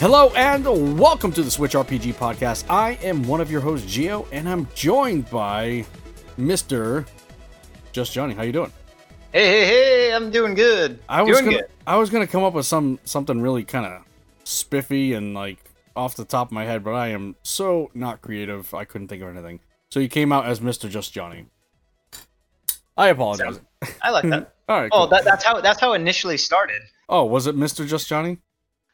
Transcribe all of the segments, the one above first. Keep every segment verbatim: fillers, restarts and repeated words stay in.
Hello and welcome to the Switch R P G podcast. I am one of your hosts, Gio, and I'm joined by Mister Just Johnny. How you doing? Hey, hey, hey! I'm doing good. I was doing gonna, good. I was gonna come up with some something really kind of spiffy and like off the top of my head, but I am so not creative. I couldn't think of anything. So you came out as Mister Just Johnny. I apologize. Sounds, I like that. All right. Oh, cool. that, that's how that's how it initially started. Oh, was it Mister Just Johnny?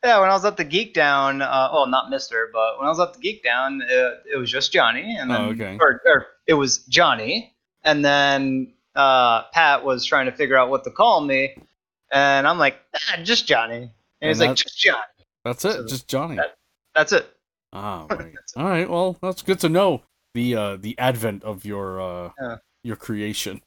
Yeah, when I was at the Geek Down, uh, well, not Mister, but when I was at the Geek Down, it, it was just Johnny, and then oh, okay. or, or it was Johnny, and then uh, Pat was trying to figure out what to call me, and I'm like, ah, just Johnny, and, and he's like, just Johnny. That's it, so just Johnny. That, that's it. Oh, right. That's it. All right, well, that's good to know the uh, the advent of your uh, yeah. your creation.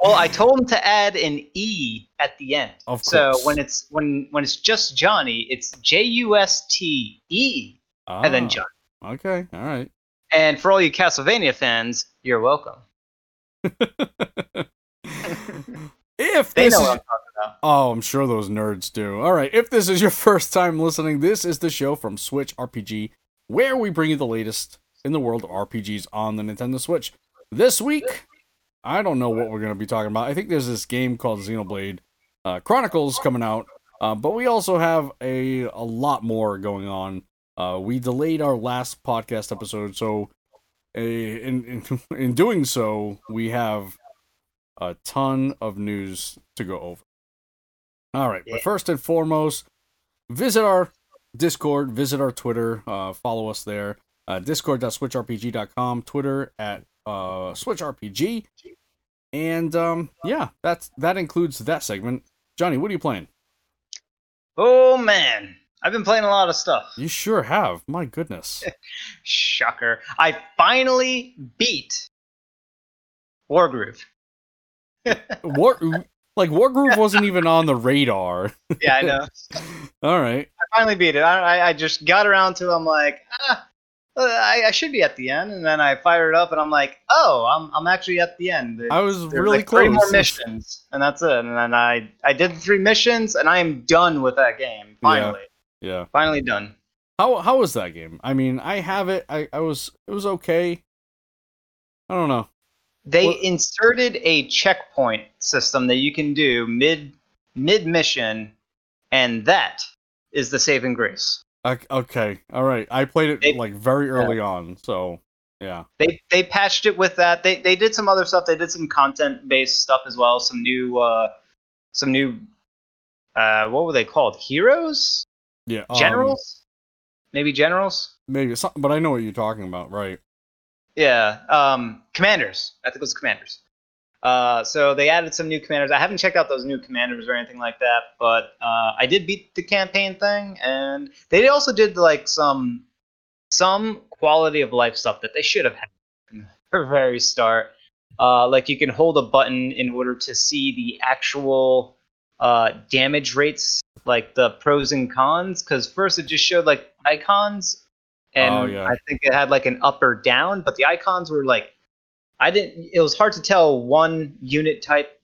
Well, I told him to add an E at the end. Of so course. when it's when when it's just Johnny, it's J U S T E ah, and then Johnny. Okay, all right. And for all you Castlevania fans, you're welcome. if they this know is, what I'm talking about. Oh, I'm sure those nerds do. All right, if this is your first time listening, this is the show from Switch R P G, where we bring you the latest in the world of R P Gs on the Nintendo Switch. This week, I don't know what we're going to be talking about. I think there's this game called Xenoblade uh, Chronicles coming out, uh, but we also have a, a lot more going on. Uh, we delayed our last podcast episode, so a, in, in in doing so, we have a ton of news to go over. All right, but first and foremost, visit our Discord, visit our Twitter, uh, follow us there, uh, discord dot switch r p g dot com, Twitter at Uh, Switch R P G, and um, yeah, that's that includes that segment. Johnny, what are you playing? Oh man, I've been playing a lot of stuff. You sure have. My goodness. Shocker! I finally beat Wargroove. War like Wargroove wasn't even on the radar. Yeah, I know. All right. I finally beat it. I I just got around to it. I'm like, ah. I, I should be at the end, and then I fire it up, and I'm like, "Oh, I'm I'm actually at the end." It, I was really like close. Three more missions, and that's it. And then I, I did three missions, and I am done with that game. Finally, yeah, yeah. finally done. How how was that game? I mean, I have it. I, I was it was okay. I don't know. They what? inserted a checkpoint system that you can do mid mid mission, and that is the saving grace. Okay, all right. I played it they, like very early yeah. on, so yeah. They they patched it with that. They they did some other stuff. They did some content based stuff as well. Some new, uh, some new, uh, what were they called? Heroes? Yeah, generals? Um, maybe generals? Maybe, but I know what you're talking about, right? Yeah, um, commanders. I think it was commanders. Uh, so they added some new commanders. I haven't checked out those new commanders or anything like that, but uh, I did beat the campaign thing, and they also did like some some quality of life stuff that they should have had from the very start. Uh, like you can hold a button in order to see the actual uh, damage rates, like the pros and cons, because first it just showed like icons, and oh, yeah. I think it had like an up or down, but the icons were like I didn't. It was hard to tell one unit type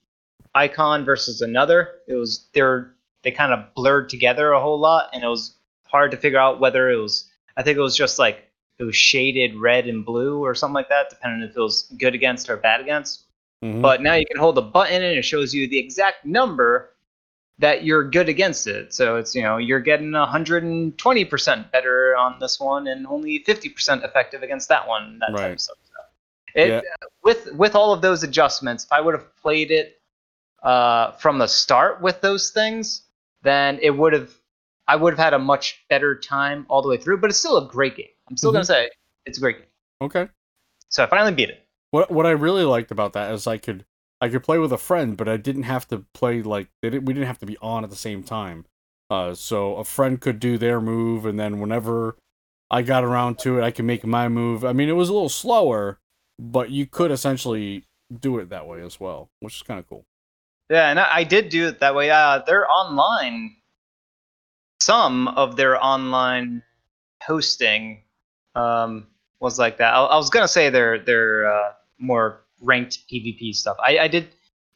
icon versus another. It was they were, they kind of blurred together a whole lot, and it was hard to figure out whether it was. I think it was just like it was shaded red and blue or something like that, depending if it was good against or bad against. Mm-hmm. But now you can hold a button and it shows you the exact number that you're good against it. So it's you know you're getting one hundred twenty percent better on this one and only fifty percent effective against that one. That right. type of stuff. It, yeah. uh, with with all of those adjustments, if I would have played it uh, from the start with those things, then it would have I would have had a much better time all the way through. But it's still a great game. I'm still mm-hmm. gonna say it's a great game. Okay. So I finally beat it. What what I really liked about that is I could I could play with a friend, but I didn't have to play like they didn't, we didn't have to be on at the same time. Uh, so a friend could do their move, and then whenever I got around to it, I could make my move. I mean, it was a little slower. But you could essentially do it that way as well, which is kind of cool. Yeah, and I, I did do it that way. Uh, they're online. Some of their online hosting um, was like that. I, I was gonna say they're they're uh, more ranked PvP stuff. I, I did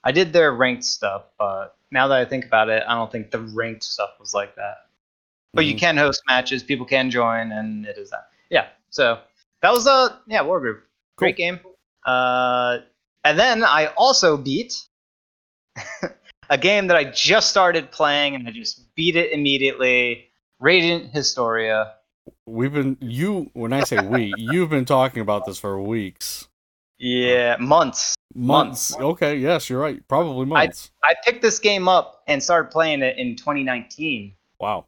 I did their ranked stuff, but now that I think about it, I don't think the ranked stuff was like that. But mm-hmm. you can host matches, people can join, and it is that. Yeah, so that was, uh, yeah, Wargroove. Great cool. game. Uh, and then I also beat a game that I just started playing, and I just beat it immediately, Radiant Historia. We've been, you, when I say we, you've been talking about this for weeks. Yeah, months. Months. months. Okay, yes, you're right. Probably months. I, I picked this game up and started playing it in twenty nineteen. Wow.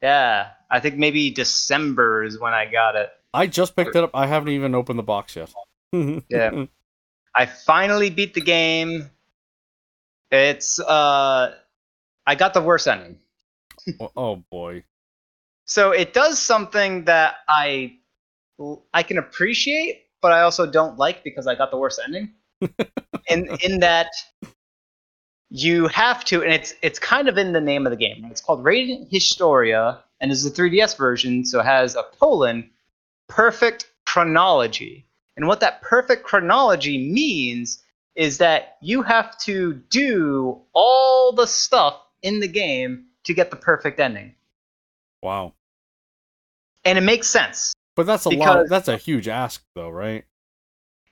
Yeah, I think maybe December is when I got it. I just picked it up. I haven't even opened the box yet. Yeah. I finally beat the game. It's, uh, I got the worst ending. Oh, boy. So it does something that I, I can appreciate, but I also don't like because I got the worst ending. in in that you have to, and it's it's kind of in the name of the game. It's called Radiant Historia, and this is a three D S version, so it has a colon, perfect chronology. And what that perfect chronology means is that you have to do all the stuff in the game to get the perfect ending. Wow. And it makes sense. But that's a because lot. That's a huge ask, though, right?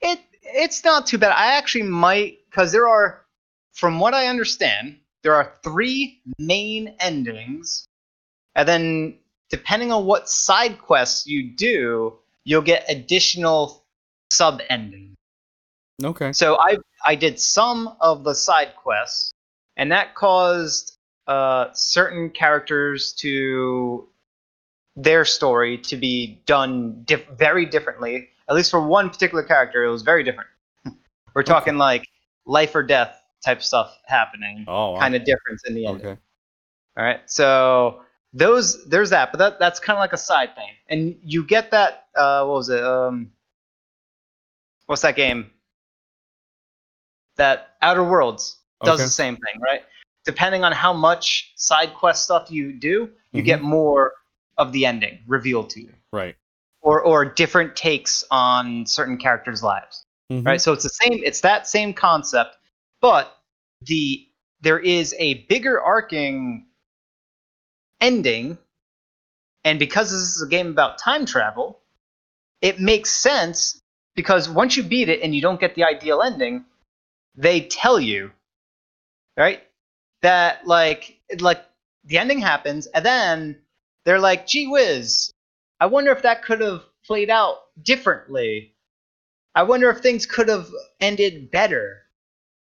It it's not too bad. I actually might, because there are, from what I understand, there are three main endings, and then depending on what side quests you do, you'll get additional sub endings. Okay. So I I did some of the side quests, and that caused uh, certain characters to. Their story to be done diff- very differently. At least for one particular character, it was very different. We're talking okay. like life or death type stuff happening. Oh, wow. Kind of difference in the end. Okay. All right. So those there's that, but that that's kind of like a side thing. And you get that. Uh, what was it? Um, what's that game? That Outer Worlds does okay. the same thing, right? Depending on how much side quest stuff you do, you mm-hmm. get more. Of the ending revealed to you, right? Or or different takes on certain characters' lives, mm-hmm. right? So it's the same. It's that same concept, but the there is a bigger arcing ending, and because this is a game about time travel, it makes sense because once you beat it and you don't get the ideal ending, they tell you, right? That like like the ending happens, and then. They're like, gee whiz, I wonder if that could have played out differently. I wonder if things could have ended better.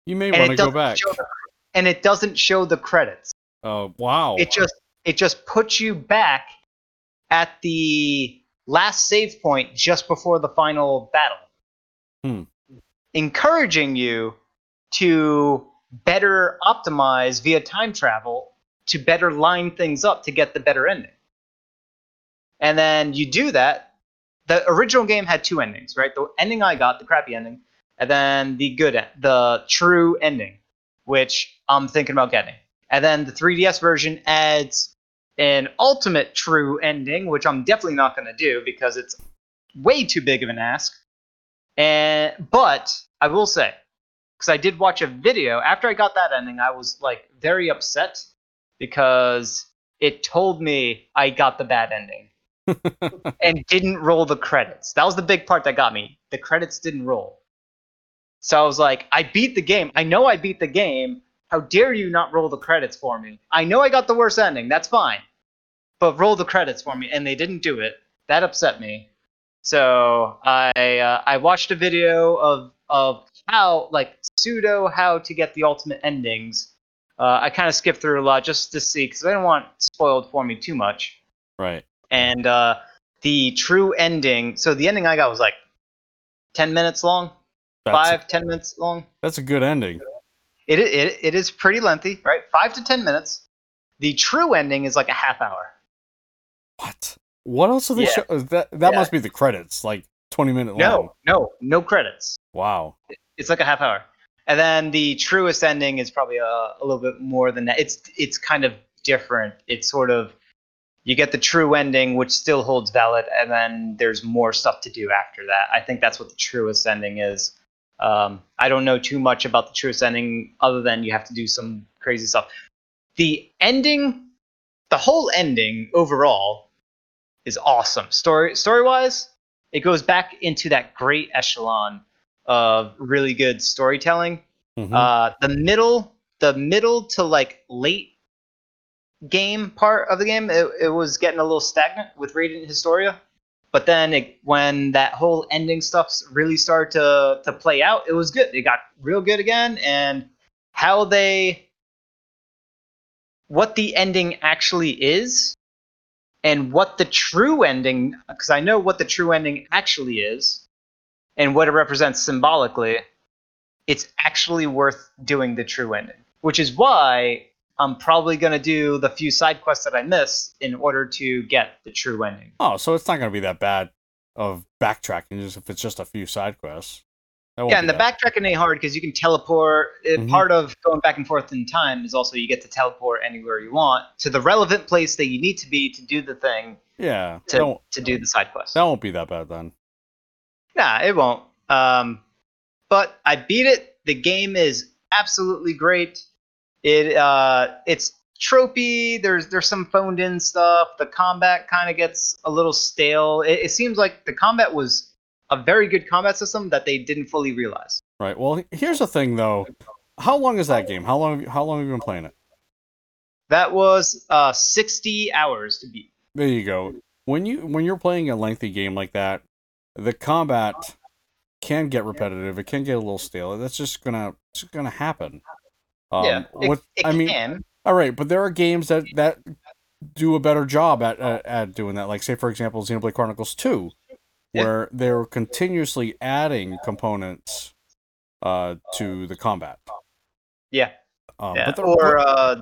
You may want to go back. The, and it doesn't show the credits. Oh, wow. It just it just puts you back at the last save point just before the final battle. Hmm. Encouraging you to better optimize via time travel to better line things up to get the better ending. And then you do that. The original game had two endings, right? The ending I got, the crappy ending, and then the good, the true ending, which I'm thinking about getting. And then the three D S version adds an ultimate true ending, which I'm definitely not going to do because it's way too big of an ask. And but I will say, because I did watch a video, after I got that ending, I was like very upset because it told me I got the bad ending. And didn't roll the credits. That was the big part that got me. The credits didn't roll. So I was like, I beat the game. I know I beat the game. How dare you not roll the credits for me? I know I got the worst ending. That's fine. But roll the credits for me. And they didn't do it. That upset me. So I uh, I watched a video of of how, like, pseudo how to get the ultimate endings. Uh, I kind of skipped through a lot just to see because I didn't want it spoiled for me too much. Right. And uh, the true ending, so the ending I got was like ten minutes long, that's five, a, ten minutes long. That's a good ending. It, it It is pretty lengthy, right? Five to ten minutes. The true ending is like a half hour. What? What else are they yeah. show? That, that yeah. must be the credits, like twenty minute long. No, no, no credits. Wow. It, it's like a half hour. And then the truest ending is probably a, a little bit more than that. It's It's kind of different. It's sort of... You get the true ending, which still holds valid, and then there's more stuff to do after that. I think that's what the truest ending is. Um, I don't know too much about the truest ending, other than you have to do some crazy stuff. The ending the whole ending overall is awesome. Story story-wise, it goes back into that great echelon of really good storytelling. Mm-hmm. Uh, the middle, the middle to like late game part of the game, it, it was getting a little stagnant with Radiant Historia. But then it, when that whole ending stuff really started to, to play out, it was good. It got real good again. And how they... what the ending actually is and what the true ending... because I know what the true ending actually is and what it represents symbolically. It's actually worth doing the true ending. Which is why I'm probably going to do the few side quests that I missed in order to get the true ending. Oh, so it's not going to be that bad of backtracking if it's just a few side quests. Yeah, and the bad. backtracking ain't hard because you can teleport. Mm-hmm. Part of going back and forth in time is also you get to teleport anywhere you want to the relevant place that you need to be to do the thing. Yeah. To, to do the side quest. That won't be that bad then. Nah, it won't. Um, but I beat it. The game is absolutely great. It uh, it's tropey. There's there's some phoned in stuff. The combat kind of gets a little stale. It, it seems like the combat was a very good combat system that they didn't fully realize. Right. Well, here's the thing though. How long is that game? How long? Have you, how long have you been playing it? That was uh, sixty hours to beat. There you go. When you when you're playing a lengthy game like that, the combat can get repetitive. It can get a little stale. That's just gonna it's gonna happen. Um, yeah, it, what, it I mean, can. All right, but there are games that, that do a better job at, at at doing that. Like, say, for example, Xenoblade Chronicles two, where yeah. they're continuously adding components uh, to the combat. Yeah. Um, yeah. But there, or uh,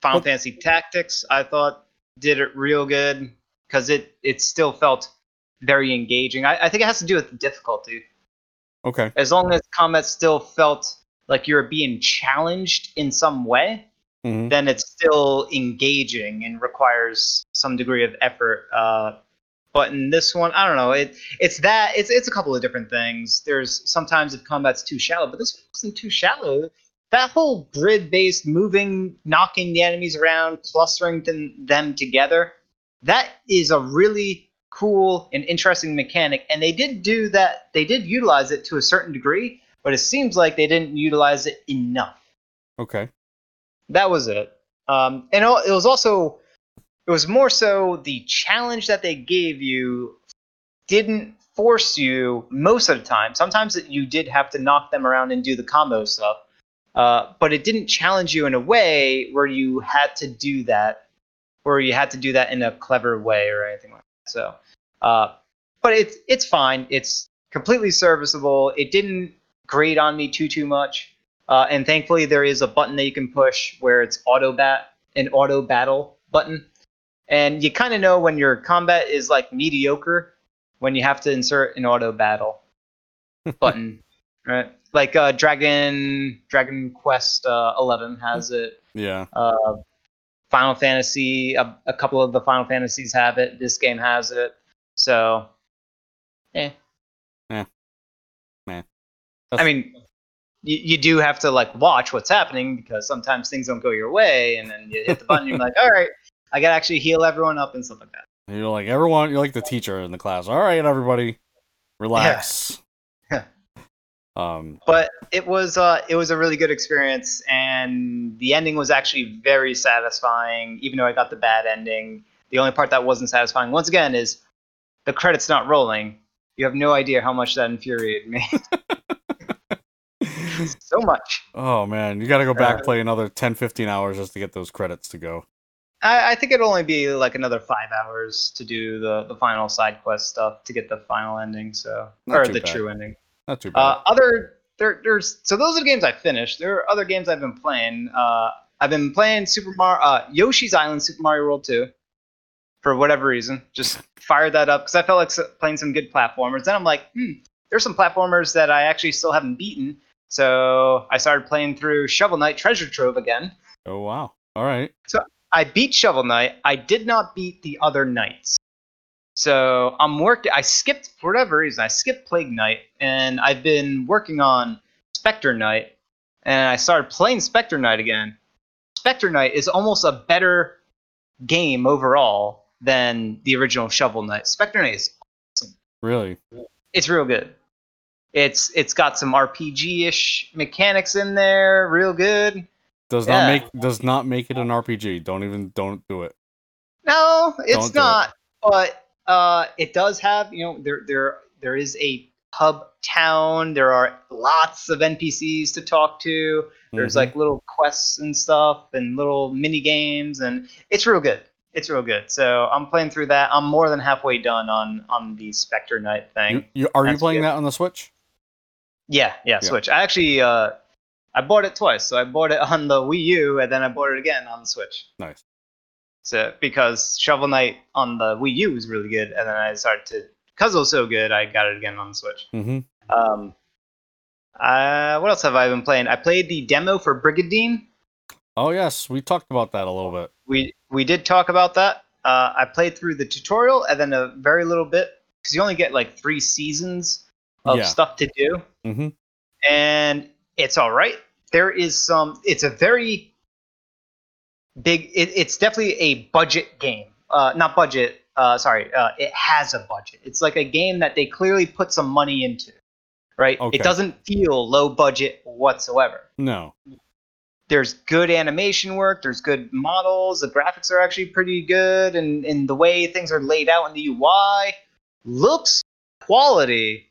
Final but, Fantasy Tactics, I thought, did it real good because it, it still felt very engaging. I, I think it has to do with the difficulty. Okay. As long as combat still felt... like you're being challenged in some way, mm-hmm. then it's still engaging and requires some degree of effort. Uh, but in this one, I don't know. It it's that it's it's a couple of different things. There's sometimes if combat's too shallow, but this wasn't too shallow. That whole grid-based moving, knocking the enemies around, clustering them together, that is a really cool and interesting mechanic. And they did do that. They did utilize it to a certain degree. But it seems like they didn't utilize it enough. Okay. That was it. Um, and it was also, it was more so the challenge that they gave you didn't force you most of the time. Sometimes it, you did have to knock them around and do the combo stuff. Uh, but it didn't challenge you in a way where you had to do that, or you had to do that in a clever way or anything like that. So, uh, but it's it's fine. It's completely serviceable. It didn't grade on me too too much, uh, and thankfully there is a button that you can push where it's auto bat an auto battle button, and you kind of know when your combat is like mediocre when you have to insert an auto battle button, right? Like uh, Dragon Dragon Quest uh, eleven has it. Yeah. Uh, Final Fantasy, a, a couple of the Final Fantasies have it. This game has it. So, yeah. Yeah. Man. I mean, you, you do have to like watch what's happening because sometimes things don't go your way, and then you hit the button and you're like, all right, I gotta actually heal everyone up and stuff like that. And you're like everyone, you're like the teacher in the class. All right, everybody, relax. Yeah. um, but it was uh, it was a really good experience, and the ending was actually very satisfying, even though I got the bad ending. The only part that wasn't satisfying, once again, is the credits not rolling. You have no idea how much that infuriated me. So much. Oh man, you got to go back uh, play another ten fifteen hours just to get those credits to go. I, I think it'll only be like another five hours to do the, the final side quest stuff to get the final ending, so not or the bad. True ending. Not too bad. Uh, other there there's so those are the games I finished. There are other games I've been playing. Uh, I've been playing Super Mario uh, Yoshi's Island Super Mario World two for whatever reason. Just fired that up because I felt like playing some good platformers. Then I'm like, hmm, there's some platformers that I actually still haven't beaten. So I started playing through Shovel Knight Treasure Trove again. Oh, wow. All right. So I beat Shovel Knight. I did not beat the other knights. So I'm working. I skipped, for whatever reason, I skipped Plague Knight. And I've been working on Specter Knight. And I started playing Specter Knight again. Specter Knight is almost a better game overall than the original Shovel Knight. Specter Knight is awesome. Really? It's real good. It's it's got some R P G-ish mechanics in there, real good. Does yeah. not make does not make it an R P G. Don't even don't do it. No, it's don't not. It. But uh, it does have, you know, there there there is a hub town. There are lots of N P Cs to talk to. There's mm-hmm. like little quests and stuff and little mini games, and it's real good. It's real good. So I'm playing through that. I'm more than halfway done on, on the Specter Knight thing. You, you, are That's you playing good. that on the Switch? Yeah, yeah, yeah. Switch. I actually uh, I bought it twice. So I bought it on the Wii U, and then I bought it again on the Switch. Nice. So because Shovel Knight on the Wii U was really good, and then I started to because it was so good, I got it again on the Switch. Mm-hmm. Um, uh, what else have I been playing? I played the demo for Brigandine. Oh yes, we talked about that a little bit. We we did talk about that. Uh, I played through the tutorial and then a very little bit because you only get like three seasons of yeah. stuff to do, mm-hmm. and it's all right. There is some. It's a very big. It, it's definitely a budget game. Uh, not budget. Uh, sorry. Uh, it has a budget. It's like a game that they clearly put some money into, right? Okay. It doesn't feel low budget whatsoever. No. There's good animation work. There's good models. The graphics are actually pretty good, and, and the way things are laid out in the U I looks quality,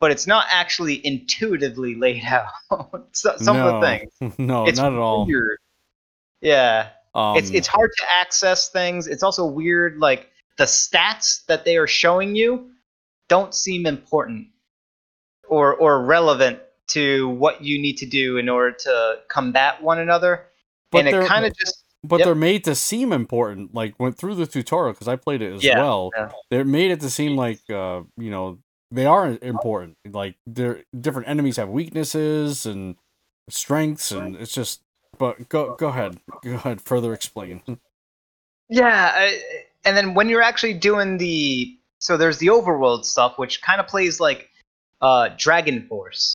but it's not actually intuitively laid out. Some no, of the things, no, it's not weird. At all. Yeah, um, it's it's hard to access things. It's also weird. Like the stats that they are showing you don't seem important or or relevant to what you need to do in order to combat one another, but and it kind of just. But yep. they're made to seem important. Like went through the tutorial because I played it as yeah, well. Yeah. They're made it to seem like uh, you know they are important. Like they're different enemies have weaknesses and strengths, and it's just. But go go ahead, go ahead. Further explain. Yeah, I, and then when you're actually doing the so there's the overworld stuff, which kind of plays like uh, Dragon Force,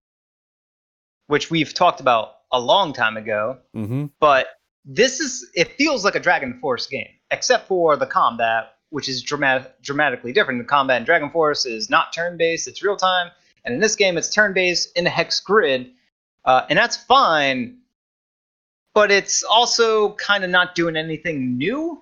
which we've talked about a long time ago, mm-hmm. but this is, it feels like a Dragon Force game, except for the combat, which is dramatic, dramatically different. The combat in Dragon Force is not turn-based, it's real-time, and in this game it's turn-based in a hex grid, uh, and that's fine, but it's also kind of not doing anything new.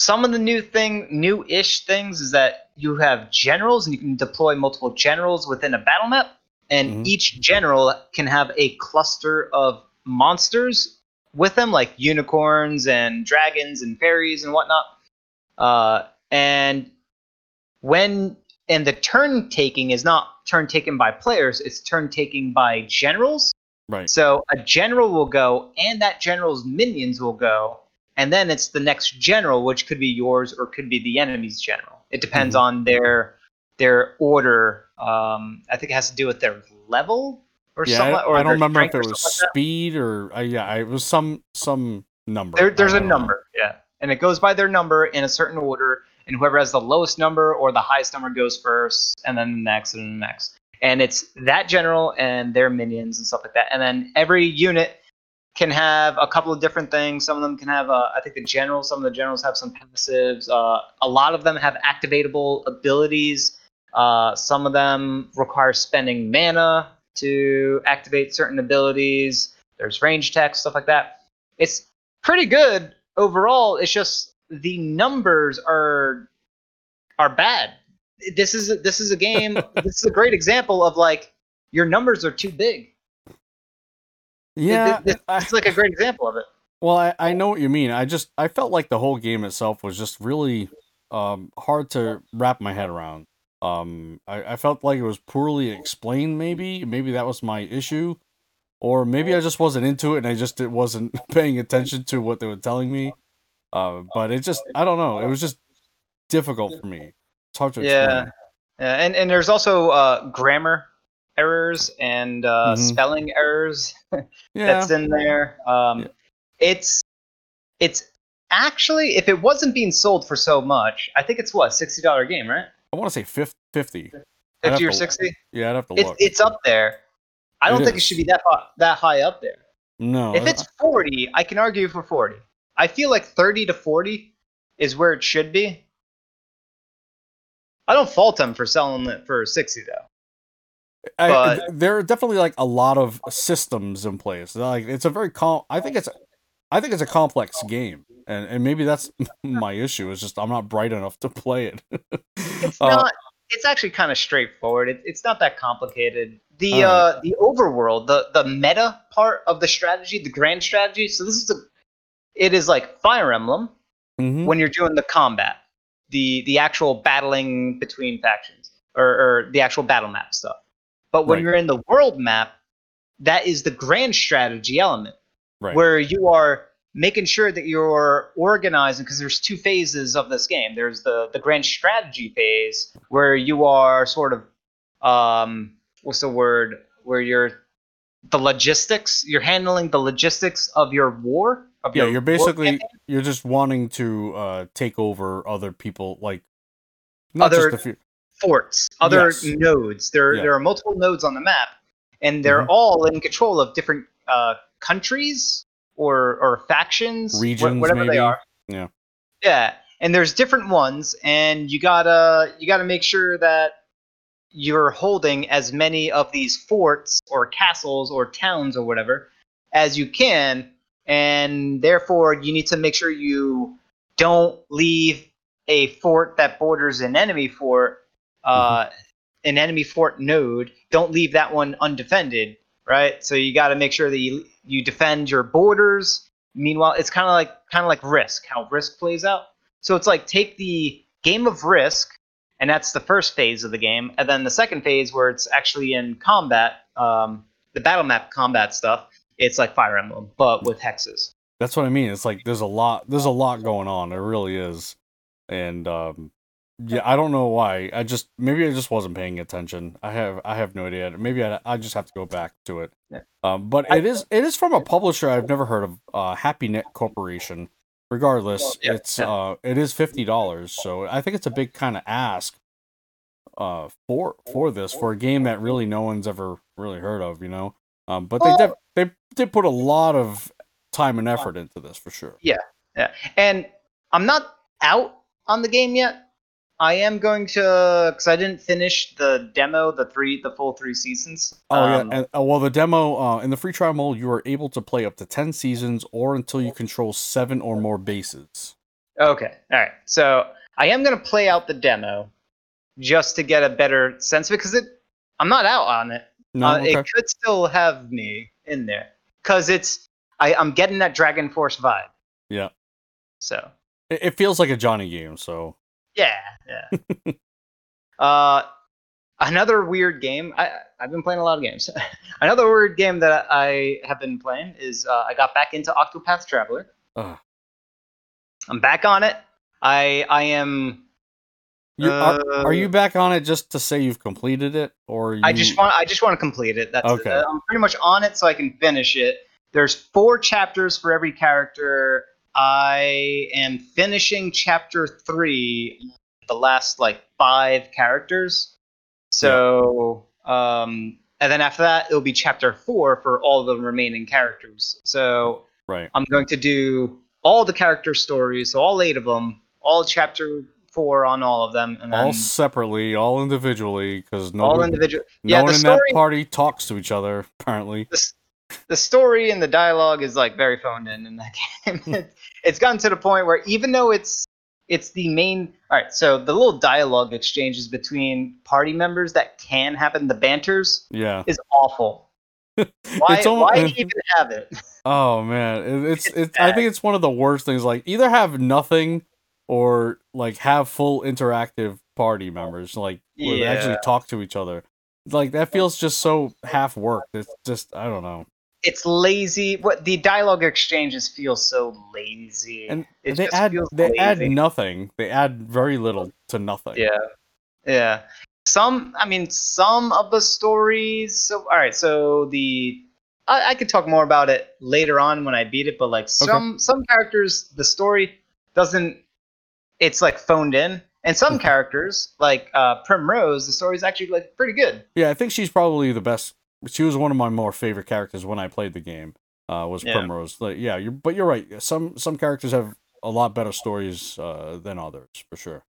Some of the new thing, new-ish things is that you have generals, and you can deploy multiple generals within a battle map. And mm-hmm. each general can have a cluster of monsters with them, like unicorns and dragons and fairies and whatnot. Uh, and when and the turn taking is not turn taken by players; it's turn taking by generals. Right. So a general will go, and that general's minions will go, and then it's the next general, which could be yours or could be the enemy's general. It depends mm-hmm. on their. Their order, um, I think it has to do with their level or yeah, something. Or I don't remember if it was speed or uh, yeah, it was some some number. There, there's a number, yeah, and it goes by their number in a certain order, and whoever has the lowest number or the highest number goes first, and then the next, and the next, and it's that general and their minions and stuff like that. And then every unit can have a couple of different things. Some of them can have, uh, I think, the general. Some of the generals have some passives. Uh, a lot of them have activatable abilities. Uh, some of them require spending mana to activate certain abilities. There's range tech, stuff like that. It's pretty good overall. It's just the numbers are are bad. This is a, this is a game. This is a great example of like your numbers are too big. Yeah, it, it, it, it's I, like a great example of it. Well, I, I know what you mean. I just I felt like the whole game itself was just really um, hard to wrap my head around. Um, I, I felt like it was poorly explained. Maybe, maybe that was my issue, or maybe I just wasn't into it and I just it wasn't paying attention to what they were telling me. Uh, but it just, I don't know. It was just difficult for me. It's hard to explain. Yeah, yeah. And and there's also uh, grammar errors and uh, mm-hmm. spelling errors that's yeah. in there. Um, yeah. It's it's actually if it wasn't being sold for so much, I think it's what sixty dollars game, right? I want to say fifty. fifty or sixty? Yeah, I'd have to look. It's, it's up there. I don't it think is. It should be that high, that high up there. No. If it's forty, I can argue for forty. I feel like thirty to forty is where it should be. I don't fault them for selling it for sixty though. I, there are definitely like a lot of systems in place. Like it's a very com- I think it's, I think it's a complex game, and and maybe that's my issue. Is just I'm not bright enough to play it. It's not. Uh, it's actually kind of straightforward. It, it's not that complicated. The uh, uh, the overworld, the the meta part of the strategy, the grand strategy. So this is a, it is like Fire Emblem mm-hmm. when you're doing the combat, the the actual battling between factions, or, or the actual battle map stuff. But when right. you're in the world map, that is the grand strategy element, right. where you are making sure that you're organizing, because there's two phases of this game. There's the, the grand strategy phase, where you are sort of, um, what's the word, where you're the logistics, you're handling the logistics of your war. Of yeah, your you're basically, you're just wanting to uh, take over other people, like, not other, just a few. Forts, other yes. nodes. There, yeah. there are multiple nodes on the map, and they're mm-hmm. all in control of different uh, countries or or factions, regions, wh- whatever maybe. They are. Yeah, yeah. And there's different ones, and you gotta you gotta make sure that you're holding as many of these forts or castles or towns or whatever as you can, and therefore you need to make sure you don't leave a fort that borders an enemy fort. Uh, mm-hmm. an enemy fort node, don't leave that one undefended, right? So you got to make sure that you you defend your borders. Meanwhile, it's kind of like kind of like Risk, how Risk plays out. So it's like take the game of Risk, and that's the first phase of the game, and then the second phase where it's actually in combat, um, the battle map combat stuff. It's like Fire Emblem, but with hexes. That's what I mean. It's like there's a lot there's a lot going on. There really is, and. Um... Yeah, I don't know why. I just maybe I just wasn't paying attention. I have I have no idea. Maybe I, I just have to go back to it. Yeah. Um, but it is it is from a publisher I've never heard of, uh, HappyNet Corporation. Regardless, yeah. it's uh it is fifty dollars. So I think it's a big kind of ask, uh, for for this for a game that really no one's ever really heard of, you know. Um, but they did they did put a lot of time and effort into this for sure. Yeah, yeah. And I'm not out on the game yet. I am going to, because I didn't finish the demo, the three, the full three seasons. Oh um, yeah, and, uh, well, the demo uh, in the free trial mode, you are able to play up to ten seasons, or until you control seven or more bases. Okay, all right. So I am going to play out the demo just to get a better sense because it, I'm not out on it. No, uh, okay. It could still have me in there because it's, I, I'm getting that Dragon Force vibe. Yeah. So it, it feels like a Johnny game, so. Yeah, yeah. uh, another weird game. I I've been playing a lot of games. Another weird game that I have been playing is uh, I got back into Octopath Traveler. Ugh. I'm back on it. I I am. You, uh, are, are you back on it just to say you've completed it, or you... I just want I just want to complete it. That's okay. It. I'm pretty much on it, so I can finish it. There's four chapters for every character. I am finishing chapter three, the last like five characters. So, um, and then after that, it'll be chapter four for all the remaining characters. So, right. I'm going to do all the character stories, so all eight of them, all chapter four on all of them, and then all separately, all individually, because no all one, individu- no yeah, one in story, that party talks to each other apparently. The, The story and the dialogue is like very phoned in in that game. It's, it's gotten to the point where even though it's it's the main. All right, so the little dialogue exchanges between party members that can happen, the banters, yeah, is awful. Why, almost, why do you even have it? Oh man, it, it's it's. it's I think it's one of the worst things. Like either have nothing or like have full interactive party members, like where yeah. they actually talk to each other. Like that feels just so half worked. It's just I don't know. It's lazy. What the dialogue exchanges feel so lazy. And it they just add feels they lazy. add nothing. They add very little to nothing. Yeah, yeah. Some, I mean, some of the stories. So, all right. So the I, I could talk more about it later on when I beat it. But like some okay. some characters, the story doesn't. It's like phoned in. And some characters, like uh, Primrose, the story's actually like pretty good. Yeah, I think she's probably the best. She was one of my more favorite characters when I played the game. Uh, was yeah. Primrose? Like, yeah, you're, but you're right. Some some characters have a lot better stories uh, than others, for sure.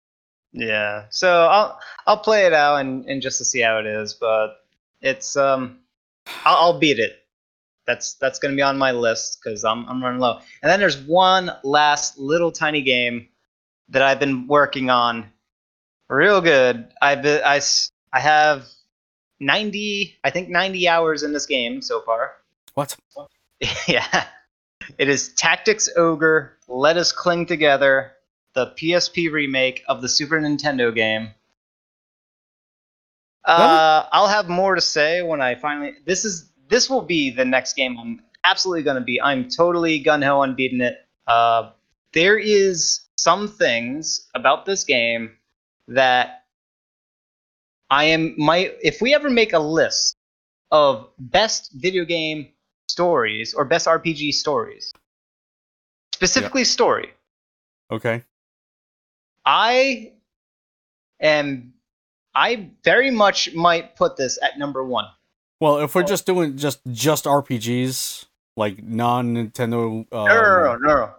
Yeah, so I'll I'll play it out and, and just to see how it is, but it's um I'll, I'll beat it. That's that's gonna be on my list because I'm I'm running low. And then there's one last little tiny game that I've been working on real good. I've been, I I have ninety I think ninety hours in this game so far. What? Yeah, it is Tactics Ogre: Let Us Cling Together. The P S P remake of the Super Nintendo game. Uh, I'll have more to say when I finally. This is this will be the next game I'm absolutely going to be. I'm totally gun-ho on beating it. Uh, there is some things about this game that I am might. If we ever make a list of best video game stories or best R P G stories, specifically yeah. story. Okay. I am. I very much might put this at number one. Well, if we're oh. just doing just just R P Gs, like non-Nintendo. Uh, no, no, no, no, no.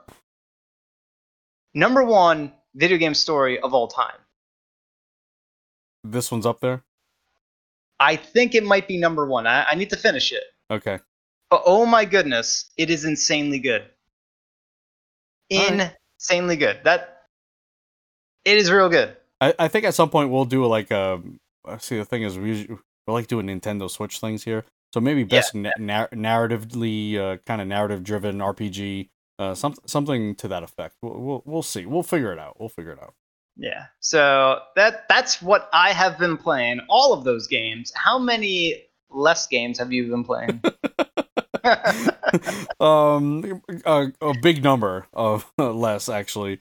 Number one video game story of all time. This one's up there? I think it might be number one. I, I need to finish it. Okay. But oh my goodness, it is insanely good. In. All right. Insanely good. That it is real good. I, I think at some point we'll do like a. See, the thing is, we we like doing Nintendo Switch things here, so maybe best yeah. na- narratively uh, kind of narrative-driven R P G, uh, some, something to that effect. We'll, we'll we'll see. We'll figure it out. We'll figure it out. Yeah. So that that's what I have been playing. All of those games. How many less games have you been playing? um, a, a big number of less actually.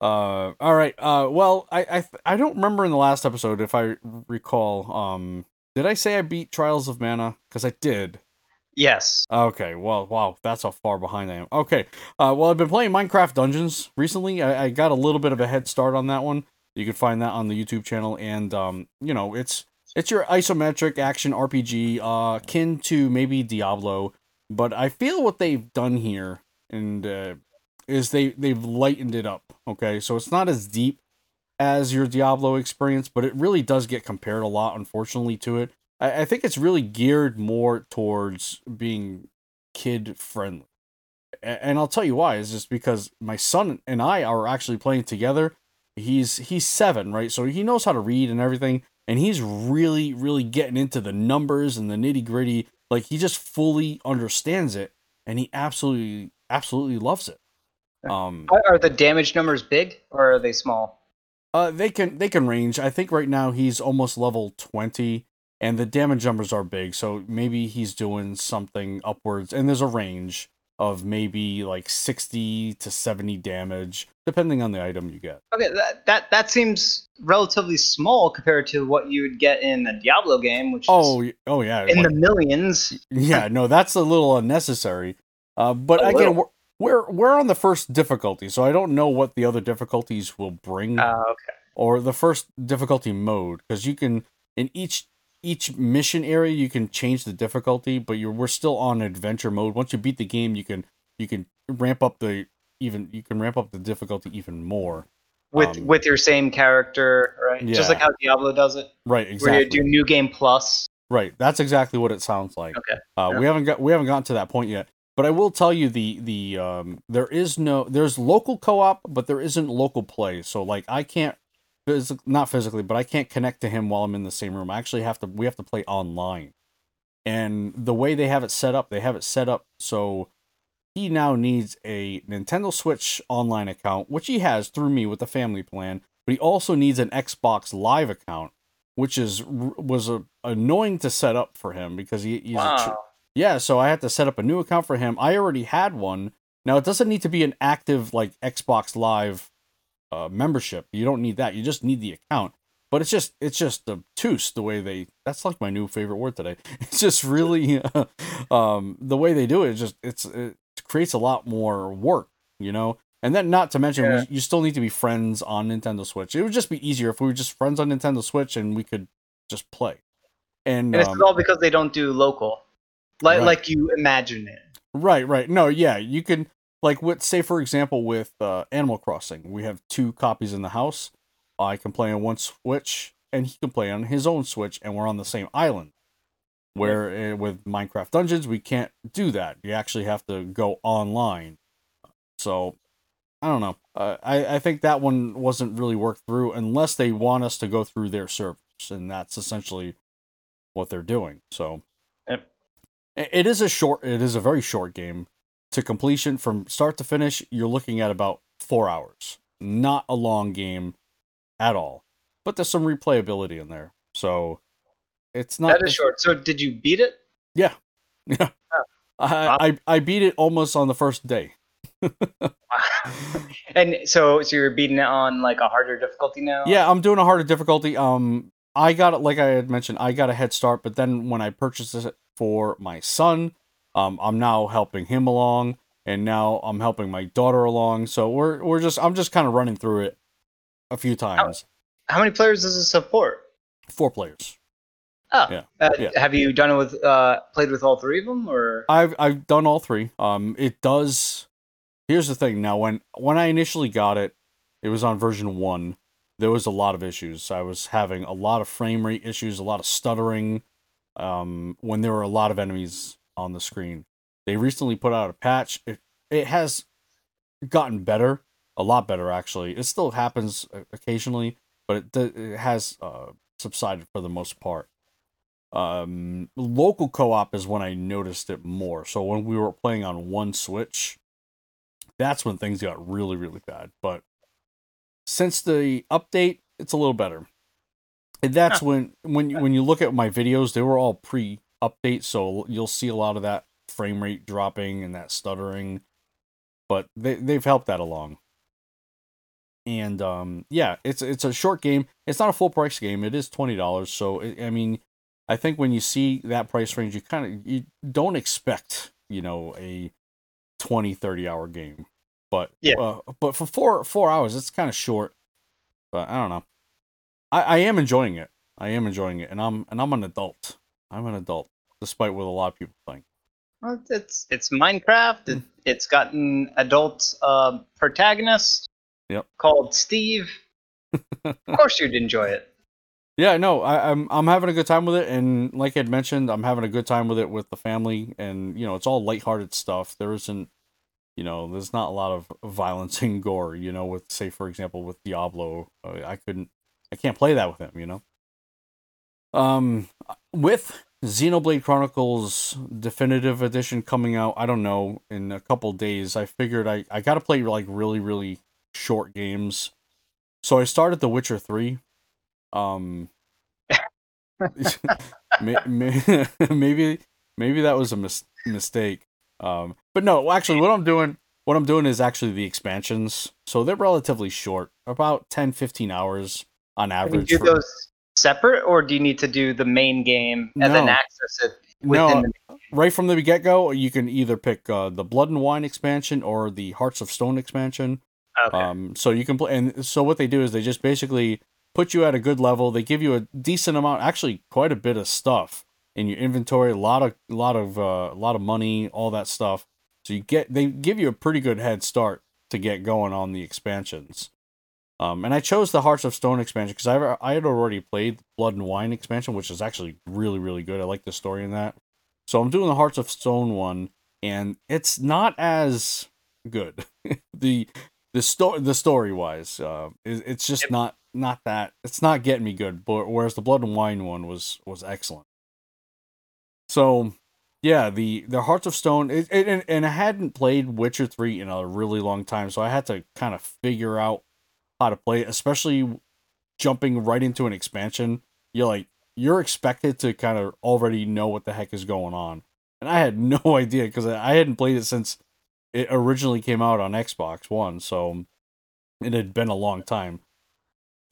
Uh, all right. Uh, well, I I, th- I don't remember in the last episode if I recall. Um, did I say I beat Trials of Mana? Because I did. Yes. Okay. Well, wow. That's how far behind I am. Okay. Uh, well, I've been playing Minecraft Dungeons recently. I, I got a little bit of a head start on that one. You can find that on the YouTube channel, and um, you know, it's it's your isometric action R P G, uh, kin to maybe Diablo. But I feel what they've done here and uh, is they, they've lightened it up, okay? So it's not as deep as your Diablo experience, but it really does get compared a lot, unfortunately, to it. I, I think it's really geared more towards being kid-friendly. A- and I'll tell you why. It's just because my son and I are actually playing together. He's he's seven, right? So he knows how to read and everything, and he's really, really getting into the numbers and the nitty-gritty. Like, he just fully understands it, and he absolutely, absolutely loves it. Um, are the damage numbers big, or are they small? Uh, they can they can range. I think right now he's almost level twenty, and the damage numbers are big, so maybe he's doing something upwards. And there's a range of maybe, like, sixty to seventy damage, depending on the item you get. Okay, that that, that seems relatively small compared to what you would get in a Diablo game, which oh, is oh, yeah, in like, the millions. Yeah, no, that's a little unnecessary. Uh, but a again, we're, we're, we're on the first difficulty, so I don't know what the other difficulties will bring. Uh, okay. Or the first difficulty mode, because you can, in each Each mission area, you can change the difficulty, but you're we're still on adventure mode. Once you beat the game, you can you can ramp up the even you can ramp up the difficulty even more with um, with your same character, right? Yeah. Just like how Diablo does it, right? Exactly. Where you do new game plus, right? That's exactly what it sounds like. Okay. Uh, yeah. We haven't got we haven't gotten to that point yet, but I will tell you the the um there is no there's local co-op, but there isn't local play. So like I can't. Physi- not physically, but I can't connect to him while I'm in the same room. I actually have to, we have to play online. And the way they have it set up, they have it set up so he now needs a Nintendo Switch online account, which he has through me with the family plan, but he also needs an Xbox Live account, which is, was a, annoying to set up for him because he, he's wow. a ch- yeah, so I had to set up a new account for him. I already had one. Now it doesn't need to be an active like Xbox Live Uh, membership. You don't need that. You just need the account. But it's just it's just obtuse the way they. That's like my new favorite word today. It's just really uh, um, the way they do it. It's just it's it creates a lot more work, you know. And then not to mention yeah. you still need to be friends on Nintendo Switch. It would just be easier if we were just friends on Nintendo Switch and we could just play. And, and it's um, all because they don't do local, like right. like you imagine it. Right, right. No, yeah, you can. Like, with, say, for example, with uh, Animal Crossing, we have two copies in the house. I can play on one Switch, and he can play on his own Switch, and we're on the same island. Where uh, with Minecraft Dungeons, we can't do that. You actually have to go online. So, I don't know. Uh, I, I think that one wasn't really worked through unless they want us to go through their servers, and that's essentially what they're doing. So, yep. It is a short, it is a very short game. To completion, from start to finish, you're looking at about four hours. Not a long game at all. But there's some replayability in there. So it's not... That is short. So did you beat it? Yeah. Yeah. Oh. I, I I beat it almost on the first day. And so, so you're beating it on like a harder difficulty now? Yeah, I'm doing a harder difficulty. Um, I got it, like I had mentioned, I got a head start, but then when I purchased it for my son... Um, I'm now helping him along, and now I'm helping my daughter along. So we're we're just I'm just kind of running through it a few times. How, how many players does it support? Four players. Oh, yeah. Uh, yeah. Have you done it with uh, played with all three of them, or I've I've done all three. Um, it does. Here's the thing. Now, when when I initially got it, it was on version one. There was a lot of issues. I was having a lot of frame rate issues, a lot of stuttering. Um, when there were a lot of enemies on the screen. They recently put out a patch. It, it has gotten better, a lot better actually. It still happens occasionally, but it, it has uh, subsided for the most part. Um, local co-op is when I noticed it more. So when we were playing on one Switch, that's when things got really, really bad. But since the update, it's a little better. And that's when, when you, when you look at my videos, they were all pre- update, so you'll see a lot of that frame rate dropping and that stuttering, but they, they've helped that along. And um yeah, it's it's a short game. It's not a full price game. It is twenty dollars, so it, I mean, I think when you see that price range, you kind of you don't expect, you know, a twenty, thirty hour game, but yeah, uh, but for four four hours, it's kind of short. But I don't know. I, I am enjoying it. I am enjoying it, and I'm and I'm an adult. I'm an adult, despite what a lot of people think. Well, it's it's Minecraft. It, it's got an adult uh, protagonist. Yep. Called Steve. Of course, you'd enjoy it. Yeah, no, I, I'm I'm having a good time with it, and like I'd mentioned, I'm having a good time with it with the family, and you know, it's all lighthearted stuff. There isn't, you know, there's not a lot of violence and gore. You know, with say for example with Diablo, I couldn't, I can't play that with him. You know. Um, with Xenoblade Chronicles Definitive Edition coming out, I don't know, in a couple days, I figured I, I gotta play, like, really, really short games. So I started The Witcher three. Um, may, may, maybe, maybe that was a mis- mistake. Um, but no, actually, what I'm doing, what I'm doing is actually the expansions. So they're relatively short, about ten, fifteen hours on average. Can you do for- those- separate, or do you need to do the main game and no. then access it within no. the game? Right from the get-go, you can either pick uh, the Blood and Wine expansion or the Hearts of Stone expansion. Okay. Um, so you can play, and so what they do is they just basically put you at a good level. They give you a decent amount, actually quite a bit of stuff in your inventory, a lot of a lot of uh, a lot of money, all that stuff. So you get they give you a pretty good head start to get going on the expansions. Um, and I chose the Hearts of Stone expansion because I I had already played the Blood and Wine expansion, which is actually really, really good. I like the story in that. So I'm doing the Hearts of Stone one, and it's not as good. the the story the story wise, uh, it, it's just not not that it's not getting me good. But whereas the Blood and Wine one was was excellent. So yeah, the the Hearts of Stone, it, it, and and I hadn't played Witcher three in a really long time, so I had to kind of figure out how to play, especially jumping right into an expansion. You're like, you're expected to kind of already know what the heck is going on. And I had no idea because I hadn't played it since it originally came out on Xbox One. So it had been a long time.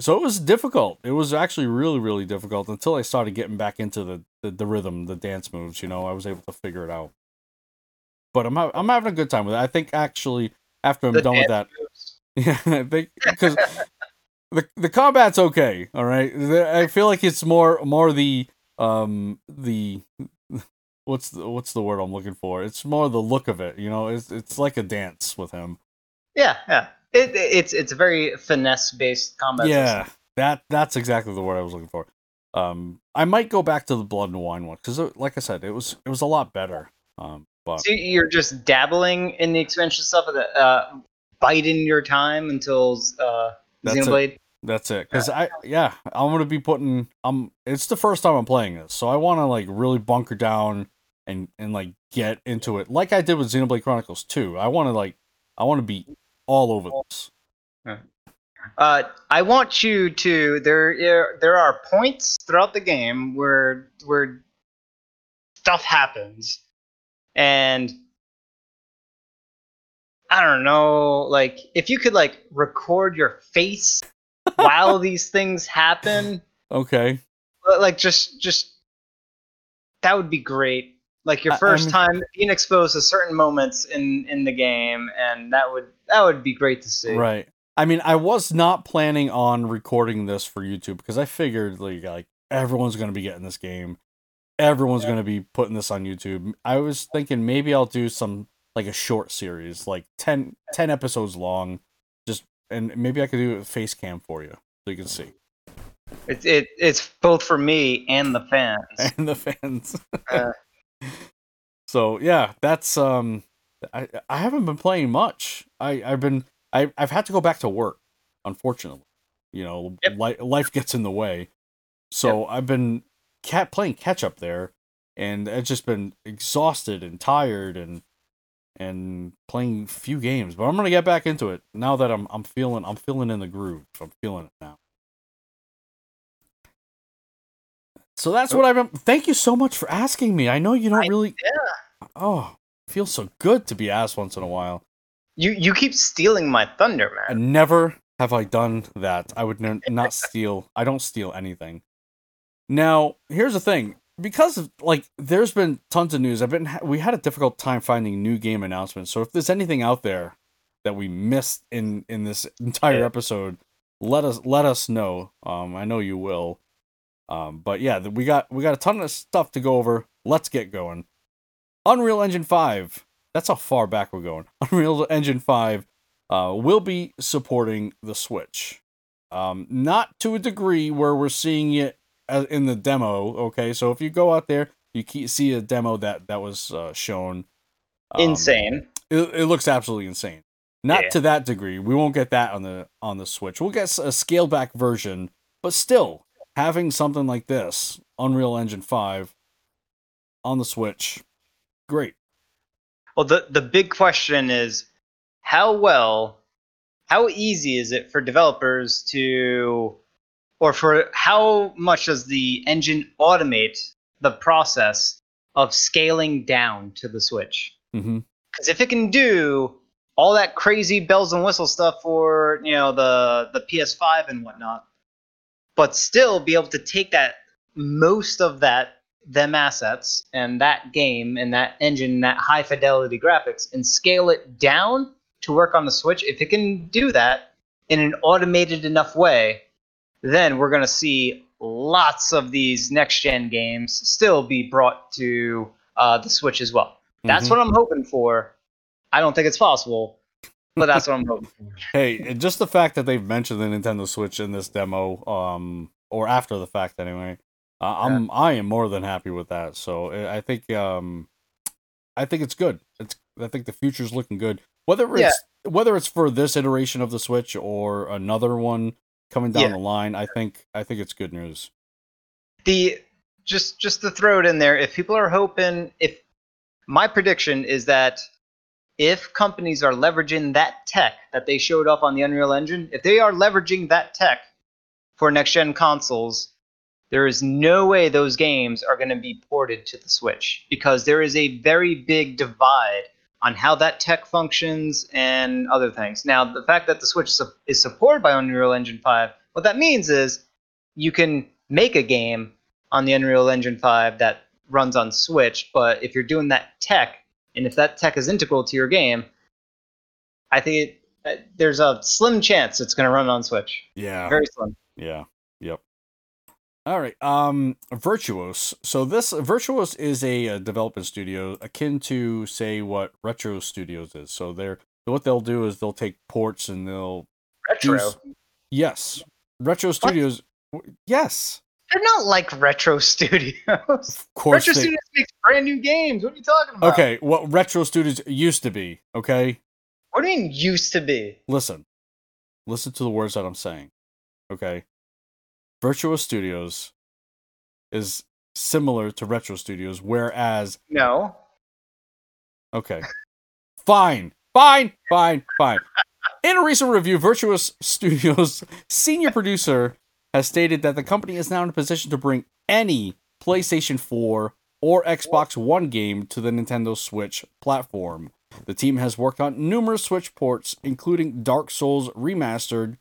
So it was difficult. It was actually really, really difficult until I started getting back into the, the, the rhythm, the dance moves, you know, I was able to figure it out, but I'm, ha- I'm having a good time with it. I think actually after I'm the done with that, moves. Yeah, because the the combat's okay, all right. I feel like it's more more the um the what's the, what's the word I'm looking for? It's more the look of it, you know. It's it's like a dance with him. Yeah, yeah. It, it's it's a very finesse-based combat. Yeah, system. that that's exactly the word I was looking for. Um, I might go back to the Blood and Wine one because, like I said, it was it was a lot better. Um, but so you're just dabbling in the expansion stuff, of the uh, biding your time until uh, Xenoblade. That's it, because I yeah I'm gonna be putting um it's the first time I'm playing this, so I want to like really bunker down and and like get into it like I did with Xenoblade Chronicles two. I want to like I want to be all over this. Uh, I want you to there there are points throughout the game where where stuff happens, and I don't know, like if you could like record your face while these things happen, okay, like just just that would be great. Like your first I, I mean, time being exposed to certain moments in in the game, and that would that would be great to see. Right. I mean, I was not planning on recording this for YouTube because I figured like, like everyone's going to be getting this game, everyone's yeah. going to be putting this on YouTube. I was thinking maybe I'll do some like a short series, like ten, ten episodes long. And maybe I could do a face cam for you so you can see. It's it it's both for me and the fans. And the fans. Uh. So yeah, that's um, I I haven't been playing much. I I've been I I've had to go back to work, unfortunately. You know, yep. li- life gets in the way. So yep. I've been cat playing catch up there, and I've just been exhausted and tired and. and playing few games, but I'm gonna get back into it now that I'm I'm feeling I'm feeling in the groove. I'm feeling it now. So that's what I've been. Thank you so much for asking me. I know you don't I, really. Yeah. Oh, feels so good to be asked once in a while. You you keep stealing my thunder, man. And never have I done that. I would n- not steal. I don't steal anything. Now here's the thing. Because of, like, there's been tons of news. I've been we had a difficult time finding new game announcements. So if there's anything out there that we missed in, in this entire episode, let us let us know. Um, I know you will. Um, but yeah, we got we got a ton of stuff to go over. Let's get going. Unreal Engine five. That's how far back we're going. Unreal Engine five uh, will be supporting the Switch, um, not to a degree where we're seeing it in the demo, okay? So if you go out there, you see a demo that, that was uh, shown. Um, insane. It, it looks absolutely insane. Not yeah. to that degree. We won't get that on the on the Switch. We'll get a scaled-back version, but still, having something like this, Unreal Engine five, on the Switch, great. Well, the, the big question is, how well, how easy is it for developers to... Or for how much does the engine automate the process of scaling down to the Switch? Because mm-hmm. if it can do all that crazy bells and whistles stuff for, you know, the the P S five and whatnot, but still be able to take that most of that them assets and that game and that engine, that high fidelity graphics, and scale it down to work on the Switch. If it can do that in an automated enough way, then we're going to see lots of these next-gen games still be brought to uh, the Switch as well. That's mm-hmm. what I'm hoping for. I don't think it's possible, but that's what I'm hoping for. Hey, just the fact that they've mentioned the Nintendo Switch in this demo, um, or after the fact anyway, uh, I'm yeah. I am more than happy with that. So I think um, I think it's good. It's I think the future's looking good. Whether it's yeah. whether it's for this iteration of the Switch or another one coming down yeah. the line, I think I think it's good news. The just just to throw it in there, if people are hoping, if my prediction is that if companies are leveraging that tech that they showed up on the Unreal Engine, if they are leveraging that tech for next gen consoles, there is no way those games are going to be ported to the Switch, because there is a very big divide on how that tech functions and other things. Now, the fact that the Switch is supported by Unreal Engine five, what that means is you can make a game on the Unreal Engine five that runs on Switch, but if you're doing that tech, and if that tech is integral to your game, I think it, there's a slim chance it's going to run on Switch. Yeah. Very slim. Yeah. Yep. All right, um, Virtuos. So this Virtuos is a, a development studio akin to, say, what Retro Studios is. So they're what they'll do is they'll take ports and they'll retro. Use, yes, Retro what? Studios. Yes, they're not like Retro Studios. Of course, Retro they, Studios makes brand new games. What are you talking about? Okay, what Retro Studios used to be. Okay, what do you mean used to be? Listen, listen to the words that I'm saying. Okay. Virtuos Studios is similar to Retro Studios, whereas... No. Okay. Fine. Fine. Fine. Fine. In a recent review, Virtuos Studios' senior producer has stated that the company is now in a position to bring any PlayStation four or Xbox One game to the Nintendo Switch platform. The team has worked on numerous Switch ports, including Dark Souls Remastered,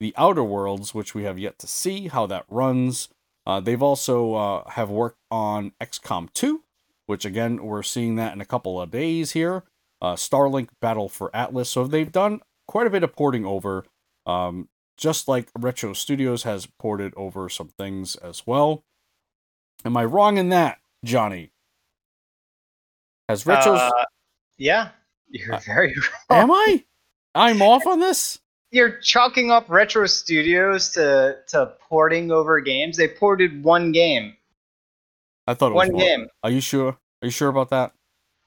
The Outer Worlds, which we have yet to see how that runs. Uh, they've also uh, have worked on X COM two, which again, we're seeing that in a couple of days here. Uh, Starlink Battle for Atlas. So they've done quite a bit of porting over, um, just like Retro Studios has ported over some things as well. Am I wrong in that, Johnny? Has Retro... Uh, yeah, you're very wrong. Am I? I'm off on this? You're chalking up Retro Studios to, to porting over games. They ported one game. I thought it was one game. Are you sure? Are you sure about that?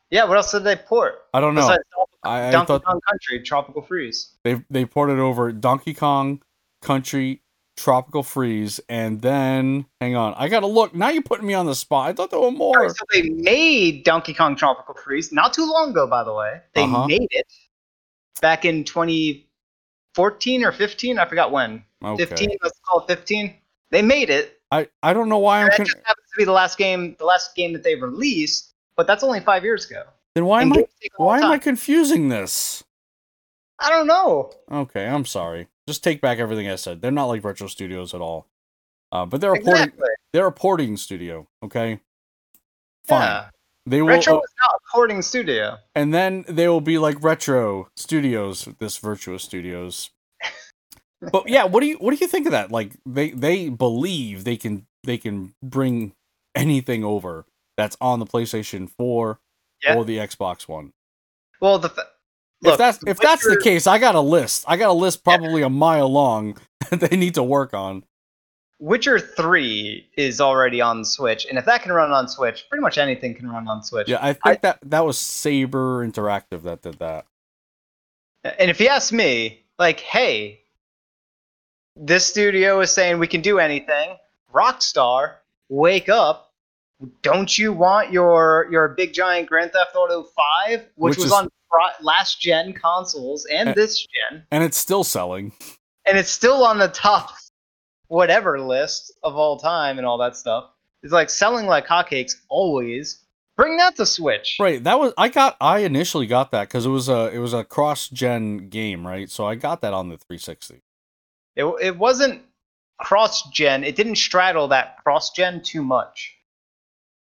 Yeah. What else did they port? I don't know. Besides, I, I Donkey thought... Kong Country, Tropical Freeze. They they ported over Donkey Kong Country, Tropical Freeze, and then hang on. I gotta look. Now you're putting me on the spot. I thought there were more. Right, so they made Donkey Kong Tropical Freeze not too long ago, by the way. They uh-huh. made it back in twenty. Fourteen or fifteen, I forgot when. Okay. Fifteen, let's call it fifteen. They made it. I, I don't know why and I'm. That con- just happens to be the last game, the last game that they released, but that's only five years ago. Then why and am I why am I confusing this? I don't know. Okay, I'm sorry. Just take back everything I said. They're not like Virtual Studios at all. Uh, but they're exactly. a porting. They're a porting studio. Okay. Fine. Yeah. They will, Retro is not a porting studio. And then they will be like Retro Studios, this Virtuos Studios. But yeah, what do you what do you think of that? Like they, they believe they can they can bring anything over that's on the PlayStation four yeah. or the Xbox One. Well, the fa- look, if that's the if Witcher, that's the case, I got a list. I got a list probably yeah. a mile long that they need to work on. Witcher three is already on Switch, and if that can run on Switch, pretty much anything can run on Switch. Yeah, I think I, that, that was Saber Interactive that did that. And if you ask me, like, hey, this studio is saying we can do anything. Rockstar, wake up. Don't you want your, your big giant Grand Theft Auto five, which, which was is, on last-gen consoles and, and this-gen? And it's still selling. And it's still on the top whatever list of all time and all that stuff. It's like selling like hotcakes always. Bring that to Switch. Right. That was I got I initially got that because it was a it was a cross-gen game, right? So I got that on the three sixty. It it wasn't cross-gen. It didn't straddle that cross-gen too much.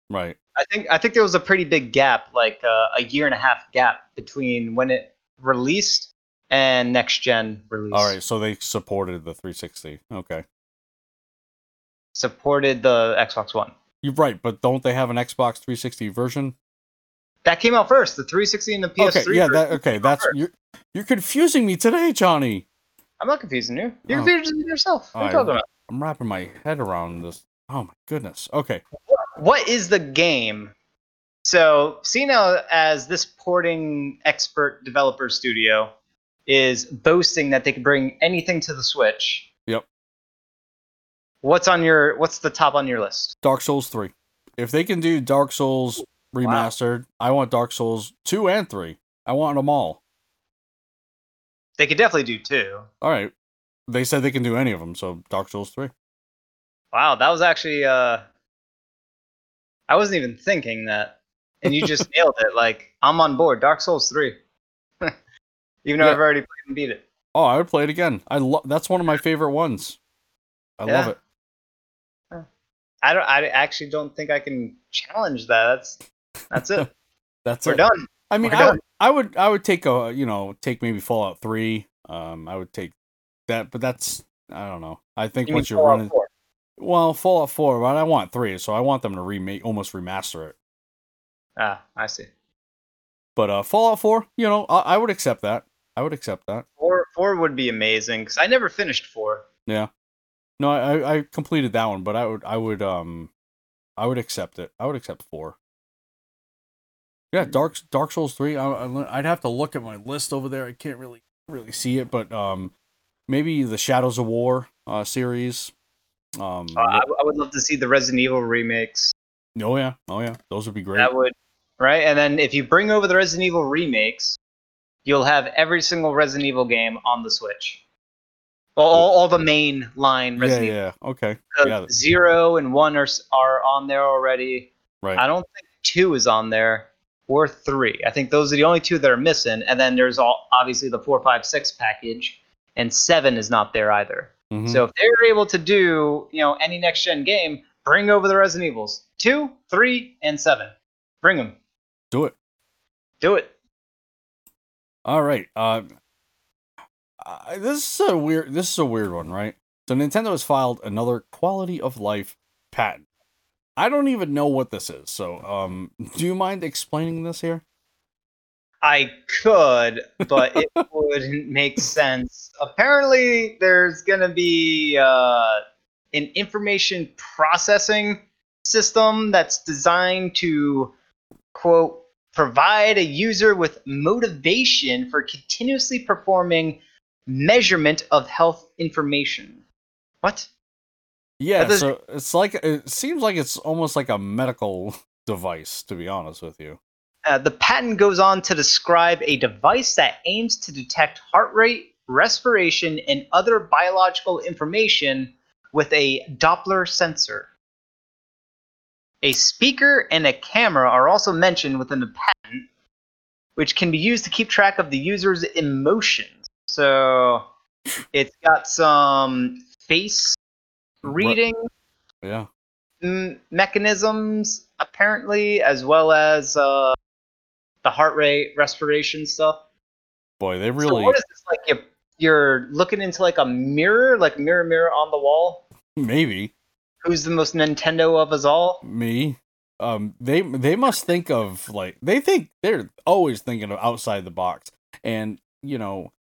Right. I think I think there was a pretty big gap, like uh, a year and a half gap between when it released and next-gen release. All right. So they supported the three sixty. Okay. Supported the Xbox One. You're right, but don't they have an Xbox three sixty version? That came out first. The three sixty and the P S three. Okay, yeah, that, okay, that's you're, you're confusing me today, Johnny. I'm not confusing you. You're oh. confusing yourself. What are you talking about? I'm wrapping my head around this. Oh my goodness. Okay. What is the game? So, Sino, as this porting expert developer studio, is boasting that they can bring anything to the Switch. Yep. What's on your what's the top on your list? Dark Souls three. If they can do Dark Souls Remastered, wow. I want Dark Souls two and three. I want them all. They could definitely do two. All right. They said they can do any of them, so Dark Souls three. Wow, that was actually uh I wasn't even thinking that. And you just nailed it. Like, I'm on board. Dark Souls three. Even though yeah. I've already played and beat it. Oh, I would play it again. I love that's one of my favorite ones. I yeah. love it. I don't. I actually don't think I can challenge that. That's that's it. that's we're it. done. I mean, I, done. Would, I would I would take a you know take maybe Fallout three. Um, I would take that, but that's I don't know. I think you once you're running, Well, Fallout four, but I want three, so I want them to remake, almost remaster it. Ah, I see. But uh, Fallout four, you know, I, I would accept that. I would accept that. Four, four would be amazing because I never finished four. Yeah, no, I, I completed that one, but I would, I would, um, I would accept it. I would accept four. Yeah, Dark Dark Souls three. I, I, I'd have to look at my list over there. I can't really really see it, but um, maybe the Shadows of War uh, series. Um, uh, I, I would love to see the Resident Evil remakes. Oh yeah, oh yeah, those would be great. That would, right? And then if you bring over the Resident Evil remakes, you'll have every single Resident Evil game on the Switch. All, all, all the main line Resident Evil. Yeah, yeah, okay. So yeah. Zero and one are are on there already. Right. I don't think two is on there, or three. I think those are the only two that are missing. And then there's all obviously the four, five, six package, and seven is not there either. Mm-hmm. So if they're able to do, you know, any next gen game, bring over the Resident Evils two, three, and seven. Bring them. Do it. Do it. All right. Uh, uh, this is a weird. This is a weird one, right? So Nintendo has filed another quality of life patent. I don't even know what this is. So, um, do you mind explaining this here? I could, but it wouldn't make sense. Apparently, there's gonna be uh, an information processing system that's designed to, quote, provide a user with motivation for continuously performing measurement of health information. What? Yeah, this- so it's like, it seems like it's almost like a medical device, to be honest with you. Uh, the patent goes on to describe a device that aims to detect heart rate, respiration, and other biological information with a Doppler sensor. A speaker and a camera are also mentioned within the patent, which can be used to keep track of the user's emotions. So it's got some face reading yeah. m- mechanisms, apparently, as well as uh, the heart rate, respiration stuff. Boy, they really... So what is this, like you're, you're looking into like a mirror, like mirror, mirror on the wall? Maybe. Who's the most Nintendo of us all? Me. Um, they they must think of like they think they're always thinking of outside the box, and you know,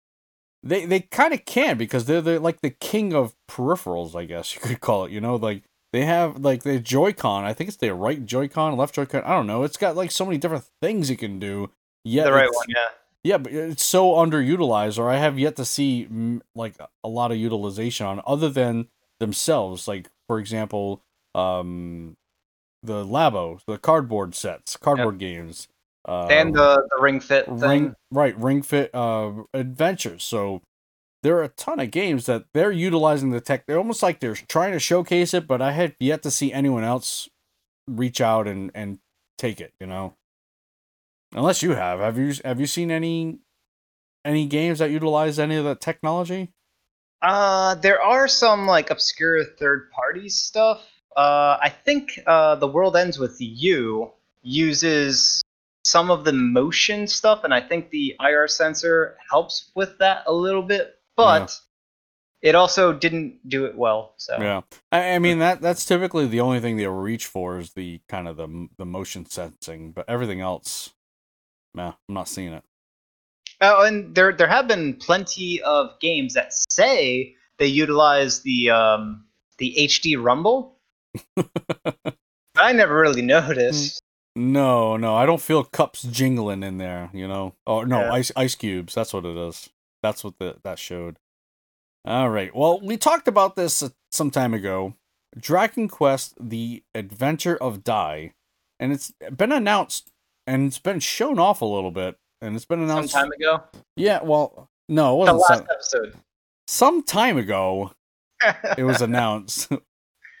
they they kind of can because they're they're like the king of peripherals, I guess you could call it. You know, like they have like the Joy-Con. I think it's the right Joy-Con, left Joy-Con. I don't know. It's got like so many different things you can do. Yeah, the right one. Yeah. Yeah, but it's so underutilized, or I have yet to see like a lot of utilization on other than themselves, like. For example, um, the Labo, the cardboard sets, cardboard yep. games. Uh, and the, the Ring Fit thing. Ring, right, Ring Fit uh, Adventures. So there are a ton of games that they're utilizing the tech. They're almost like they're trying to showcase it, but I had yet to see anyone else reach out and, and take it, you know? Unless you have. Have you have you seen any any games that utilize any of that technology? Uh, there are some like obscure third-party stuff. Uh, I think uh, The World Ends With You uses some of the motion stuff, and I think the I R sensor helps with that a little bit, but yeah. It also didn't do it well. So yeah, I, I mean that that's typically the only thing they'll reach for is the kind of the the motion sensing, but everything else, nah, I'm not seeing it. Oh, and there there have been plenty of games that say they utilize the um, the H D rumble. I never really noticed. No, no, I don't feel cups jingling in there, you know. Oh no, yeah. ice ice cubes. That's what it is. That's what the, that showed. All right. Well, we talked about this some time ago. Dragon Quest: The Adventure of Dai, and it's been announced and it's been shown off a little bit. And it's been announced some time ago. Yeah, well, no, it wasn't the last some, episode. Some time ago, it was announced.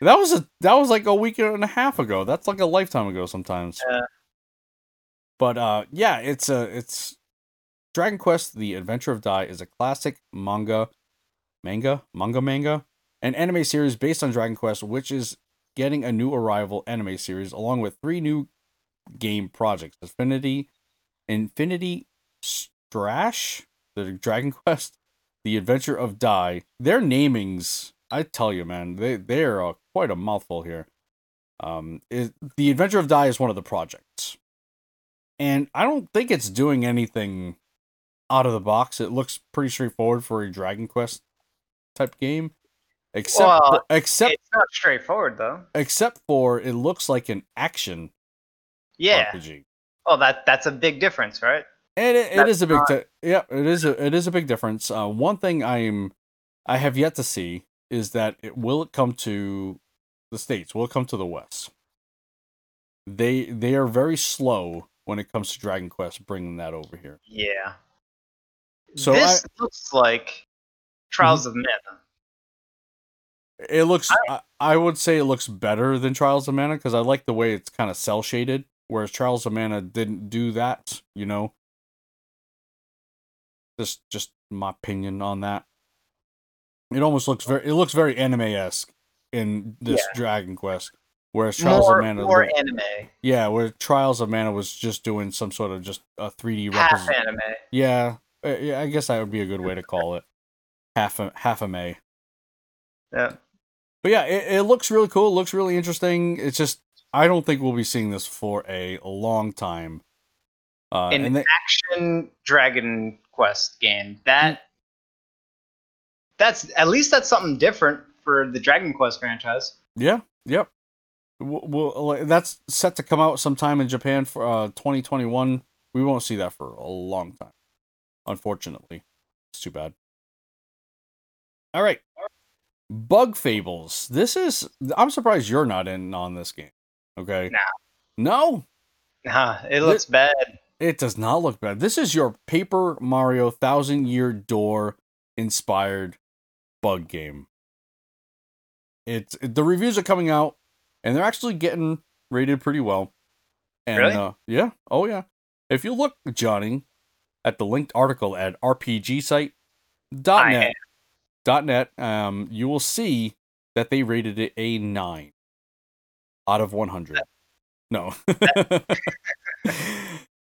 That was a that was like a week and a half ago. That's like a lifetime ago sometimes. Yeah. But uh, yeah, it's a it's Dragon Quest: The Adventure of Dai is a classic manga, manga, manga, manga, an anime series based on Dragon Quest, which is getting a new arrival anime series along with three new game projects: Affinity. Infinity Strash, the Dragon Quest, The Adventure of Dai. Their namings, I tell you, man, they, they're a quite a mouthful here. Um, is, The Adventure of Dai is one of the projects. And I don't think it's doing anything out of the box. It looks pretty straightforward for a Dragon Quest type game. Except, well, for, except it's not straightforward, though. Except for it looks like an action yeah. R P G. Oh, that that's a big difference, right? And it, it is a big not... di- yeah, it is a it is a big difference. Uh, one thing I'm I have yet to see is that it will it come to the States, will it come to the West. They they are very slow when it comes to Dragon Quest bringing that over here. Yeah. So this I, looks like Trials mm-hmm. of Mana. It looks, I, I would say it looks better than Trials of Mana, because I like the way it's kind of cell shaded, whereas Trials of Mana didn't do that, you know? Just, just my opinion on that. It almost looks very, it looks very anime-esque in this yeah. Dragon Quest, whereas Trials more, of Mana... More looked, anime. Yeah, where Trials of Mana was just doing some sort of just a three D representation. Half anime. Yeah, I guess that would be a good way to call it. Half a, half anime. Yeah. But yeah, it, it looks really cool. It looks really interesting. It's just, I don't think we'll be seeing this for a long time. Uh, An and they, action Dragon Quest game. That that's at least that's something different for the Dragon Quest franchise. Yeah. Yep. We'll, we'll, that's set to come out sometime in Japan for uh, twenty twenty-one. We won't see that for a long time. Unfortunately, it's too bad. All right. Bug Fables. This is... I'm surprised you're not in on this game. Okay? Nah. No? Nah, it looks it, bad. It does not look bad. This is your Paper Mario Thousand Year Door inspired bug game. It's the reviews are coming out, and they're actually getting rated pretty well. And, really? Uh, yeah. Oh, yeah. If you look, Johnny, at the linked article at r p g site dot net... Dot net, um, you will see that they rated it a nine out of one hundred. No,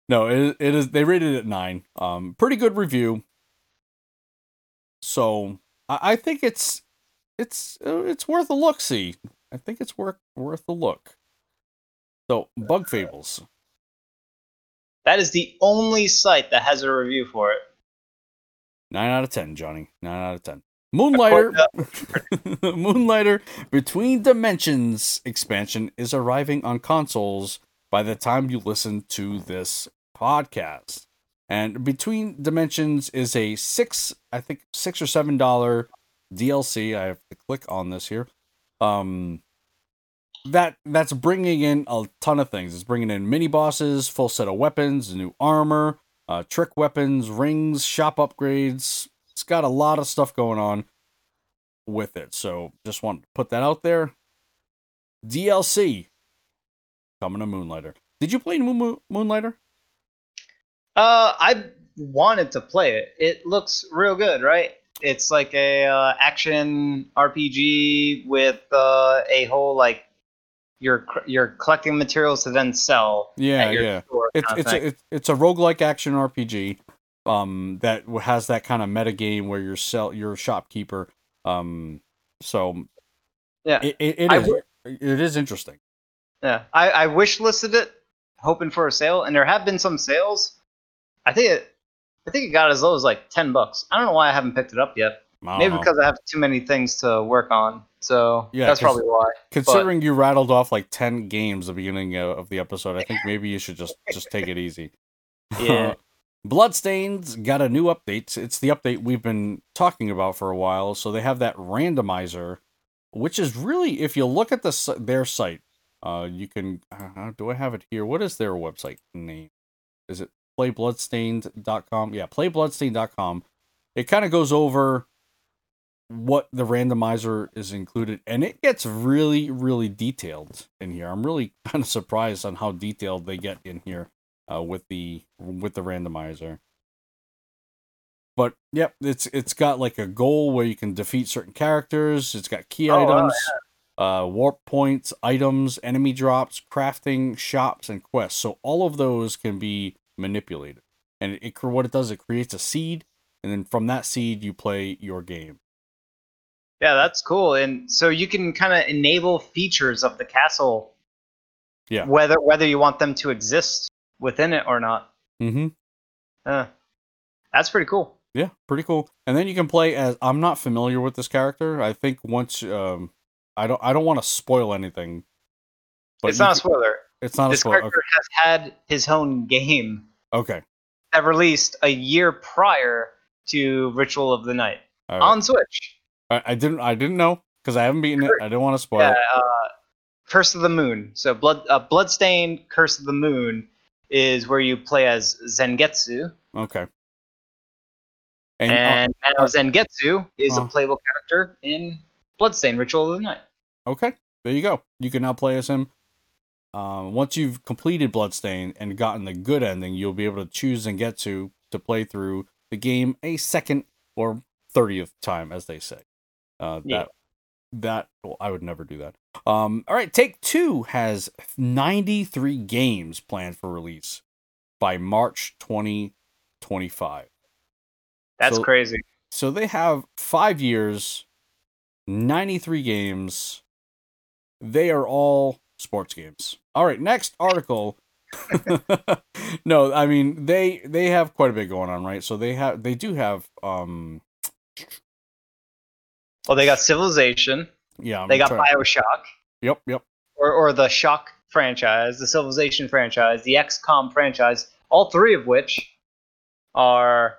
no, it, it is. They rated it nine. Um, pretty good review. So I, I think it's it's it's worth a look. See, I think it's worth worth a look. So Bug Fables. That is the only site that has a review for it. Nine out of ten, Johnny. Nine out of ten. Moonlighter Moonlighter Between Dimensions expansion is arriving on consoles by the time you listen to this podcast. And Between Dimensions is a six, I think six or seven dollar D L C. I have to click on this here. Um, that that's bringing in a ton of things. It's bringing in mini bosses, full set of weapons, new armor, uh, trick weapons, rings, shop upgrades. It's got a lot of stuff going on with it. So just want to put that out there. D L C coming to Moonlighter. Did you play Moon- Moonlighter? Uh, I wanted to play it. It looks real good, right? It's like a uh, action R P G with uh, a whole like you're you're collecting materials to then sell. Yeah, at your yeah. Store it's it's a, it's it's a roguelike action R P G. Um, that has that kind of meta game where you're sell you're a shopkeeper. Um, so yeah, it it, it, is, w- it is interesting. Yeah, I, I wish listed it, hoping for a sale, and there have been some sales. I think it, I think it got as low as like ten bucks. I don't know why I haven't picked it up yet. Maybe know. because I have too many things to work on. So yeah, that's probably why. Considering but, you rattled off like ten games at the beginning of the episode, I think maybe you should just just take it easy. Yeah. Bloodstained's got a new update. It's the update we've been talking about for a while. So they have that randomizer, which is really, if you look at the their site, uh, you can. Uh, do I have it here? What is their website name? Is it play bloodstained dot com? Yeah, play bloodstained dot com. It kind of goes over what the randomizer is included, and it gets really, really detailed in here. I'm really kind of surprised on how detailed they get in here. Uh, with the with the randomizer, but yep, it's it's got like a goal where you can defeat certain characters. It's got key oh, items, oh, yeah. uh, warp points, items, enemy drops, crafting, shops, and quests. So all of those can be manipulated, and it, it what it does, it creates a seed, and then from that seed you play your game. Yeah, that's cool. And so you can kind of enable features of the castle. Yeah. Whether whether you want them to exist within it or not. Mm-hmm. Uh, that's pretty cool. Yeah, pretty cool. And then you can play as... I'm not familiar with this character. I think once... Um, I don't I don't want to spoil anything. But it's not a spoiler. Can, it's not this a spoiler. This character okay. has had his own game. Okay. That released a year prior to Ritual of the Night. Right. On Switch. I, I didn't I didn't know, because I haven't beaten it. I didn't want to spoil yeah, it. Uh, Curse of the Moon. So Blood uh, Bloodstained Curse of the Moon is where you play as Zangetsu. Okay. And, and uh, now Zangetsu is uh, a playable character in Bloodstained Ritual of the Night. Okay, there you go. You can now play as him. Um, once you've completed Bloodstained and gotten the good ending, you'll be able to choose Zangetsu to play through the game a second or thirtieth time, as they say. Uh, yeah. That, that well, I would never do that. Um, all right, Take-Two has ninety-three games planned for release by March twenty twenty-five. That's so, crazy. So they have five years, ninety-three games. They are all sports games. All right, next article. No, I mean they they have quite a bit going on, right? So they have they do have. Um... Well, they got Civilization. Yeah, I'm they got Bioshock. To... Yep, yep. Or or the Shock franchise, the Civilization franchise, the X COM franchise. All three of which are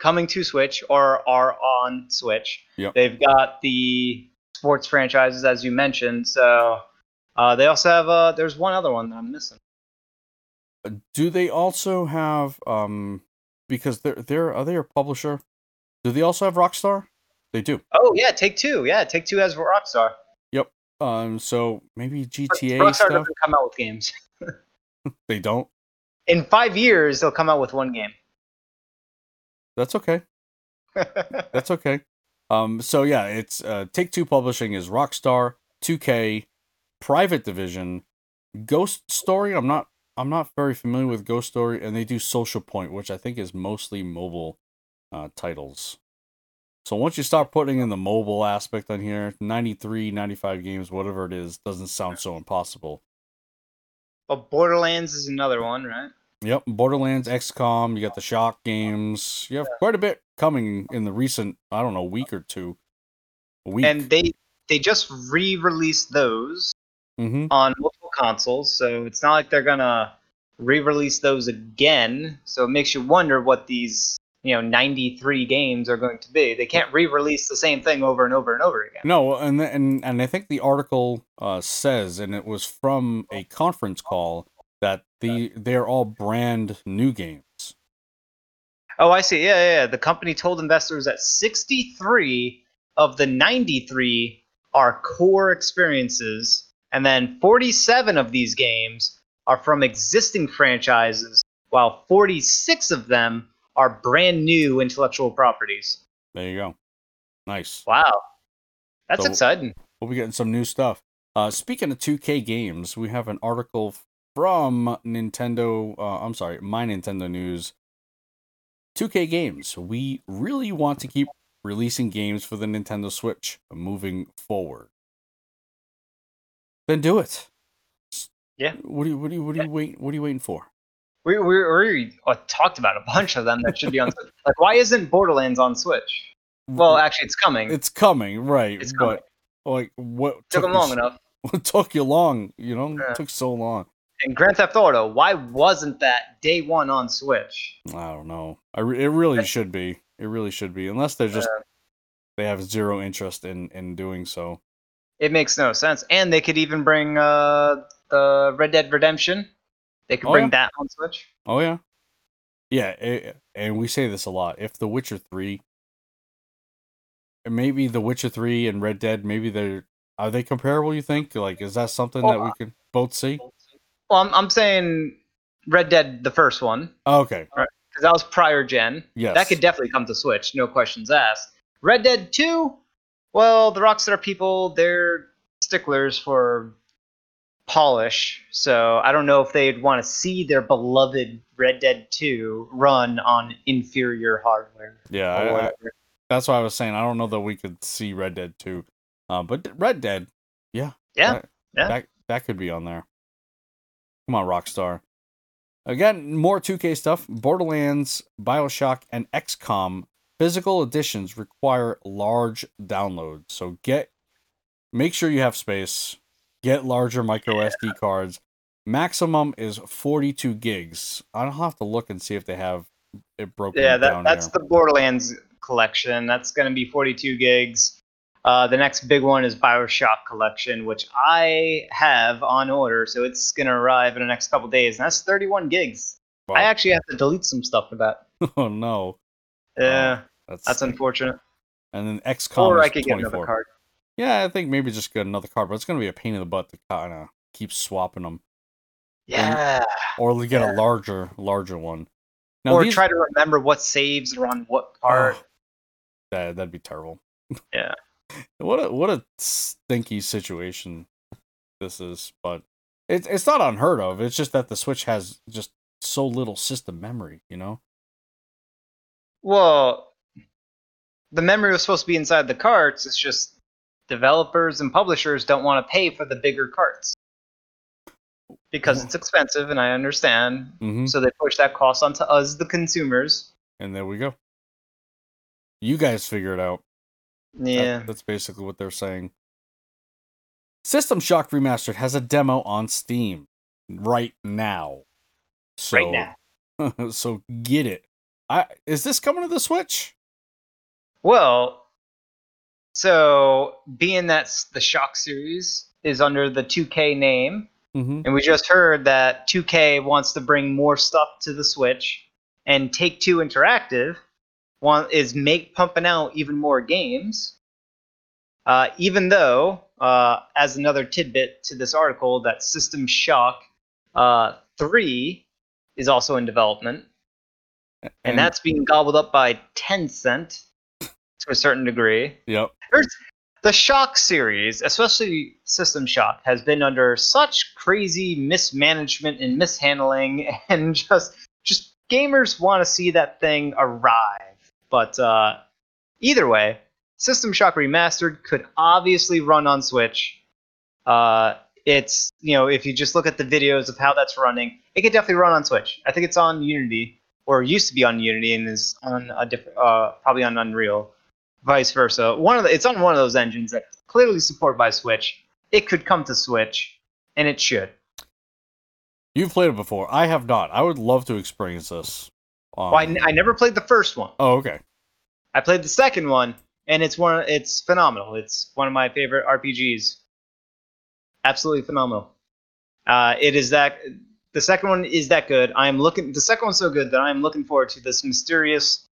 coming to Switch or are on Switch. Yep. They've got the sports franchises, as you mentioned. So uh, they also have, uh, there's one other one that I'm missing. Do they also have, um, because they're, they're, are they a publisher? Do they also have Rockstar? They do. Oh, yeah, Take-Two. Yeah, Take-Two has Rockstar. Yep. Um, so maybe G T A Rockstar stuff? Doesn't come out with games. They don't? In five years, they'll come out with one game. That's okay. That's okay. Um, so yeah, it's uh, Take-Two Publishing is Rockstar, two K, Private Division, Ghost Story. I'm not. I'm not very familiar with Ghost Story, and they do Social Point, which I think is mostly mobile uh, titles. So once you start putting in the mobile aspect on here, ninety-three, ninety-five games, whatever it is, doesn't sound so impossible. Well, Borderlands is another one, right? Yep, Borderlands, X COM, you got the Shock games. You have yeah. quite a bit coming in the recent, I don't know, week or two. A week. And they they just re-released those mm-hmm. on multiple consoles, so it's not like they're going to re-release those again. So it makes you wonder what these, you know, ninety-three games are going to be. They can't re-release the same thing over and over and over again. No, and the, and, and I think the article uh, says, and it was from a conference call, that the they're all brand new games. Oh, I see. Yeah, yeah, yeah. The company told investors that sixty-three of the ninety-three are core experiences, and then forty-seven of these games are from existing franchises, while forty-six of them are brand new intellectual properties. There you go. Nice. Wow. That's so exciting. We'll be getting some new stuff. Uh, speaking of two K games, we have an article from Nintendo, uh, I'm sorry, My Nintendo News. two K Games, we really want to keep releasing games for the Nintendo Switch moving forward. Then do it. Yeah. What are you, what are you, what are you, wait, what are you waiting for? We we already talked about a bunch of them that should be on Switch. Like, why isn't Borderlands on Switch? Well, actually, it's coming. It's coming, right? It's coming. But like, what it took, took them long so, enough? What took you long? You know, yeah. It took so long. And Grand Theft Auto, why wasn't that day one on Switch? I don't know. I re- it really should be. It really should be. Unless they're just, uh, they have zero interest in, in doing so. It makes no sense. And they could even bring uh, the Red Dead Redemption. They could oh, bring yeah. that on Switch. Oh, yeah. Yeah, it, and we say this a lot. If The Witcher three, maybe The Witcher three and Red Dead, maybe they're, are they comparable, you think? Like, is that something oh, that we could both see? Well, I'm, I'm saying Red Dead, the first one. Oh, okay. Because right, that was prior gen. Yes. That could definitely come to Switch, no questions asked. Red Dead two, well, the Rockstar people, they're sticklers for polish. So I don't know if they'd want to see their beloved Red Dead two run on inferior hardware. Yeah, I, I, that's why I was saying I don't know that we could see Red Dead two, uh, but Red Dead, yeah, yeah, that, yeah, that that could be on there. Come on, Rockstar. Again, more two K stuff. Borderlands, Bioshock, and X COM physical editions require large downloads. So get, make sure you have space. Get larger micro yeah. S D cards. Maximum is forty-two gigs. I'll have to look and see if they have it broken yeah, that, down. Yeah, that's here. The Borderlands collection. That's going to be forty-two gigs. Uh, the next big one is Bioshock collection, which I have on order, so it's going to arrive in the next couple days, and that's thirty-one gigs. Wow. I actually have to delete some stuff for that. Oh, no. Yeah, uh, that's, that's unfortunate. And then X COM Or I could twenty-four. Get another card. Yeah, I think maybe just get another card, but it's going to be a pain in the butt to kind of keep swapping them. Yeah. And, or get yeah. a larger, larger one. Now, or these... try to remember what saves are on what card. Oh, that, that'd be terrible. Yeah. What a what a stinky situation this is, but it's it's not unheard of. It's just that the Switch has just so little system memory, you know. Well, the memory was supposed to be inside the carts. It's just developers and publishers don't want to pay for the bigger carts because it's expensive, and I understand. Mm-hmm. So they push that cost onto us, the consumers. And there we go. You guys figure it out. Yeah, that, that's basically what they're saying. System Shock Remastered has a demo on Steam right now. So, right now, so get it. I is this coming to the Switch? Well, so being that the Shock series is under the two K name, mm-hmm. and we just heard that two K wants to bring more stuff to the Switch, and Take-Two Interactive. One is make pumping out even more games, uh, even though, uh, as another tidbit to this article, that System Shock uh, three is also in development, and, and that's being gobbled up by Tencent to a certain degree. Yep. There's, the Shock series, especially System Shock, has been under such crazy mismanagement and mishandling, and just just gamers want to see that thing arrive. But uh, either way, System Shock Remastered could obviously run on Switch. Uh, it's, you know, if you just look at the videos of how that's running, it could definitely run on Switch. I think it's on Unity, or used to be on Unity, and is on a different, uh, probably on Unreal, vice versa. One of the, it's on one of those engines that clearly supported by Switch. It could come to Switch, and it should. You've played it before. I have not. I would love to experience this. Um, well, I, n- I never played the first one. Oh, okay. I played the second one, and it's one. It's phenomenal. It's one of my favorite R P Gs. Absolutely phenomenal. Uh, it is that the second one is that good. I am looking. The second one's so good that I am looking forward to this mysterious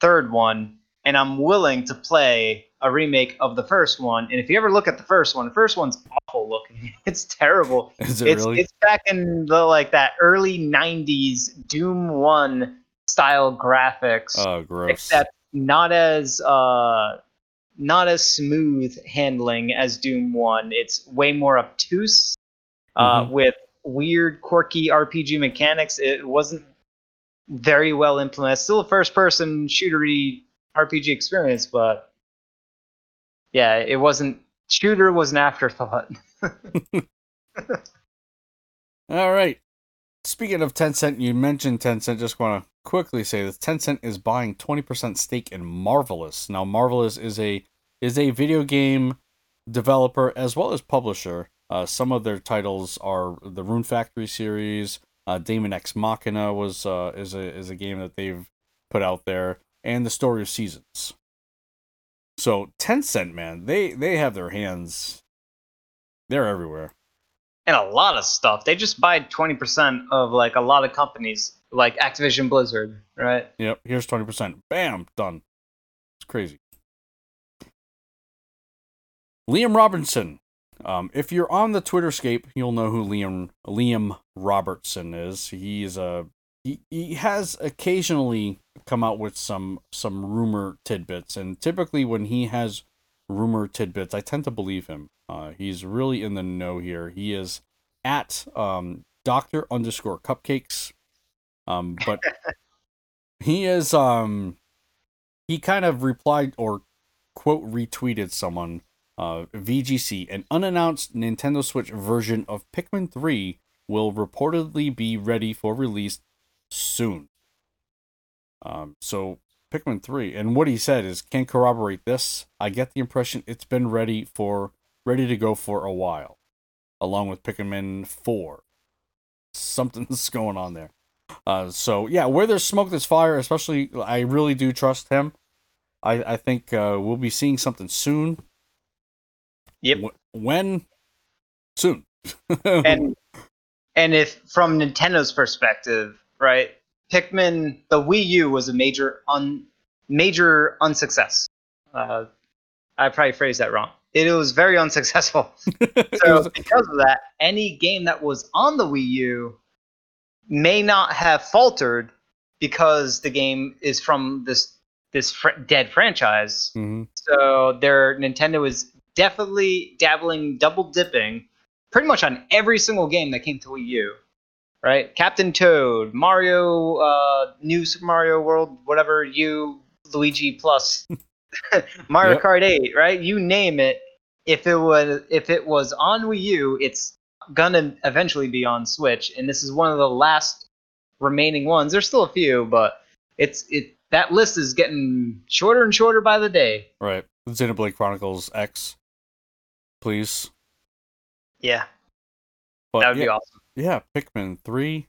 third one, and I'm willing to play a remake of the first one. And if you ever look at the first one, the first one's awful looking. It's terrible. Is it it's, really? It's back in the like that early nineties Doom one. Style graphics, oh, gross. Except not as uh, not as smooth handling as Doom one. It's way more obtuse, uh, mm-hmm. with weird, quirky R P G mechanics. It wasn't very well implemented. Still a first-person shootery R P G experience, but yeah, it wasn't. Shooter was an afterthought. All right. Speaking of Tencent, you mentioned Tencent. Just want to quickly say this: Tencent is buying twenty percent stake in Marvelous. Now, Marvelous is a is a video game developer as well as publisher. Uh, some of their titles are the Rune Factory series. Uh, Daemon Ex Machina was uh, is a is a game that they've put out there, and the Story of Seasons. So Tencent, man, they they have their hands. They're everywhere. And a lot of stuff. They just buy twenty percent of like a lot of companies, like Activision Blizzard, right? Yep, here's twenty percent. Bam, done. It's crazy. Liam Robertson. Um, if you're on the Twitterscape, you'll know who Liam Liam Robertson is. He's a he, he has occasionally come out with some some rumor tidbits, and typically when he has rumor tidbits, I tend to believe him. Uh, he's really in the know here. He is at um, Doctor underscore Cupcakes, um, but he is um, he kind of replied or quote retweeted someone, uh, V G C, an unannounced Nintendo Switch version of Pikmin three will reportedly be ready for release soon. Um, so Pikmin three, and what he said is, can't corroborate this. I get the impression it's been ready for ready to go for a while, along with Pikmin four. Something's going on there. Uh, so yeah, where there's smoke, there's fire. Especially, I really do trust him. I I think uh, we'll be seeing something soon. Yep. W- when? Soon. and and if from Nintendo's perspective, right? Pikmin, the Wii U was a major un major unsuccess. Uh, I probably phrased that wrong. It was very unsuccessful. So because of that, any game that was on the Wii U may not have faltered because the game is from this this fr- dead franchise. Mm-hmm. So their Nintendo is definitely dabbling, double dipping, pretty much on every single game that came to Wii U. Right, Captain Toad, Mario, uh, New Super Mario World, whatever, you, Luigi Plus, Mario yep. Kart eight, right? You name it. If it was if it was on Wii U, it's gonna eventually be on Switch, and this is one of the last remaining ones. There's still a few, but it's it that list is getting shorter and shorter by the day. Right, Xenoblade Chronicles X, please. Yeah, but, that would yeah. be awesome. Yeah, Pikmin three.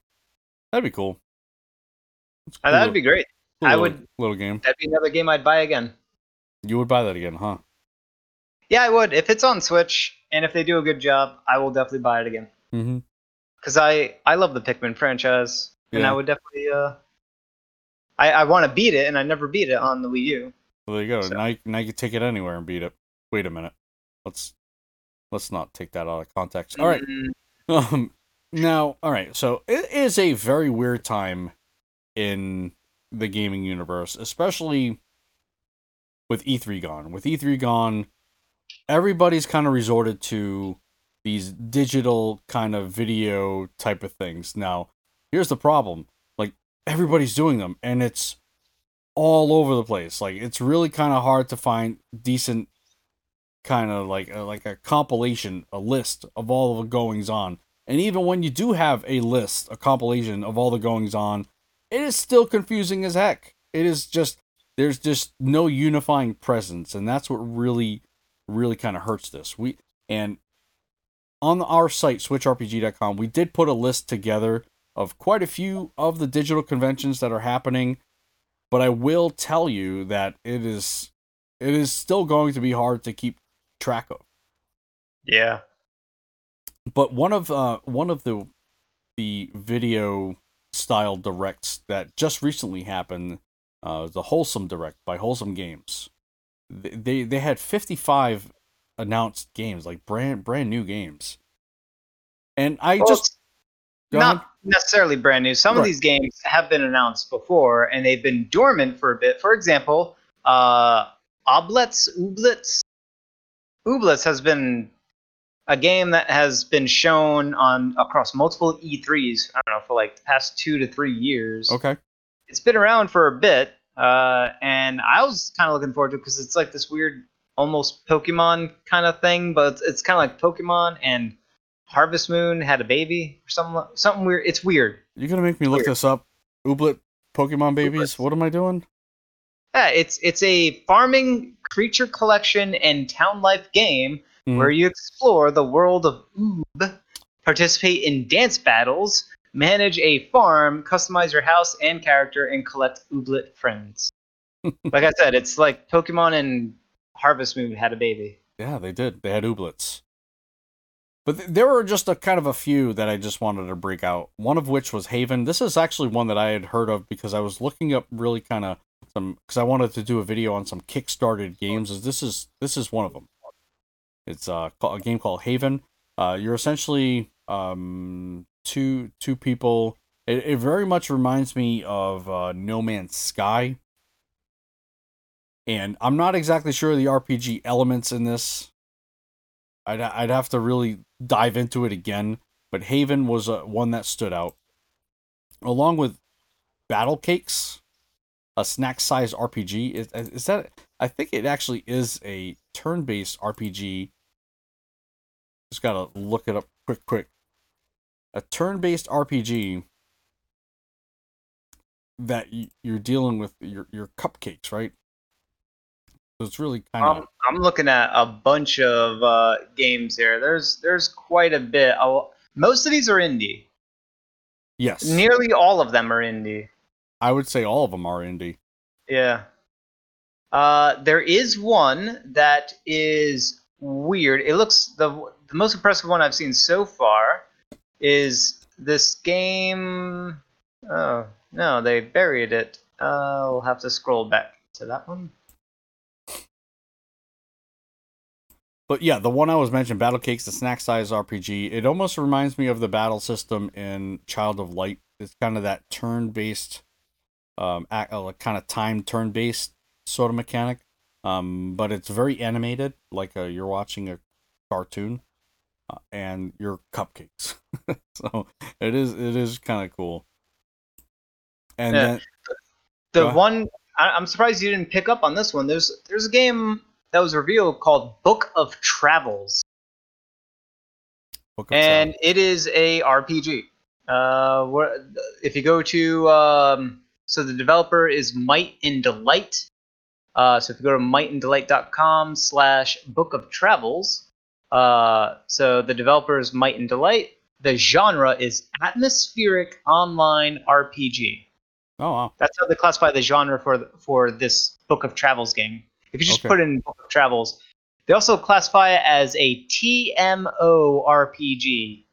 That'd be cool. Cool oh, that'd be great. Cool I little, would little game. That'd be another game I'd buy again. You would buy that again, huh? Yeah, I would. If it's on Switch and if they do a good job, I will definitely buy it again. Mm-hmm. Because I, I love the Pikmin franchise, and yeah. I would definitely uh I, I want to beat it, and I never beat it on the Wii U. Well, there you go. So. Now, you, now you can take it anywhere and beat it. Wait a minute. Let's let's not take that out of context. All right. Mm-hmm. Um Now, all right, so it is a very weird time in the gaming universe, especially with E three gone. With E three gone, everybody's kind of resorted to these digital kind of video type of things. Now, here's the problem. Like, everybody's doing them, and it's all over the place. Like, it's really kind of hard to find decent kind of like a, like a compilation, a list of all the goings-on. And even when you do have a list, a compilation of all the goings-on, it is still confusing as heck. It is just, there's just no unifying presence, and that's what really, really kind of hurts this. We And on our site, switch r p g dot com, we did put a list together of quite a few of the digital conventions that are happening, but I will tell you that it is, it is still going to be hard to keep track of. Yeah. But one of uh, one of the the video style directs that just recently happened, uh, the Wholesome Direct by Wholesome Games, they they had fifty-five announced games, like brand brand new games, and I well, just not ahead. necessarily brand new. Some right. of these games have been announced before, and they've been dormant for a bit. For example, uh, Oblets Ooblets Ooblets has been. A game that has been shown on across multiple E threes, I don't know, for like the past two to three years. Okay. It's been around for a bit, uh, and I was kind of looking forward to it because it's like this weird, almost Pokemon kind of thing, but it's, it's kind of like Pokemon and Harvest Moon had a baby or something, something weird. It's weird. You're going to make me look weird. this up. Ooblet Pokemon babies? Ooblets. What am I doing? Yeah, it's it's a farming creature collection and town life game. Mm-hmm. Where you explore the world of Oob, participate in dance battles, manage a farm, customize your house and character, and collect Ooblet friends. Like I said, it's like Pokemon and Harvest Moon had a baby. Yeah, they did. They had Ooblets. But th- there were just a kind of a few that I just wanted to break out, one of which was Haven. This is actually one that I had heard of because I was looking up really kind of some, because I wanted to do a video on some Kickstarted games. This is this is one of them. It's a, a game called Haven. Uh, you're essentially um, two two people. It, it very much reminds me of uh, No Man's Sky. And I'm not exactly sure of the R P G elements in this. I'd, I'd have to really dive into it again. But Haven was uh, one that stood out. Along with Battle Cakes, a snack-sized R P G. Is, is that? I think it actually is a turn-based R P G. Just gotta look it up quick, quick. A turn-based R P G that you're dealing with your your cupcakes, right? So it's really kind of. Um, I'm looking at a bunch of uh, games there. There's there's quite a bit. I'll, most of these are indie. Yes. Nearly all of them are indie. I would say all of them are indie. Yeah. Uh, there is one that is weird. It looks the the most impressive one I've seen so far is this game. Oh no, they buried it. Uh, we'll have to scroll back to that one. But yeah, the one I was mentioning, Battle Cakes, the snack-sized R P G, it almost reminds me of the battle system in Child of Light. It's kind of that turn-based, um, kind of time turn-based sort of mechanic. Um, but it's very animated, like a, you're watching a cartoon, uh, and you're cupcakes. So it is, it is kind of cool. And yeah. then, the one I, I'm surprised you didn't pick up on this one. There's there's a game that was revealed called Book of Travels. Book of and Travels. It is a R P G. Uh, where, if you go to, um, so the developer is Might and Delight. Uh, so if you go to might and delight dot com slash Book of Travels, uh, so the developer is Might and Delight. The genre is atmospheric online R P G. Oh, wow. That's how they classify the genre for the, for this Book of Travels game. If you just okay. put in Book of Travels, they also classify it as a T M O R P G,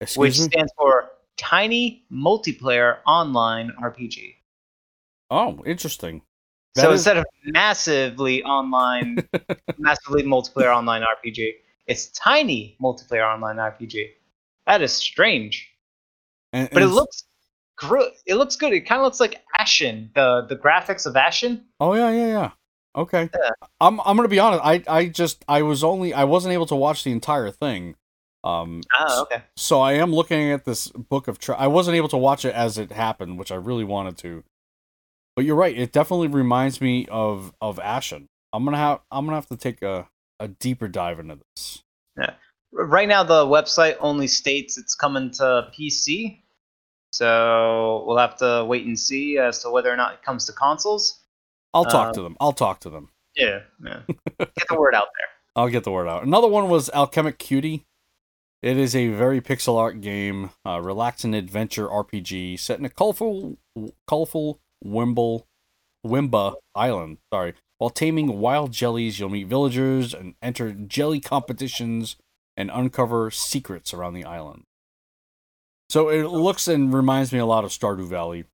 Excuse which me? stands for Tiny Multiplayer Online R P G. Oh, interesting. That so is... instead of massively online, massively multiplayer online R P G, it's Tiny Multiplayer Online R P G. That is strange, and, but and it looks gr- it looks good. It kind of looks like Ashen, the the graphics of Ashen. Oh yeah, yeah, yeah. Okay, yeah. I'm I'm gonna be honest. I, I just I was only I wasn't able to watch the entire thing. Um, oh, okay. So I am looking at this book of. Tra- I wasn't able to watch it as it happened, which I really wanted to. But you're right. It definitely reminds me of of Ashen. I'm gonna have I'm gonna have to take a, a deeper dive into this. Yeah. Right now, the website only states it's coming to P C, so we'll have to wait and see as to whether or not it comes to consoles. I'll talk um, to them. I'll talk to them. Yeah, yeah. Get the word out there. I'll get the word out. Another one was Alchemic Cutie. It is a very pixel art game, uh, relaxing adventure R P G set in a colorful, colorful Wimble, Wimba Island. Sorry, while taming wild jellies, you'll meet villagers and enter jelly competitions and uncover secrets around the island. So it looks and reminds me a lot of Stardew Valley.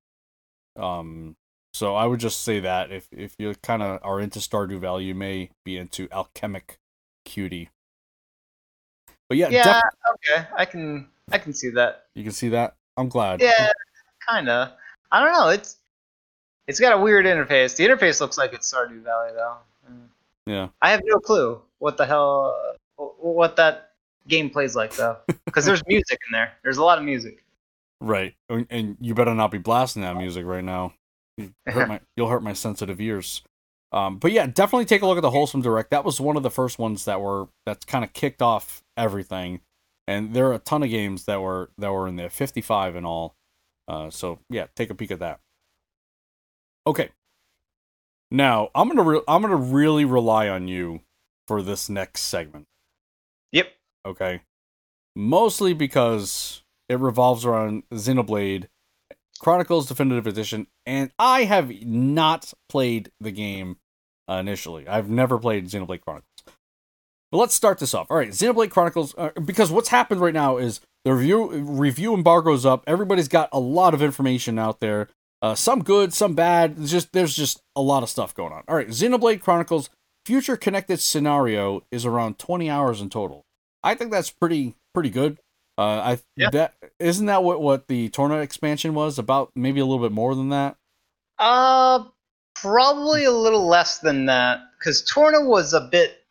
Um, so I would just say that if, if you kind of are into Stardew Valley, you may be into Alchemic Cutie. But yeah, yeah, def- okay, I can I can see that. You can see that? I'm glad. Yeah, kind of. I don't know. It's it's got a weird interface. The interface looks like it's Stardew Valley though. Yeah. I have no clue what the hell uh, what that game plays like though, because there's music in there. There's a lot of music. Right, and you better not be blasting that music right now. You hurt my, you'll hurt my sensitive ears. Um, but yeah, definitely take a look at the Wholesome Direct. That was one of the first ones that were that's kind of kicked off everything, and there are a ton of games that were that were in there, fifty-five in all. Uh, so yeah, take a peek at that. Okay. Now I'm gonna re- I'm gonna really rely on you for this next segment. Yep. Okay. Mostly because it revolves around Xenoblade Chronicles Definitive Edition, and I have not played the game uh, initially. I've never played Xenoblade Chronicles. But let's start this off. All right, Xenoblade Chronicles, uh, because what's happened right now is the review, review embargo's up. Everybody's got a lot of information out there. Uh, some good, some bad. It's just there's just a lot of stuff going on. All right, Xenoblade Chronicles Future Connected Scenario is around twenty hours in total. I think that's pretty pretty good. Uh, I yeah. that isn't that what, what the Torna expansion was about? Maybe a little bit more than that. Uh, probably a little less than that, because Torna was a bit.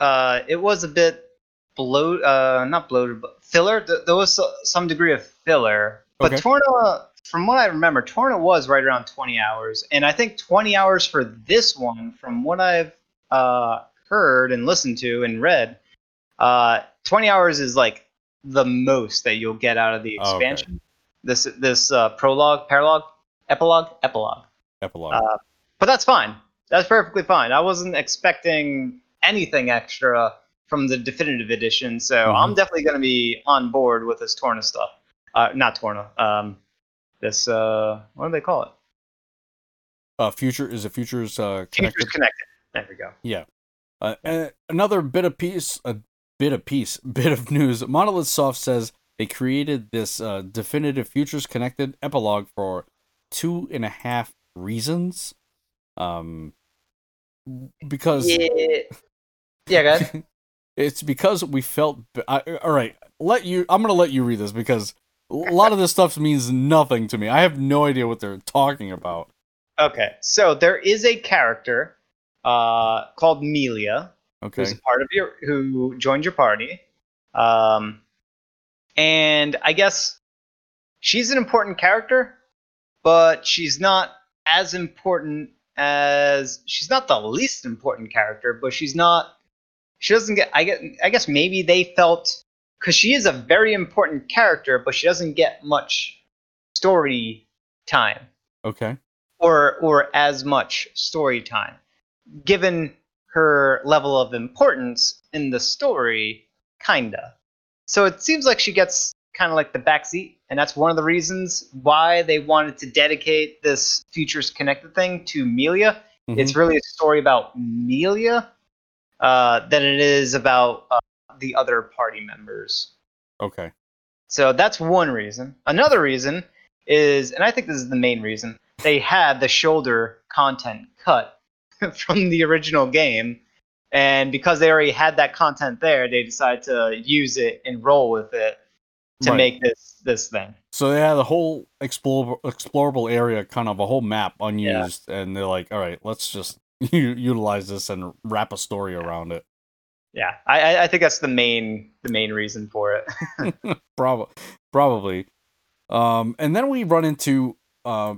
Uh, it was a bit bloated. Uh, not bloated, but filler. There was some degree of filler, but okay. Torna from what I remember, Torna was right around twenty hours, and I think twenty hours for this one, from what I've uh, heard and listened to and read, uh, twenty hours is like the most that you'll get out of the expansion. Okay. This this uh, prologue, paralogue, epilogue, epilogue, epilogue. Uh, but that's fine. That's perfectly fine. I wasn't expecting anything extra from the definitive edition, so mm-hmm. I'm definitely going to be on board with this Torna stuff. Uh, not Torna. Um, this uh, what do they call it? Uh, future is a futures uh, connected. Futures connected. There we go. Yeah. Uh, and another bit of piece, a bit of piece, bit of news. Monolith Soft says they created this uh, definitive futures connected epilogue for two and a half reasons. Um, because yeah, yeah, go ahead. It's because we felt. I, all right, let you. I'm gonna let you read this because a lot of this stuff means nothing to me. I have no idea what they're talking about. Okay, so there is a character uh, called Melia, okay, who's a part of your who joined your party, um, and I guess she's an important character, but she's not as important as she's not the least important character, but she's not. She doesn't get. I get. I guess maybe they felt because she is a very important character, but she doesn't get much story time. Okay. Or or as much story time, given her level of importance in the story, kinda. So it seems like she gets kind of like the backseat, and that's one of the reasons why they wanted to dedicate this Futures Connected thing to Melia. Mm-hmm. It's really a story about Melia. Uh, than it is about uh, the other party members. Okay. So that's one reason. Another reason is, and I think this is the main reason, they had the shoulder content cut from the original game, and because they already had that content there, they decided to use it and roll with it to right. make this this thing. So they had the whole explore- explorable area, kind of a whole map unused, yeah. and they're like, all right, let's just you utilize this and wrap a story around it. Yeah, I, I think that's the main the main reason for it. probably, probably. Um, and then we run into uh,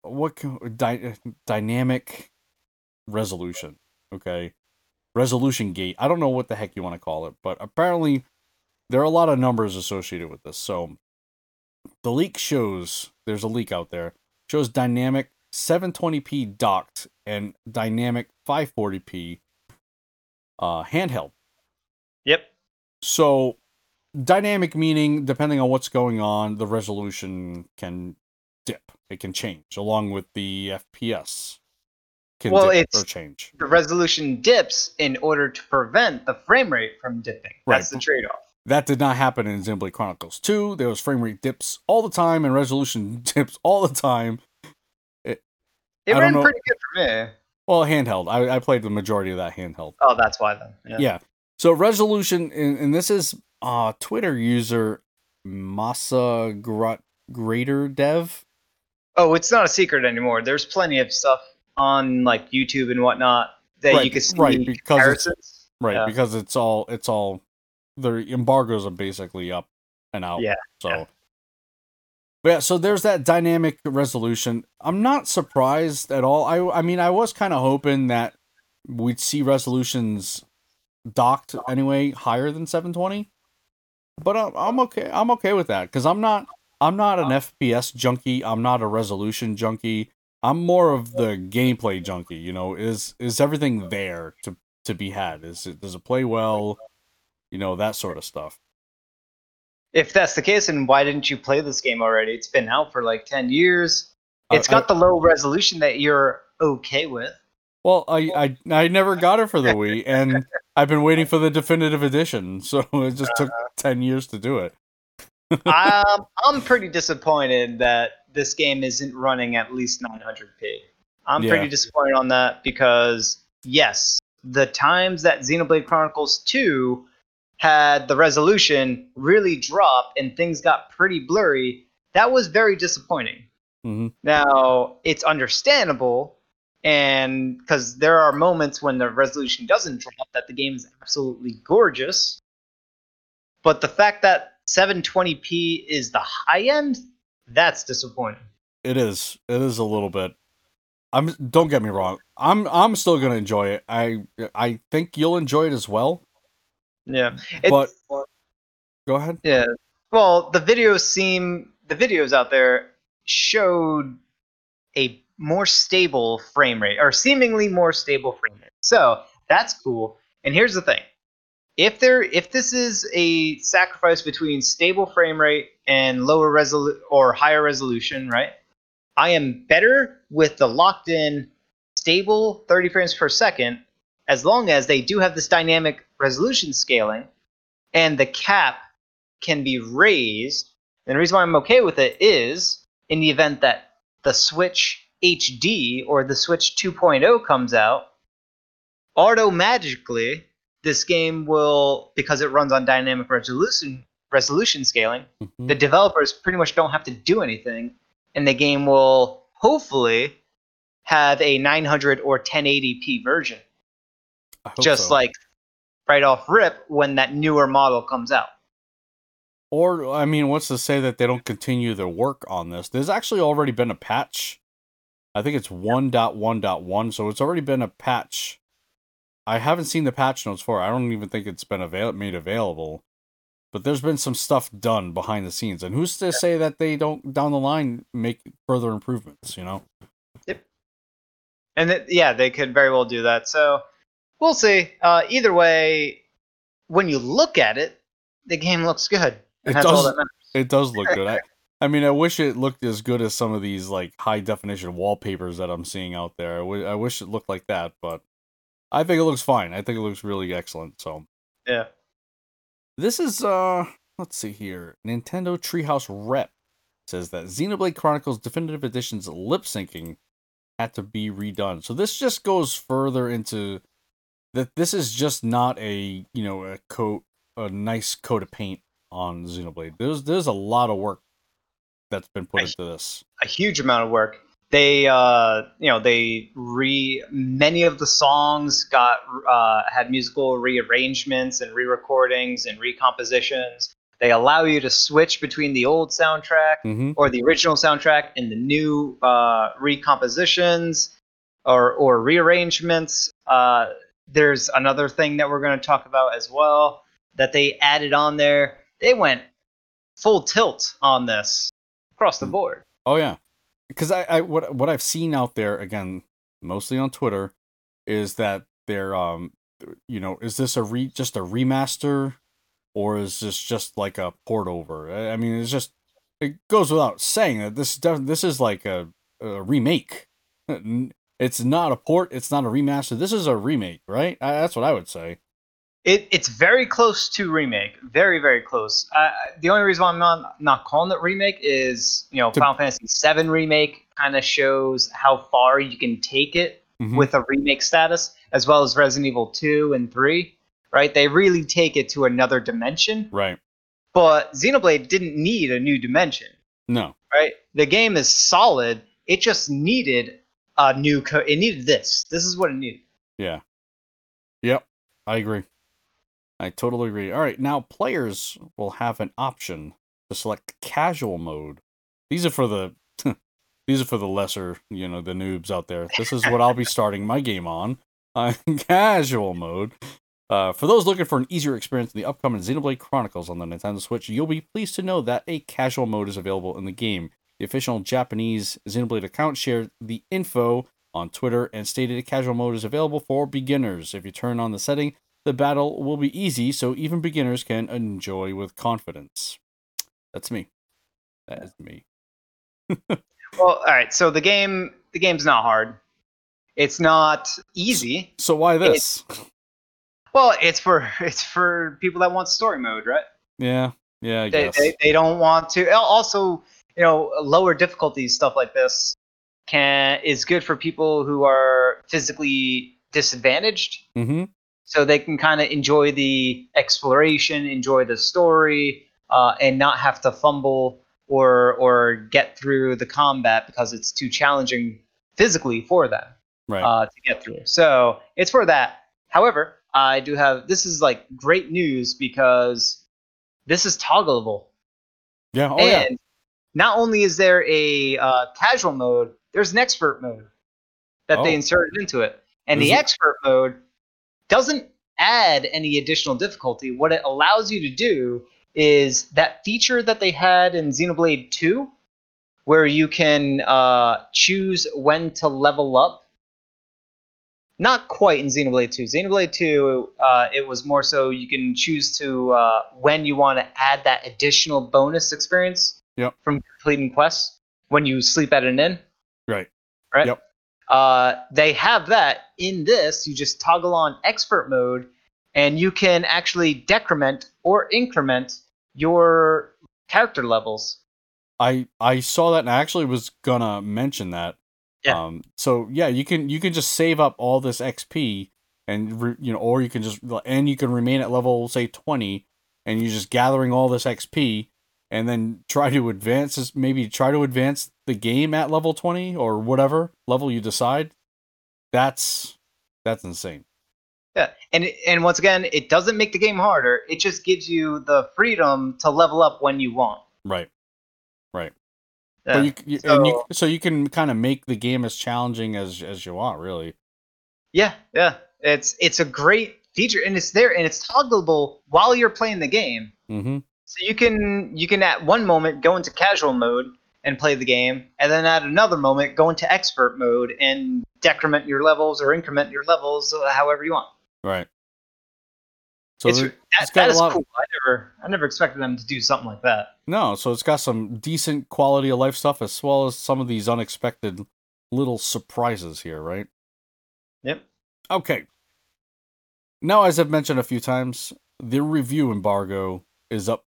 what can, dy- dynamic resolution. Okay, resolution gate. I don't know what the heck you want to call it, but apparently there are a lot of numbers associated with this. So the leak shows there's a leak out there shows dynamic seven twenty p docked and dynamic five forty p uh, handheld. Yep. So dynamic meaning, depending on what's going on, the resolution can dip. It can change, along with the F P S can well, dip it's, or change. The resolution dips in order to prevent the frame rate from dipping. Right. That's the trade-off. That did not happen in Xenoblade Chronicles two. There was frame rate dips all the time and resolution dips all the time. It I ran pretty good for me. Well, handheld. I, I played the majority of that handheld. Oh, that's why then. Yeah. yeah. So resolution, and, and this is uh, Twitter user Masa Gr- Greater Dev. Oh, it's not a secret anymore. There's plenty of stuff on like YouTube and whatnot that right, you can see right, because comparisons. Right, yeah. because it's all it's all the embargoes are basically up and out. Yeah. So. Yeah. Yeah, so there's that dynamic resolution. I'm not surprised at all. I I mean, I was kind of hoping that we'd see resolutions docked anyway higher than seven twenty. But I'm, I'm okay. I'm okay with that because I'm not I'm not an F P S junkie. I'm not a resolution junkie. I'm more of the gameplay junkie. You know, is is everything there to to be had? Is it, does it play well? You know, that sort of stuff. If that's the case, then why didn't you play this game already? It's been out for like ten years. It's got the low resolution that you're okay with. Well, I I, I never got it for the Wii, and I've been waiting for the definitive edition, so it just took uh, ten years to do it. I'm, I'm pretty disappointed that this game isn't running at least nine hundred p. I'm yeah. pretty disappointed on that because, yes, the times that Xenoblade Chronicles two had the resolution really drop and things got pretty blurry, that was very disappointing. Mm-hmm. Now, it's understandable, and because there are moments when the resolution doesn't drop that the game is absolutely gorgeous, but the fact that seven twenty p is the high end, That's disappointing. It is. It is a little bit. I'm. Don't get me wrong. I'm. I'm still gonna enjoy it. I. I think you'll enjoy it as well. Yeah. It's, but go ahead. Yeah. Well, the videos seem the videos out there showed a more stable frame rate, or seemingly more stable frame rate. So that's cool. And here's the thing. If there, if this is a sacrifice between stable frame rate and lower resolu- or higher resolution, right? I am better with the locked-in stable thirty frames per second, as long as they do have this dynamic resolution scaling, and the cap can be raised. And the reason why I'm okay with it is, in the event that the Switch H D or the Switch two point oh comes out, automatically this game will, because it runs on dynamic resolution resolution scaling, mm-hmm. the developers pretty much don't have to do anything, and the game will hopefully have a nine hundred or ten eighty p version. I hope just so. Like right off rip when that newer model comes out. Or, I mean, what's to say that they don't continue their work on this? There's actually already been a patch. I think it's one point one point one, so it's already been a patch. I haven't seen the patch notes for it. I don't even think it's been avail- made available. But there's been some stuff done behind the scenes. And who's to say that they don't, down the line, make further improvements, you know? Yep. And, th- yeah, they could very well do that. So, we'll see. Uh, either way, when you look at it, the game looks good. It does, all that matters. It does look good. I, I mean, I wish it looked as good as some of these, like, high-definition wallpapers that I'm seeing out there. I, w- I wish it looked like that, but I think it looks fine. I think it looks really excellent. So yeah, this is uh, let's see here. Nintendo Treehouse Rep says that Xenoblade Chronicles Definitive Edition's lip syncing had to be redone. So this just goes further into that. This is just not a you know a coat a nice coat of paint on Xenoblade. There's there's a lot of work that's been put a, into this. A huge amount of work. They, uh, you know, they re many of the songs got uh, had musical rearrangements and re-recordings and recompositions. They allow you to switch between the old soundtrack mm-hmm. or the original soundtrack and the new uh, recompositions or or rearrangements. Uh, there's another thing that we're going to talk about as well that they added on there. They went full tilt on this across the board. Oh yeah. Because I, I what what I've seen out there, again, mostly on Twitter, is that they're um you know is this a re just a remaster, or is this just like a port over? I mean, it's just it goes without saying that this def- this is like a, a remake. It's not a port. It's not a remaster. This is a remake, right? I, that's what I would say. It it's very close to remake, very very close. Uh, the only reason why I'm not not calling it remake is you know to, Final Fantasy seven remake kind of shows how far you can take it mm-hmm. with a remake status, as well as Resident Evil two and three, right? They really take it to another dimension, right? But Xenoblade didn't need a new dimension, no, right? The game is solid. It just needed a new. Co- it needed this. This is what it needed. Yeah. Yep, I agree. I totally agree. All right, now players will have an option to select casual mode. These are for the these are for the lesser, you know, the noobs out there. This is what I'll be starting my game on, uh, casual mode. Uh, for those looking for an easier experience in the upcoming Xenoblade Chronicles on the Nintendo Switch, you'll be pleased to know that a casual mode is available in the game. The official Japanese Xenoblade account shared the info on Twitter and stated a casual mode is available for beginners. If you turn on the setting, the battle will be easy, so even beginners can enjoy with confidence. That's me. That is me. Well, all right. So the game, the game's not hard. It's not easy. So why this? It's, well, it's for it's for people that want story mode, right? Yeah, yeah. I they, guess. they they don't want to. Also, you know, lower difficulties stuff like this can is good for people who are physically disadvantaged. Mm-hmm. So they can kind of enjoy the exploration, enjoy the story, uh, and not have to fumble or or get through the combat because it's too challenging physically for them right. uh, to get through. So it's for that. However, I do have this is like great news because this is toggleable. Yeah. Oh and yeah. not only is there a uh, casual mode, there's an expert mode that oh. they inserted into it. And is the it? expert mode doesn't add any additional difficulty. What it allows you to do is that feature that they had in Xenoblade two, where you can uh, choose when to level up. Not quite in Xenoblade two. Xenoblade two, uh, it was more so you can choose to uh, when you want to add that additional bonus experience yep. from completing quests when you sleep at an inn. Right. Right? Yep. Uh, they have that in this. You just toggle on expert mode, and you can actually decrement or increment your character levels. I I saw that, and I actually was gonna mention that. Yeah. Um, so yeah, you can you can just save up all this X P, and re, you know, or you can just and you can remain at level say twenty, and you're just gathering all this X P, and then try to advance. Maybe try to advance the game at level twenty or whatever level you decide. That's that's insane. Yeah, and and once again, it doesn't make the game harder. It just gives you the freedom to level up when you want. Right. Right. Yeah, but you, you, so, and you, so you can kind of make the game as challenging as, as you want, really. Yeah, yeah. It's it's a great feature, and it's there, and it's toggleable while you're playing the game. Mm-hmm. So you can you can at one moment go into casual mode and play the game, and then at another moment go into expert mode and decrement your levels or increment your levels however you want. Right. So it's, there, that, it's that is cool. Of... I never, I never expected them to do something like that. No, so it's got some decent quality of life stuff as well as some of these unexpected little surprises here, right? Yep. Okay. Now, as I've mentioned a few times, the review embargo is up,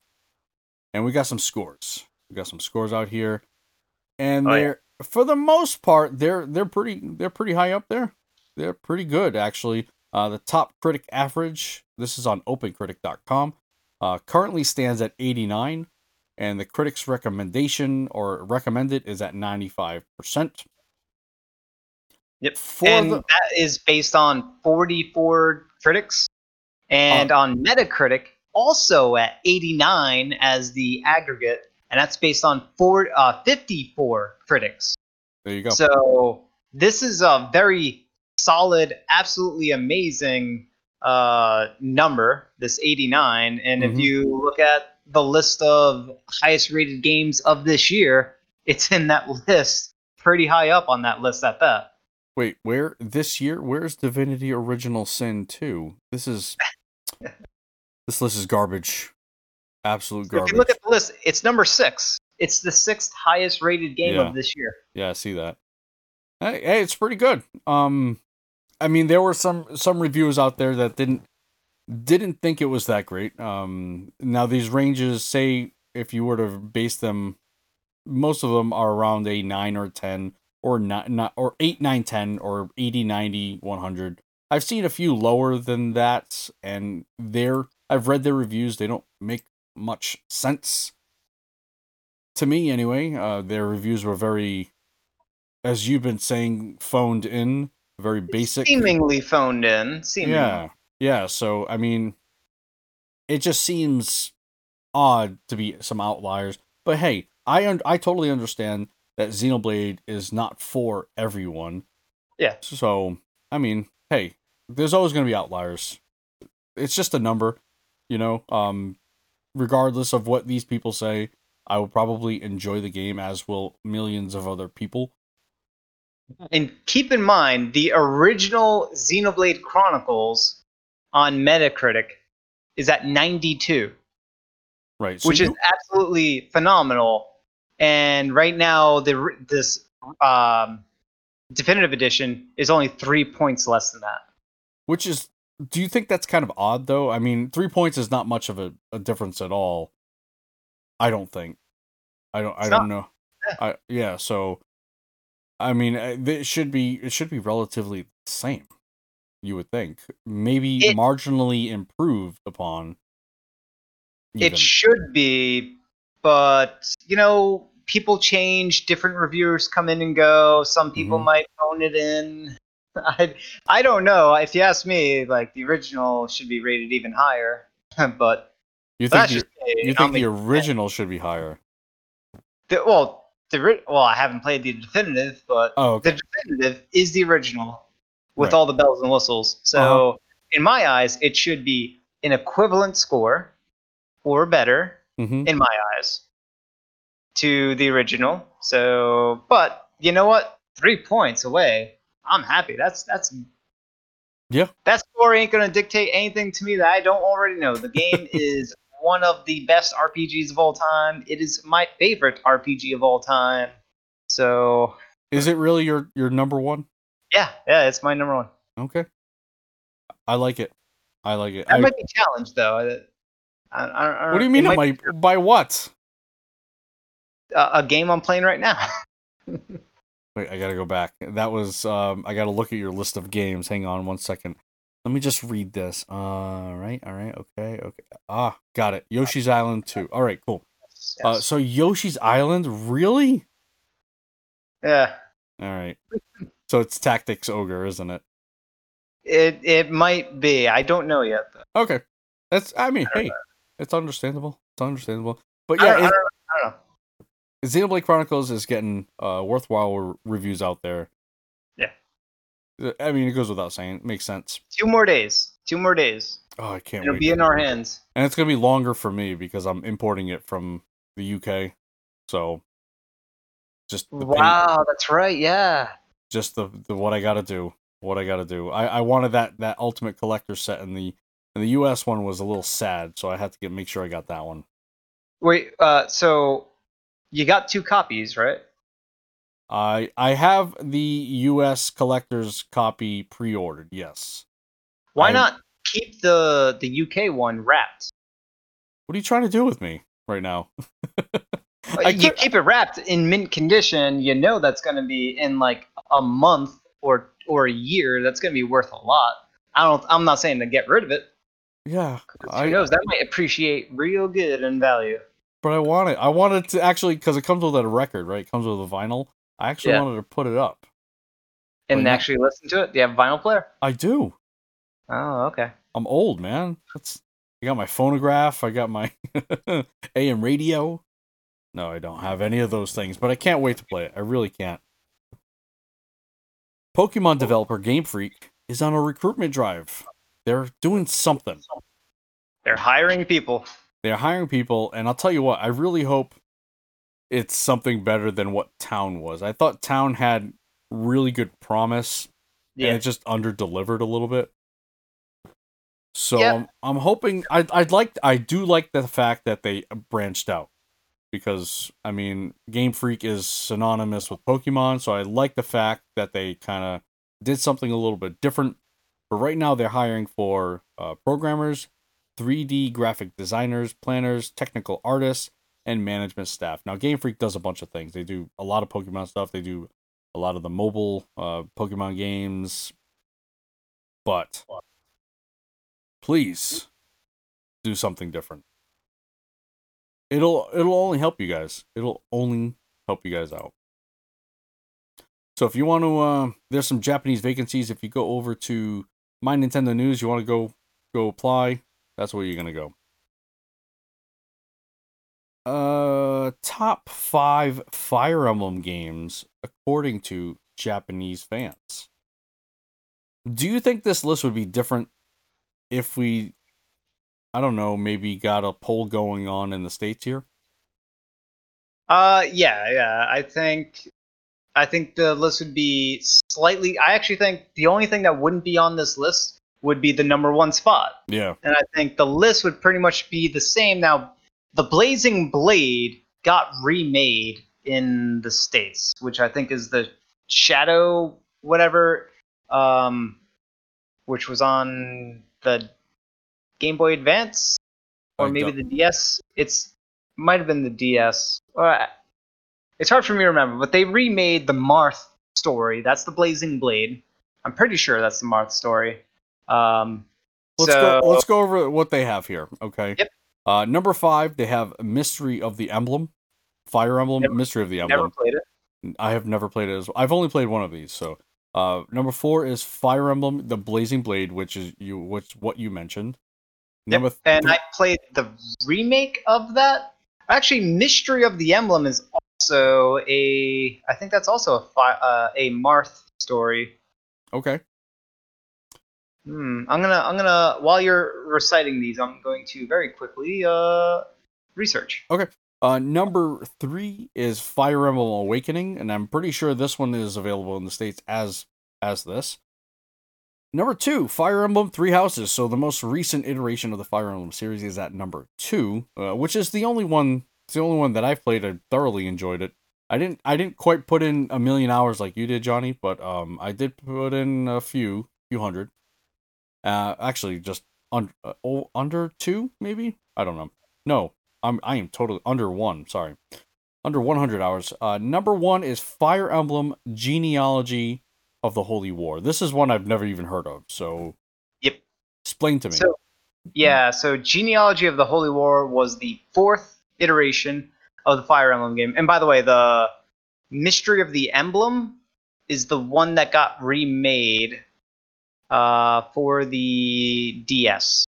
and we got some scores. We got some scores out here, and oh, they're yeah. for the most part they're they're pretty they're pretty high up there. They're pretty good actually. Uh, the top critic average, this is on open critic dot com, uh, currently stands at eighty-nine, and the critic's recommendation or recommended is at ninety-five percent. Yep. For and the- that is based on forty-four critics, and um, on Metacritic, also at eighty-nine as the aggregate, and that's based on four, uh, fifty-four critics. There you go. So this is a very... solid, absolutely amazing uh, number, this eighty-nine. And mm-hmm. if you look at the list of highest rated games of this year, it's in that list, pretty high up on that list at that. Wait, where this year? Where's Divinity Original Sin two? This is this list is garbage. Absolute garbage. If you look at the list, it's number six. It's the sixth highest rated game yeah. of this year. Yeah, I see that. Hey, it's pretty good. Um, I mean, there were some, some reviewers out there that didn't didn't think it was that great. Um, now, these ranges, say, if you were to base them, most of them are around a nine or ten, or not, not or eight, nine, ten, or eighty, ninety, one hundred. I've seen a few lower than that, and they're, I've read their reviews. They don't make much sense. To me, anyway, uh, their reviews were very... as you've been saying, phoned in, very basic. Seemingly phoned in. Seemingly. Yeah, yeah. So, I mean, it just seems odd to be some outliers. But hey, I un- I totally understand that Xenoblade is not for everyone. Yeah. So, I mean, hey, there's always going to be outliers. It's just a number, you know. Um, regardless of what these people say, I will probably enjoy the game, as will millions of other people. And keep in mind, the original Xenoblade Chronicles on Metacritic is at ninety-two, right? So which you... is absolutely phenomenal. And right now, the this um, definitive edition is only three points less than that. Which is, do you think that's kind of odd, though? I mean, three points is not much of a, a difference at all. I don't think. I don't. It's I don't not... know. Yeah. I, yeah. So. I mean, it should be it should be relatively the same, you would think. Maybe it, marginally improved upon. Even. It should be, but, you know, people change. Different reviewers come in and go. Some people mm-hmm. might phone it in. I, I don't know. If you ask me, like, the original should be rated even higher. But you think, but the, just, you think the original should be higher? The, well, the well, I haven't played the definitive, but oh, okay. the definitive is the original with right. all the bells and whistles. So uh-huh. in my eyes, it should be an equivalent score or better mm-hmm. in my eyes to the original. So, but you know what? Three points away. I'm happy. That's that's. Yeah. That score ain't gonna dictate anything to me that I don't already know. The game is one of the best R P Gs of all time. It is my favorite R P G of all time. So is it really your, your number one? Yeah, yeah, it's my number one. Okay. I like it. I like it. That I, might be challenged though. I, I, I, what do you mean? It it might, might, by what? Uh, a game I'm playing right now. Wait, I gotta go back. That was um, I gotta look at your list of games. Hang on one second. Let me just read this. Uh, all right, all right, okay, okay. Ah, got it. Yoshi's Island two. All right, cool. Yes. Uh, so Yoshi's Island, really? Yeah. All right. So it's Tactics Ogre, isn't it? It it might be. I don't know yet, though. Okay, that's. I mean, I hey, know. It's understandable. It's understandable. But yeah, I don't, I don't, I don't know. Xenoblade Chronicles is getting uh, worthwhile re- reviews out there. Yeah. I mean, it goes without saying. It makes sense. Two more days. Two more days. Oh, I can't It'll wait. It'll be in our hands. And it's going to be longer for me because I'm importing it from the U K. So, just... The wow, pain. That's right, yeah. Just the, the what I got to do. What I got to do. I, I wanted that, that Ultimate Collector set, and the, and the U S one was a little sad, so I had to get make sure I got that one. Wait, uh, so... You got two copies, right? I I have the U S collector's copy pre-ordered, yes. Why I, not keep the the U K one wrapped? What are you trying to do with me right now? I you could, keep it wrapped in mint condition. You know that's going to be in like a month or or a year. That's going to be worth a lot. I don't. I'm not saying to get rid of it. Yeah, I, who knows? That might appreciate real good in value. But I want it. I wanted to actually, because it comes with a record, right? It comes with a vinyl. I actually yeah. wanted to put it up. And like, actually listen to it? Do you have a vinyl player? I do. Oh, okay. I'm old, man. That's. I got my phonograph. I got my A M radio. No, I don't have any of those things, but I can't wait to play it. I really can't. Pokemon developer Game Freak is on a recruitment drive. They're doing something. They're hiring people. They're hiring people, and I'll tell you what, I really hope it's something better than what Town was. I thought Town had really good promise, yeah. and it just under-delivered a little bit. So yeah. I'm, I'm hoping, I, I'd like, I do like the fact that they branched out, because, I mean, Game Freak is synonymous with Pokemon, so I like the fact that they kind of did something a little bit different. But right now they're hiring for uh, programmers, three D graphic designers, planners, technical artists, and management staff. Now, Game Freak does a bunch of things. They do a lot of Pokemon stuff. They do a lot of the mobile uh, Pokemon games. But please do something different. It'll it'll only help you guys. It'll only help you guys out. So if you want to, uh, there's some Japanese vacancies. If you go over to My Nintendo News, you want to go go apply. That's where you're going to go. Uh, top five Fire Emblem games, according to Japanese fans. Do you think this list would be different if we, I don't know, maybe got a poll going on in the States here? Uh, yeah, yeah. I think, I think the list would be slightly, I actually think the only thing that wouldn't be on this list would be the number one spot. Yeah. And I think the list would pretty much be the same. Now, the Blazing Blade got remade in the States, which I think is the Shadow whatever, um, which was on the Game Boy Advance, or I maybe don't. The D S. It's might have been the D S. It's hard for me to remember, but they remade the Marth story. That's the Blazing Blade. I'm pretty sure that's the Marth story. Um, let's so, go. Let's go over what they have here. Okay. Yep. Uh, number five, they have Mystery of the Emblem, Fire Emblem, never, Mystery of the Emblem. Never played it. I have never played it as well. I've only played one of these. So, uh, number four is Fire Emblem, the Blazing Blade, which is you, which what you mentioned. Number yep. And th- I played the remake of that. Actually, Mystery of the Emblem is also a, I think that's also a fi- uh, a Marth story. Okay. Hmm. I'm gonna I'm gonna while you're reciting these, I'm going to very quickly uh research. Okay. Uh, number three is Fire Emblem Awakening, and I'm pretty sure this one is available in the States as as this. Number two, Fire Emblem Three Houses. So the most recent iteration of the Fire Emblem series is at number two, uh, which is the only one. It's the only one that I've played. I thoroughly enjoyed it. I didn't. I didn't quite put in a million hours like you did, Johnny, but um, I did put in a few, few hundred. Uh, actually, just under uh, oh, under two, maybe. I don't know. No, I'm I am totally under one. Sorry, under one hundred hours. Uh, number one is Fire Emblem Genealogy of the Holy War. This is one I've never even heard of. So, yep. Explain to me. So, yeah. So, Genealogy of the Holy War was the fourth iteration of the Fire Emblem game. And by the way, the Mystery of the Emblem is the one that got remade uh, for the D S.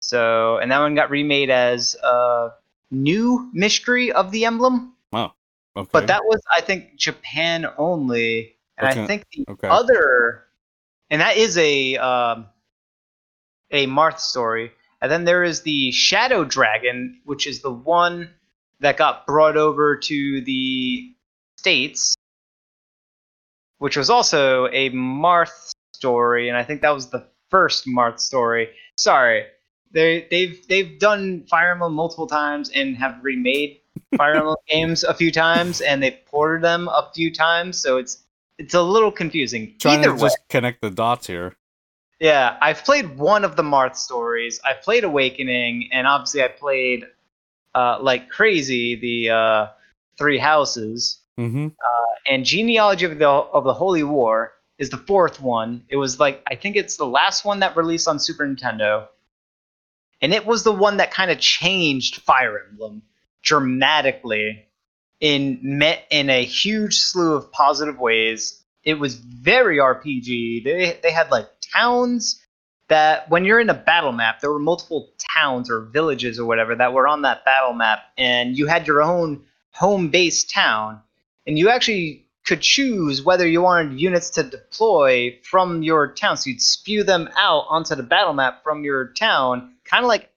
So, and that one got remade as uh, New Mystery of the Emblem. Wow. Okay. But that was, I think, Japan only. And okay. I think the okay. other, and that is a um, a Marth story. And then there is the Shadow Dragon, which is the one that got brought over to the States, which was also a Marth story, and I think that was the first Marth story. Sorry, they they've they've done Fire Emblem multiple times and have remade Fire Emblem games a few times, and they've ported them a few times, so it's it's a little confusing. Trying Either to way, just connect the dots here. Yeah, I've played one of the Marth stories. I played Awakening, and obviously I played, uh, like crazy, the uh, Three Houses. Mm-hmm. Uh, and Genealogy of the of the Holy War is the fourth one. It was like, I think it's the last one that released on Super Nintendo. And it was the one that kind of changed Fire Emblem dramatically in met in a huge slew of positive ways. It was very R P G. They they had like towns that when you're in a battle map, there were multiple towns or villages or whatever that were on that battle map, and you had your own home-based town, and you actually could choose whether you wanted units to deploy from your town. So you'd spew them out onto the battle map from your town, kind of like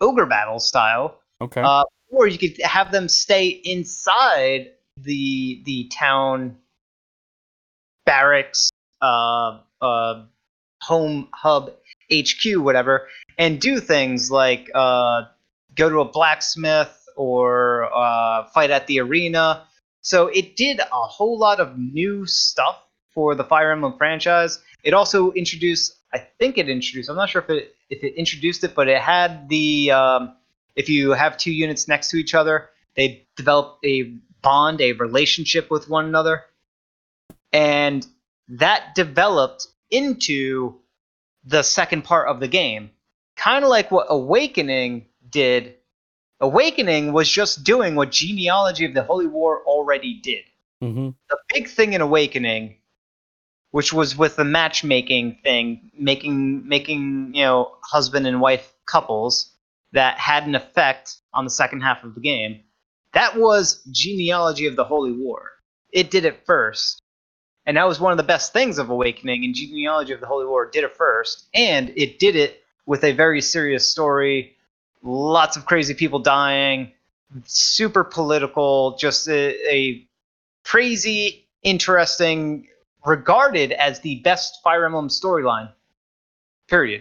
Ogre Battle style. Okay. Uh, or you could have them stay inside the the town barracks, uh, uh, home hub, H Q, whatever, and do things like uh, go to a blacksmith or uh, fight at the arena. So it did a whole lot of new stuff for the Fire Emblem franchise. It also introduced, I think it introduced, I'm not sure if it if it introduced it, but it had the, um, if you have two units next to each other, they develop a bond, a relationship with one another. And that developed into the second part of the game. Kind of like what Awakening did. Awakening was just doing what Genealogy of the Holy War already did. Mm-hmm. The big thing in Awakening, which was with the matchmaking thing, making, making you know, husband and wife couples, that had an effect on the second half of the game. That was Genealogy of the Holy War. It did it first. And that was one of the best things of Awakening, and Genealogy of the Holy War did it first, and it did it with a very serious story, lots of crazy people dying, super political, just a, a crazy, interesting, regarded as the best Fire Emblem storyline, period.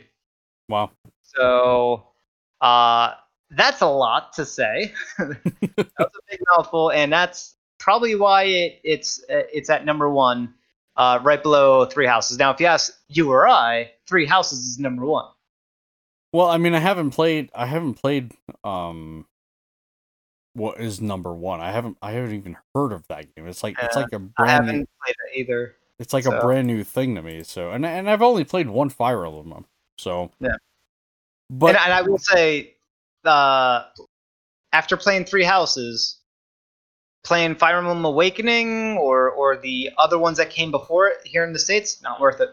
Wow. So uh, that's a lot to say. That's a big mouthful, and that's probably why it, it's it's at number one, uh, right below Three Houses. Now, if you ask you or I, Three Houses is number one. Well, I mean, I haven't played. I haven't played. Um, what is number one? I haven't. I haven't even heard of that game. It's like it's like a brand. I haven't new, played it either. It's like so. a brand new thing to me. So, and and I've only played one Fire Emblem. So yeah, but and, and I will say, uh, after playing Three Houses, playing Fire Emblem Awakening or or the other ones that came before it here in the States, not worth it.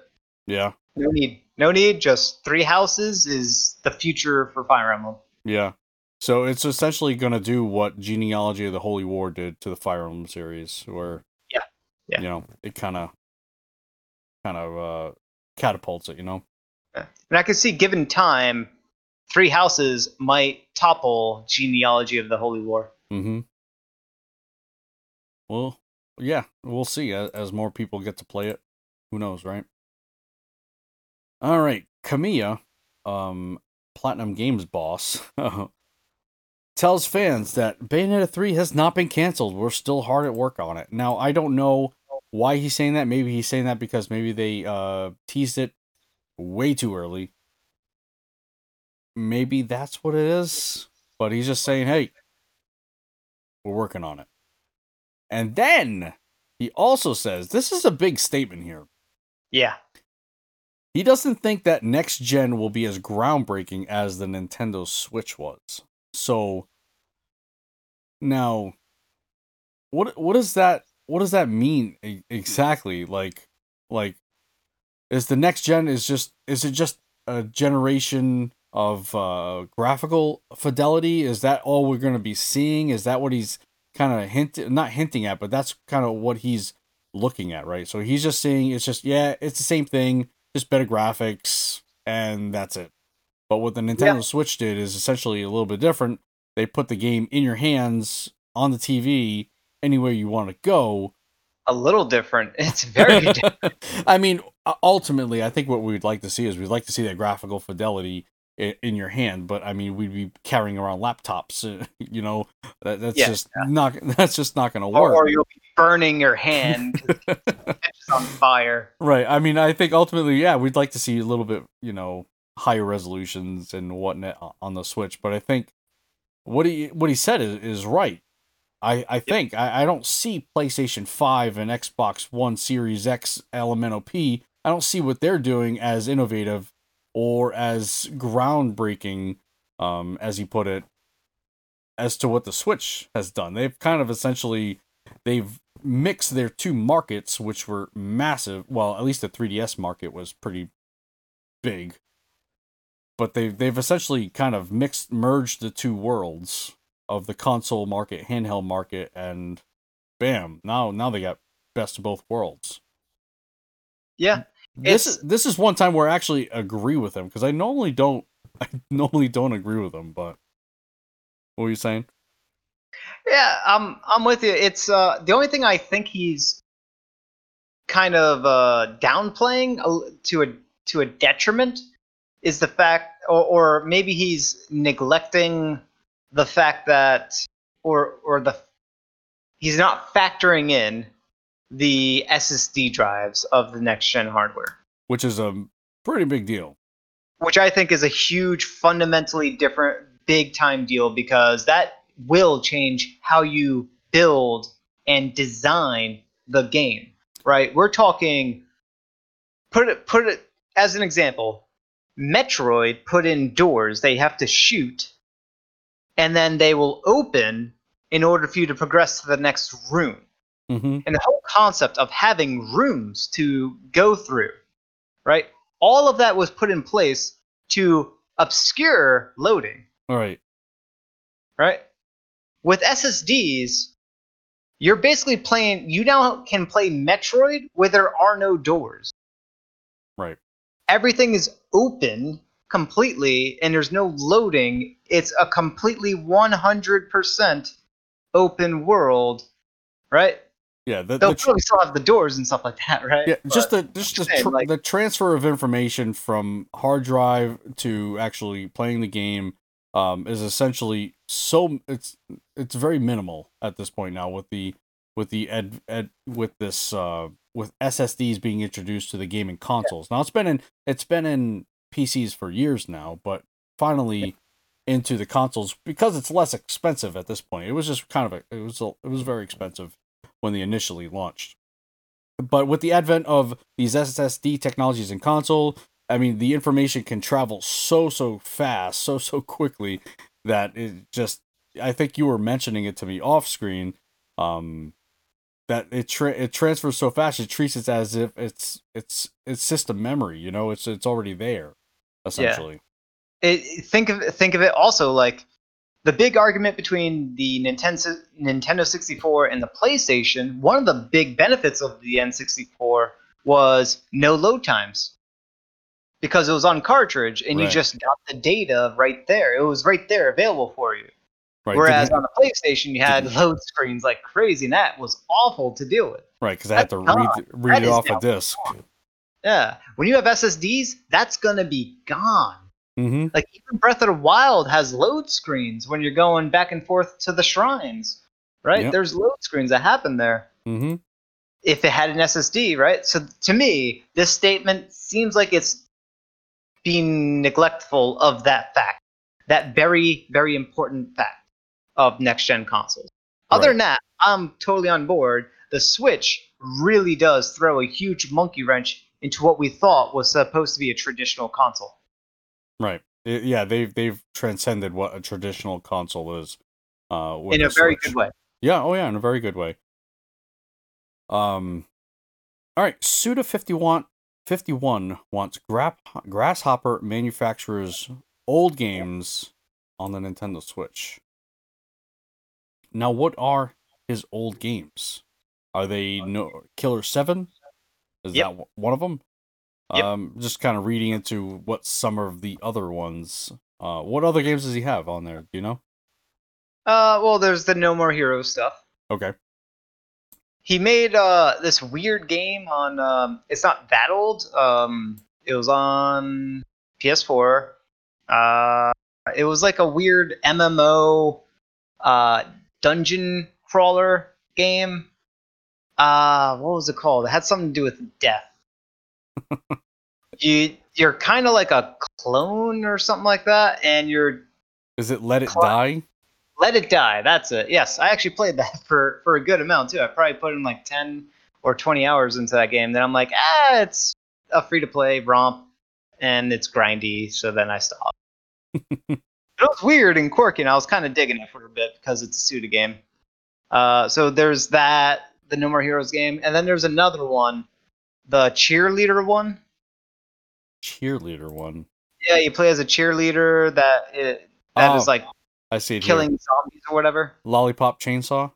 Yeah. No need. No need. Just Three Houses is the future for Fire Emblem. Yeah. So it's essentially going to do what Genealogy of the Holy War did to the Fire Emblem series, where yeah, yeah. you know, it kind of kind of uh, catapults it, you know? And I can see, given time, Three Houses might topple Genealogy of the Holy War. Mm-hmm. Well, yeah, we'll see as, as more people get to play it. Who knows, right? All right, Kamiya, um, Platinum Games boss, tells fans that Bayonetta three has not been canceled. We're still hard at work on it. Now, I don't know why he's saying that. Maybe he's saying that because maybe they uh, teased it way too early. Maybe that's what it is. But he's just saying, hey, we're working on it. And then he also says, this is a big statement here. Yeah. He doesn't think that next gen will be as groundbreaking as the Nintendo Switch was. So now what what does that what does that mean exactly? Like like is the next gen is just is it just a generation of uh, graphical fidelity? Is that all we're going to be seeing? Is that what he's kind of hinting, not hinting at, but that's kind of what he's looking at, right? So he's just saying it's just, yeah, it's the same thing, just better graphics, and that's it. But what the Nintendo yeah. Switch did is essentially a little bit different. They put the game in your hands, on the T V, anywhere you want to go. A little different. It's very different. I mean, ultimately, I think what we'd like to see is we'd like to see that graphical fidelity in your hand, but I mean, we'd be carrying around laptops, you know, that, that's yeah, just yeah. not, that's just not going to work. Or you'll be burning your hand on fire. Right. I mean, I think ultimately, yeah, we'd like to see a little bit, you know, higher resolutions and whatnot on the Switch. But I think what he, what he said is, is right. I, I think yeah. I, I don't see PlayStation five and Xbox One Series X L M N O P. I don't see what they're doing as innovative or as groundbreaking, um, as he put it, as to what the Switch has done. They've kind of essentially, they've mixed their two markets, which were massive. Well, at least the three D S market was pretty big. But they've, they've essentially kind of mixed, merged the two worlds of the console market, handheld market, and bam, now now they got best of both worlds. Yeah. This is this is one time where I actually agree with him, because I normally don't I normally don't agree with him. But what were you saying? Yeah, I'm I'm with you. It's uh, the only thing I think he's kind of uh, downplaying to a to a detriment is the fact, or, or maybe he's neglecting the fact that, or or the he's not factoring in the S S D drives of the next-gen hardware. Which is a pretty big deal. Which I think is a huge, fundamentally different, big-time deal, because that will change how you build and design the game, right? We're talking, put it, put it as an example, Metroid put in doors they have to shoot, and then they will open in order for you to progress to the next room. Mm-hmm. And the whole concept of having rooms to go through, right? All of that was put in place to obscure loading. All right. Right? With S S Ds, you're basically playing, you now can play Metroid where there are no doors. Right. Everything is open completely, and there's no loading. It's a completely one hundred percent open world, right? Yeah, the, they'll the tra- probably still have the doors and stuff like that, right? Yeah, but just the just the, tra- like- the transfer of information from hard drive to actually playing the game um, is essentially so it's it's very minimal at this point now with the with the ed, ed with this uh, with S S Ds being introduced to the gaming consoles. Yeah. Now it's been in it's been in P Cs for years now, but finally. Yeah. Into the consoles because it's less expensive at this point. It was just kind of a, it was a, it was very expensive when they initially launched. But with the advent of these S S D technologies in console, I mean, the information can travel so so fast, so so quickly that it just. I think you were mentioning it to me off screen, um, that it tra- it transfers so fast. It treats it as if it's it's it's system memory. You know, it's it's already there, essentially. Yeah. It, think of think of it also like the big argument between the Nintendo sixty-four and the PlayStation, one of the big benefits of the N sixty-four was no load times. Because it was on cartridge, and right. you just got the data right there. It was right there available for you. Right. Whereas didn't, on the PlayStation, you had load screens like crazy, and that was awful to deal with. Right, because I had to read, read it off a disk. Gone. Yeah. When you have S S Ds, that's going to be gone. Mm-hmm. Like, even Breath of the Wild has load screens when you're going back and forth to the shrines, right? Yep. There's load screens that happen there. Mm-hmm. If it had an S S D, right? So, to me, this statement seems like it's being neglectful of that fact. That very, very important fact of next-gen consoles. Other right. than that, I'm totally on board. The Switch really does throw a huge monkey wrench into what we thought was supposed to be a traditional console. Right. It, yeah, they've they've transcended what a traditional console is. Uh, in a very Switch. Good way. Yeah, oh yeah, in a very good way. Um, all right, Suda fifty-one wants grap, Grasshopper manufactures old games on the Nintendo Switch. Now, what are his old games? Are they no, Killer seven? Is yep. that one of them? Yep. Um, just kind of reading into what some of the other ones. Uh, what other games does he have on there? Do you know? Uh, well, there's the No More Heroes stuff. Okay. He made uh this weird game on. Um, it's not that old. Um, it was on P S four. Uh, it was like a weird M M O, uh, dungeon crawler game. Uh, what was it called? It had something to do with death. you you're kind of like a clone or something like that, and you're. Is it Let It cl- Die? Let It Die. That's it. Yes, I actually played that for, for a good amount too. I probably put in like ten or twenty hours into that game. Then I'm like, ah, it's a free to play romp, and it's grindy. So then I stopped. It was weird and quirky, and I was kind of digging it for a bit because it's a Suda game. Uh, so there's that. The No More Heroes game, and then there's another one, the cheerleader one. Cheerleader one. Yeah, you play as a cheerleader that it, that oh, is like I see it killing here. Zombies or whatever. Lollipop Chainsaw.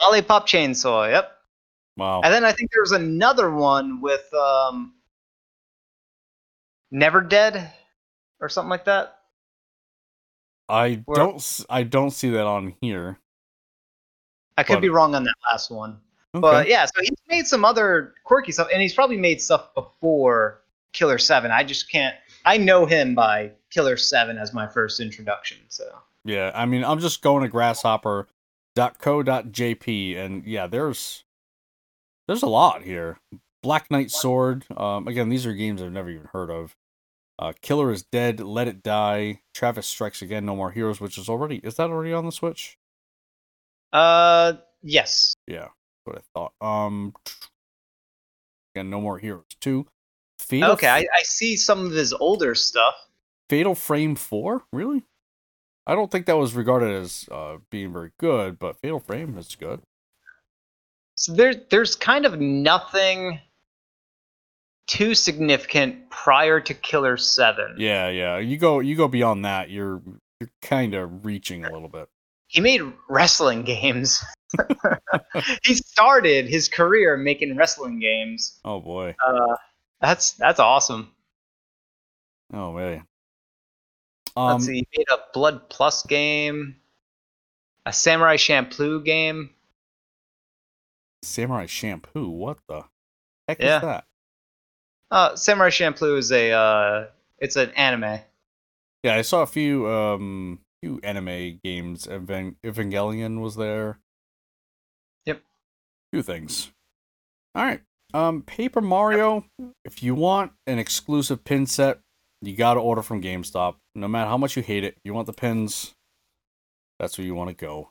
Lollipop Chainsaw. Yep. Wow. And then I think there's another one with um, Never Dead or something like that. I or, don't. I don't see that on here. I could but... be wrong on that last one. Okay. But yeah, so he's made some other quirky stuff, and he's probably made stuff before Killer seven. I just can't. I know him by Killer seven as my first introduction. So yeah, I mean, I'm just going to grasshopper dot co dot j p, and yeah, there's there's a lot here. Black Knight Sword. Um, again, these are games I've never even heard of. Uh, Killer is Dead. Let It Die. Travis Strikes Again. No More Heroes, which is already is that already on the Switch? Uh, yes. Yeah. What I thought. Um, again, No More Heroes two. Fatal okay, F- I, I see some of his older stuff. Fatal Frame four, really? I don't think that was regarded as uh, being very good, but Fatal Frame is good. So there, there's kind of nothing too significant prior to Killer seven. Yeah, yeah. You go, you go beyond that. You're, you're kind of reaching a little bit. He made wrestling games. He started his career making wrestling games. Oh boy, uh, that's that's awesome. Oh man. Um, Let's see. He made a Blood Plus game, a Samurai Champloo game. Samurai Champloo? What the heck yeah. is that? Uh, Samurai Champloo is a uh, it's an anime. Yeah, I saw a few um few anime games. Evang- Evangelion was there. Two things. All right. Um, Paper Mario, if you want an exclusive pin set, you got to order from GameStop. No matter how much you hate it, you want the pins, that's where you want to go.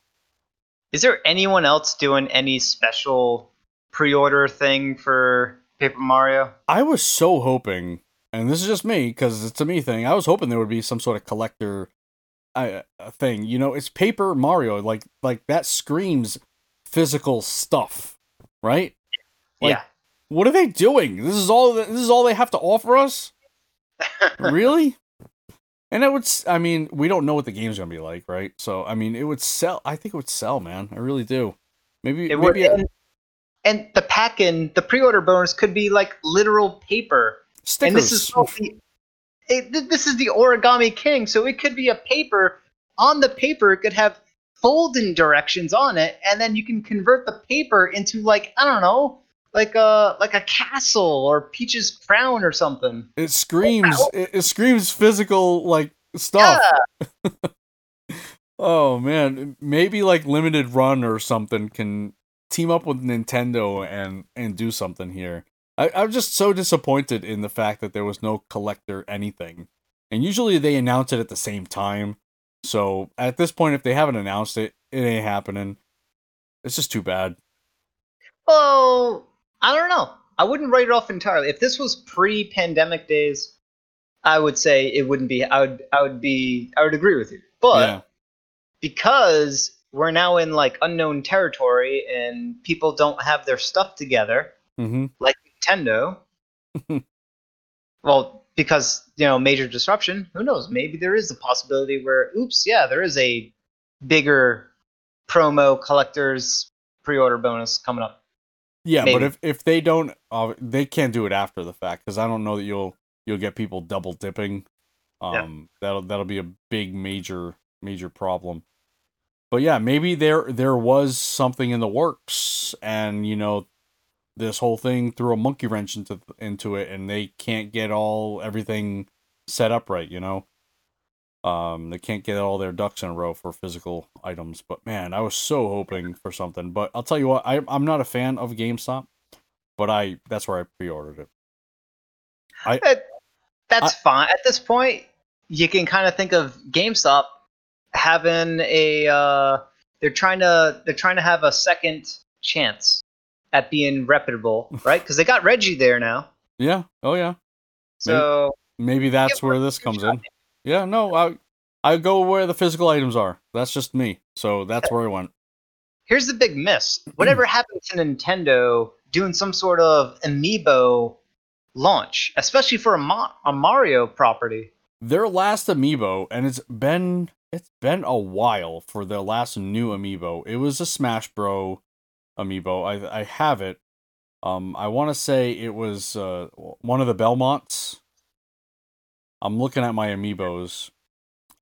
Is there anyone else doing any special pre-order thing for Paper Mario? I was so hoping, and this is just me, because it's a me thing, I was hoping there would be some sort of collector uh, thing. You know, it's Paper Mario. Like, like that screams... physical stuff, right? Like, yeah. What are they doing? This is all. This is all they have to offer us. Really? And it would, I mean, we don't know what the game's going to be like, right? So, I mean, it would sell. I think it would sell, man. I really do. Maybe. It would, maybe and, I, and the pack-in, the pre-order bonus could be like literal paper. Stickers. And this is, the, it, this is the Origami King, so it could be a paper. On the paper, it could have folding directions on it, and then you can convert the paper into, like, I don't know, like a like a castle or Peach's crown or something. It screams. Oh, wow. it, it screams physical like stuff. Yeah. Oh man, maybe like Limited Run or something can team up with Nintendo and and do something here. I, I'm just so disappointed in the fact that there was no collector anything, and usually they announce it at the same time. So at this point, if they haven't announced it, it ain't happening. It's just too bad. Well, I don't know. I wouldn't write it off entirely. If this was pre-pandemic days, I would say it wouldn't be. I would. I would be. I would agree with you. But yeah. Because we're now in like unknown territory and people don't have their stuff together, mm-hmm. like Nintendo. Well, because, you know, major disruption, who knows? Maybe there is a possibility where, oops, yeah, there is a bigger promo collector's pre-order bonus coming up. Yeah, maybe. But if, if they don't, uh, they can't do it after the fact, because I don't know that you'll you'll get people double dipping. Um, yeah. That'll that'll be a big major major problem. But yeah, maybe there there was something in the works, and you know, this whole thing threw a monkey wrench into into it, and they can't get all everything set up right. You know, um, they can't get all their ducks in a row for physical items. But man, I was so hoping for something. But I'll tell you what, I, I'm not a fan of GameStop, but I that's where I pre-ordered it. I that, that's I, fine at this point. You can kind of think of GameStop having a uh, they're trying to they're trying to have a second chance at being reputable, right? Because they got Reggie there now. Yeah. Oh, yeah. So maybe, maybe that's where this comes in. Yeah. No, I I go where the physical items are. That's just me. So that's where I went. Here's the big miss. Whatever happened to Nintendo doing some sort of amiibo launch, especially for a, Ma- a Mario property. Their last amiibo, and it's been it's been a while for their last new amiibo. It was a Smash Bros. Amiibo. I I have it. Um, I want to say it was uh, one of the Belmonts. I'm looking at my amiibos.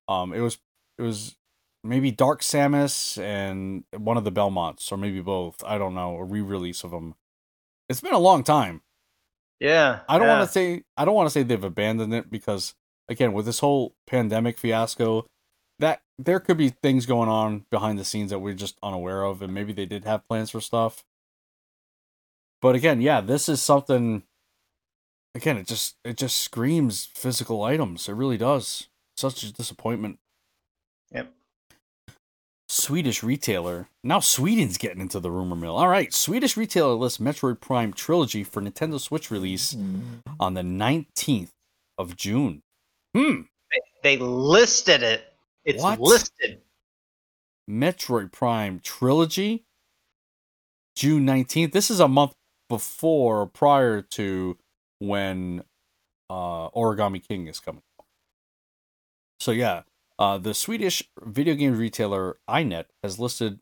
Um, it was it was maybe Dark Samus and one of the Belmonts, or maybe both. I don't know. A re-release of them. It's been a long time. Yeah. I don't yeah. want to say I don't want to say they've abandoned it, because again, with this whole pandemic fiasco, that there could be things going on behind the scenes that we're just unaware of, and maybe they did have plans for stuff. But again, yeah, this is something. Again, it just it just screams physical items. It really does. Such a disappointment. Yep. Swedish retailer. Now Sweden's getting into the rumor mill. All right, Swedish retailer lists Metroid Prime trilogy for Nintendo Switch release mm. on the nineteenth of June. Hmm. They listed it. It's what? Listed. Metroid Prime Trilogy, June nineteenth. This is a month before or prior to when uh, Origami King is coming. So yeah, uh, the Swedish video game retailer iNet has listed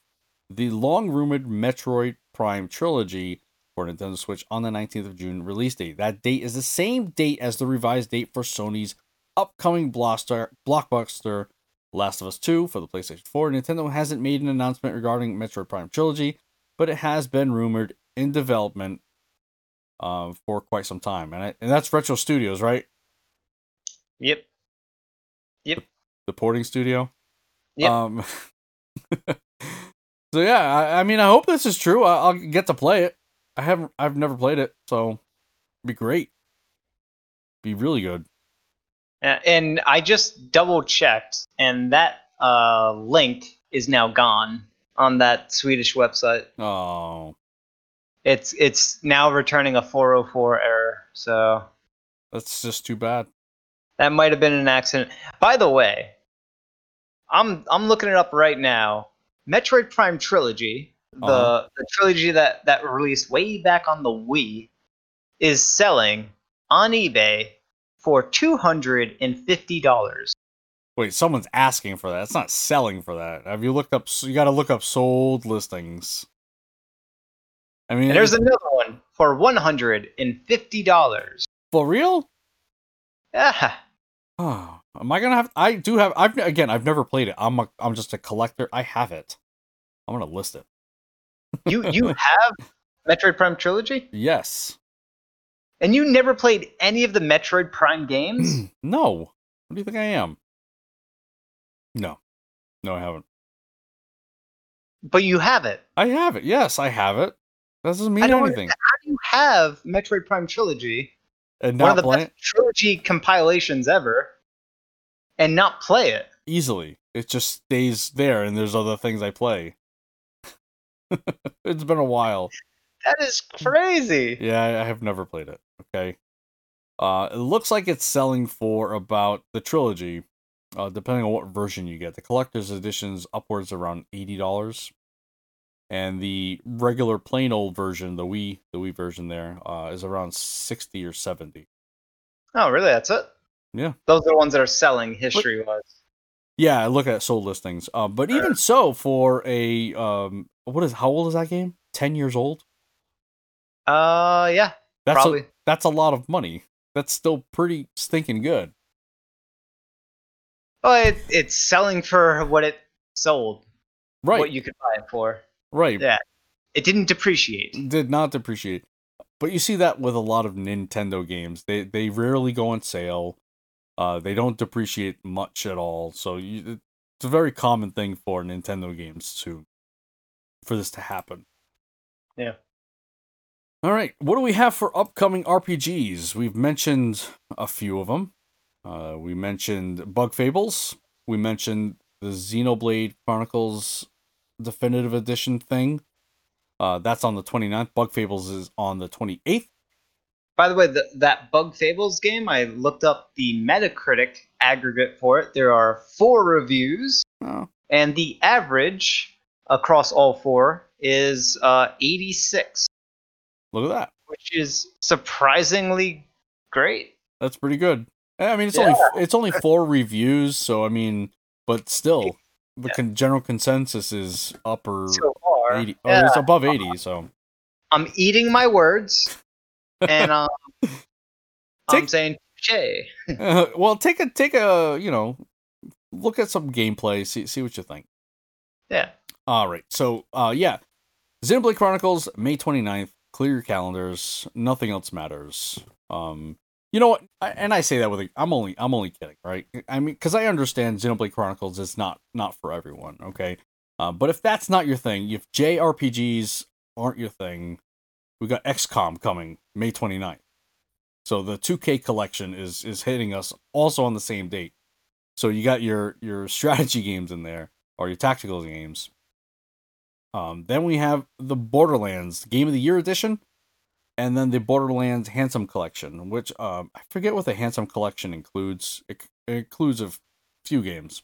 the long-rumored Metroid Prime Trilogy for Nintendo Switch on the nineteenth of June release date. That date is the same date as the revised date for Sony's upcoming blockbuster Last of Us two for the PlayStation four. Nintendo hasn't made an announcement regarding Metroid Prime Trilogy, but it has been rumored in development uh, for quite some time. And, I, and that's Retro Studios, right? Yep. Yep. The, the porting studio? Yep. Um, so, yeah, I, I mean, I hope this is true. I, I'll get to play it. I haven't, I've never played it, so it'd be great. Be really good. And I just double-checked, and that uh, link is now gone on that Swedish website. Oh. It's it's now returning a four oh four error, so... That's just too bad. That might have been an accident. By the way, I'm I'm looking it up right now. Metroid Prime Trilogy, the, uh-huh. the trilogy that, that released way back on the Wii, is selling on eBay for two hundred fifty dollars. Wait, someone's asking for that. It's not selling for that. Have you looked up? You got to look up sold listings. I mean, and there's another one for one hundred and fifty dollars. For real? Yeah. Oh, am I gonna have? I do have. I've again. I've never played it. I'm. A, I'm just a collector. I have it. I'm gonna list it. You you have Metroid Prime Trilogy? Yes. And you never played any of the Metroid Prime games? No. What do you think I am? No. No, I haven't. But you have it. I have it. Yes, I have it. That doesn't mean I don't anything. Understand. How do you have Metroid Prime Trilogy, and not one of the best it? trilogy compilations ever, and not play it? Easily. It just stays there, and there's other things I play. It's been a while. That is crazy. Yeah, I have never played it. Okay. Uh, it looks like it's selling for about the trilogy, uh, depending on what version you get. The collector's edition's upwards around eighty dollars. And the regular plain old version, the Wii, the Wii version there, uh, is around sixty or seventy. Oh, really? That's it? Yeah. Those are the ones that are selling history-wise. Yeah, I look at sold listings. Uh, but even so, for a... Um, what is how old is that game? Ten years old? Uh, yeah. That's probably. A, that's a lot of money. That's still pretty stinking good. Oh, well, it, it's selling for what it sold. Right. What you could buy it for. Right. Yeah. It didn't depreciate. Did not depreciate. But you see that with a lot of Nintendo games. They they rarely go on sale. Uh, they don't depreciate much at all. So you, it's a very common thing for Nintendo games to for this to happen. Yeah. All right. What do we have for upcoming R P Gs? We've mentioned a few of them. Uh, we mentioned Bug Fables. We mentioned the Xenoblade Chronicles Definitive Edition thing. Uh, that's on the twenty-ninth. Bug Fables is on the twenty-eighth. By the way, the, that Bug Fables game, I looked up the Metacritic aggregate for it. There are four reviews, oh. and the average across all four is uh, eighty-six. Look at that. Which is surprisingly great. That's pretty good. I mean, it's yeah. only it's only four reviews, so I mean, but still, the yeah. con- general consensus is upper so far, eighty. Oh, yeah. It's above eighty, so. I'm eating my words, and um, take, I'm saying, touché. uh, well, take a, take a, you know, look at some gameplay, see see what you think. Yeah. All right, so, uh, yeah. Xenoblade Chronicles, May twenty-ninth. Clear your calendars. Nothing else matters. Um, you know what? I, and I say that with a, I'm only I'm only kidding, right? I mean, because I understand Xenoblade Chronicles is not not for everyone, okay? Uh, but if that's not your thing, if J R P Gs aren't your thing, we got X COM coming May twenty-ninth. So the two K collection is is hitting us also on the same date. So you got your your strategy games in there or your tactical games. Um, then we have the Borderlands Game of the Year edition, and then the Borderlands Handsome Collection, which um, I forget what the Handsome Collection includes. It, it includes a few games,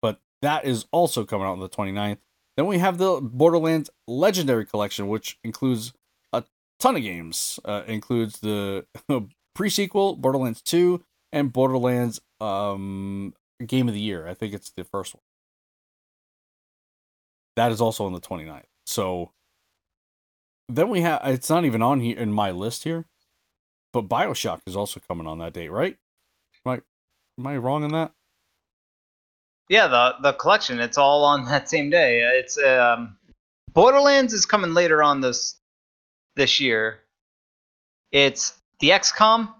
but that is also coming out on the twenty-ninth. Then we have the Borderlands Legendary Collection, which includes a ton of games. Uh, it includes the pre-sequel, Borderlands two, and Borderlands um, Game of the Year. I think it's the first one. That is also on the twenty-ninth. So then we have, it's not even on here in my list here, but Bioshock is also coming on that date, right? Am I, am I wrong in that? Yeah, the, the collection, it's all on that same day. It's um, Borderlands is coming later on this this year. It's the X COM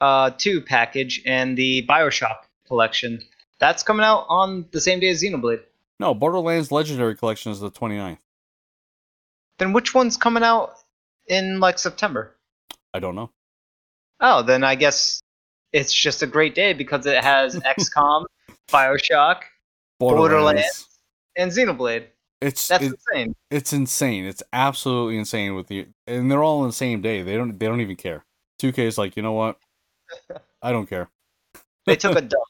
uh, two package and the Bioshock collection. That's coming out on the same day as Xenoblade. No, Borderlands Legendary Collection is the twenty-ninth. Then which one's coming out in, like, September? I don't know. Oh, then I guess it's just a great day because it has X COM, Bioshock, Borderlands. Borderlands, and Xenoblade. It's That's it, insane. It's insane. It's absolutely insane with the and they're all on the same day. They don't they don't even care. two K is like, you know what? I don't care. They took a dump.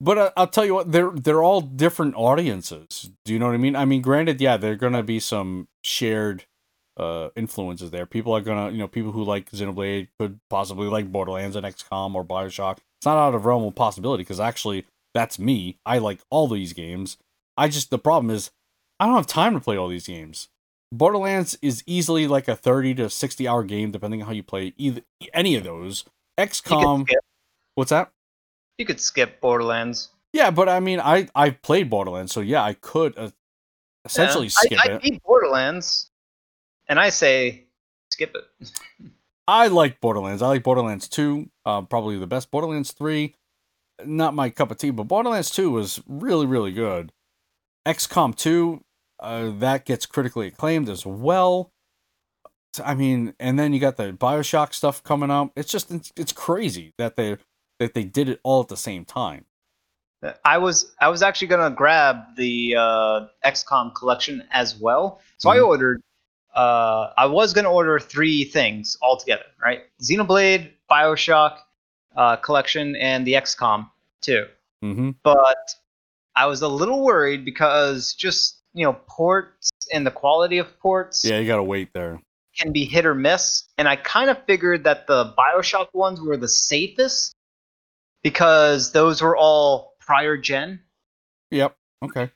But uh, I'll tell you what, they're they're all different audiences. Do you know what I mean? I mean, granted, yeah, there are going to be some shared uh, influences there. People are gonna, you know, people who like Xenoblade could possibly like Borderlands and X COM or Bioshock. It's not out of realm of possibility, because actually, that's me. I like all these games. I just, the problem is, I don't have time to play all these games. Borderlands is easily like a thirty to sixty hour game, depending on how you play either any of those. X COM, what's that? You could skip Borderlands. Yeah, but I mean, I I played Borderlands, so yeah, I could uh, essentially yeah, skip I, it. I beat Borderlands, and I say skip it. I like Borderlands. I like Borderlands two, uh, probably the best. Borderlands three, not my cup of tea, but Borderlands two was really, really good. X COM two, uh, that gets critically acclaimed as well. I mean, and then you got the Bioshock stuff coming up. It's just, it's, it's crazy that they that they did it all at the same time. I was I was actually gonna grab the uh, X COM collection as well, so mm-hmm. I ordered. Uh, I was gonna order three things altogether, right? Xenoblade, Bioshock uh, collection, and the X COM too. Mm-hmm. But I was a little worried because just you know ports and the quality of ports. Yeah, you gotta wait there. Can be hit or miss, and I kind of figured that the Bioshock ones were the safest because those were all prior gen. Yep. Okay.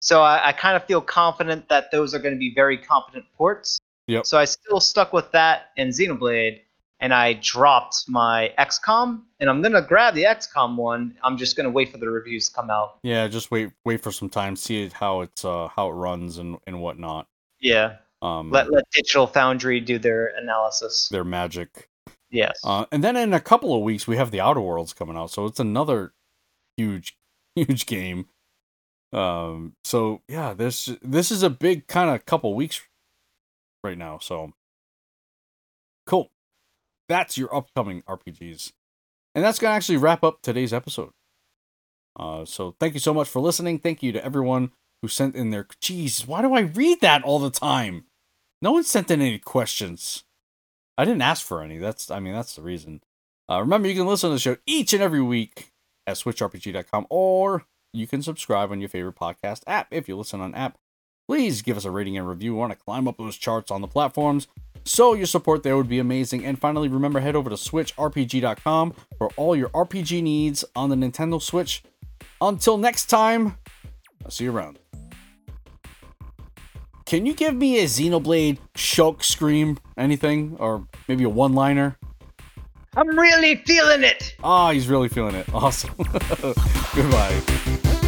So I, I kind of feel confident that those are going to be very competent ports. Yep. So I still stuck with that and Xenoblade, and I dropped my X COM, and I'm going to grab the X COM one. I'm just going to wait for the reviews to come out. Yeah, just wait, wait for some time, see how it's uh, how it runs and and whatnot. Yeah. Um, let let Digital Foundry do their analysis. Their magic. Yes. Uh, and then in a couple of weeks, we have the Outer Worlds coming out, so it's another huge, huge game. Um. So yeah, this this is a big kind of couple weeks right now. So cool. That's your upcoming R P Gs, and that's gonna actually wrap up today's episode. Uh. So thank you so much for listening. Thank you to everyone who sent in their. Jeez, why do I read that all the time? No one sent in any questions. I didn't ask for any. That's, I mean, that's the reason. Uh, remember, you can listen to the show each and every week at switch r p g dot com, or you can subscribe on your favorite podcast app. If you listen on app, please give us a rating and review. We want to climb up those charts on the platforms, so your support there would be amazing. And finally, remember, head over to switch r p g dot com for all your R P G needs on the Nintendo Switch. Until next time, I'll see you around. Can you give me a Xenoblade Shock scream? Anything? Or maybe a one-liner? I'm really feeling it! Ah, oh, he's really feeling it. Awesome. Goodbye.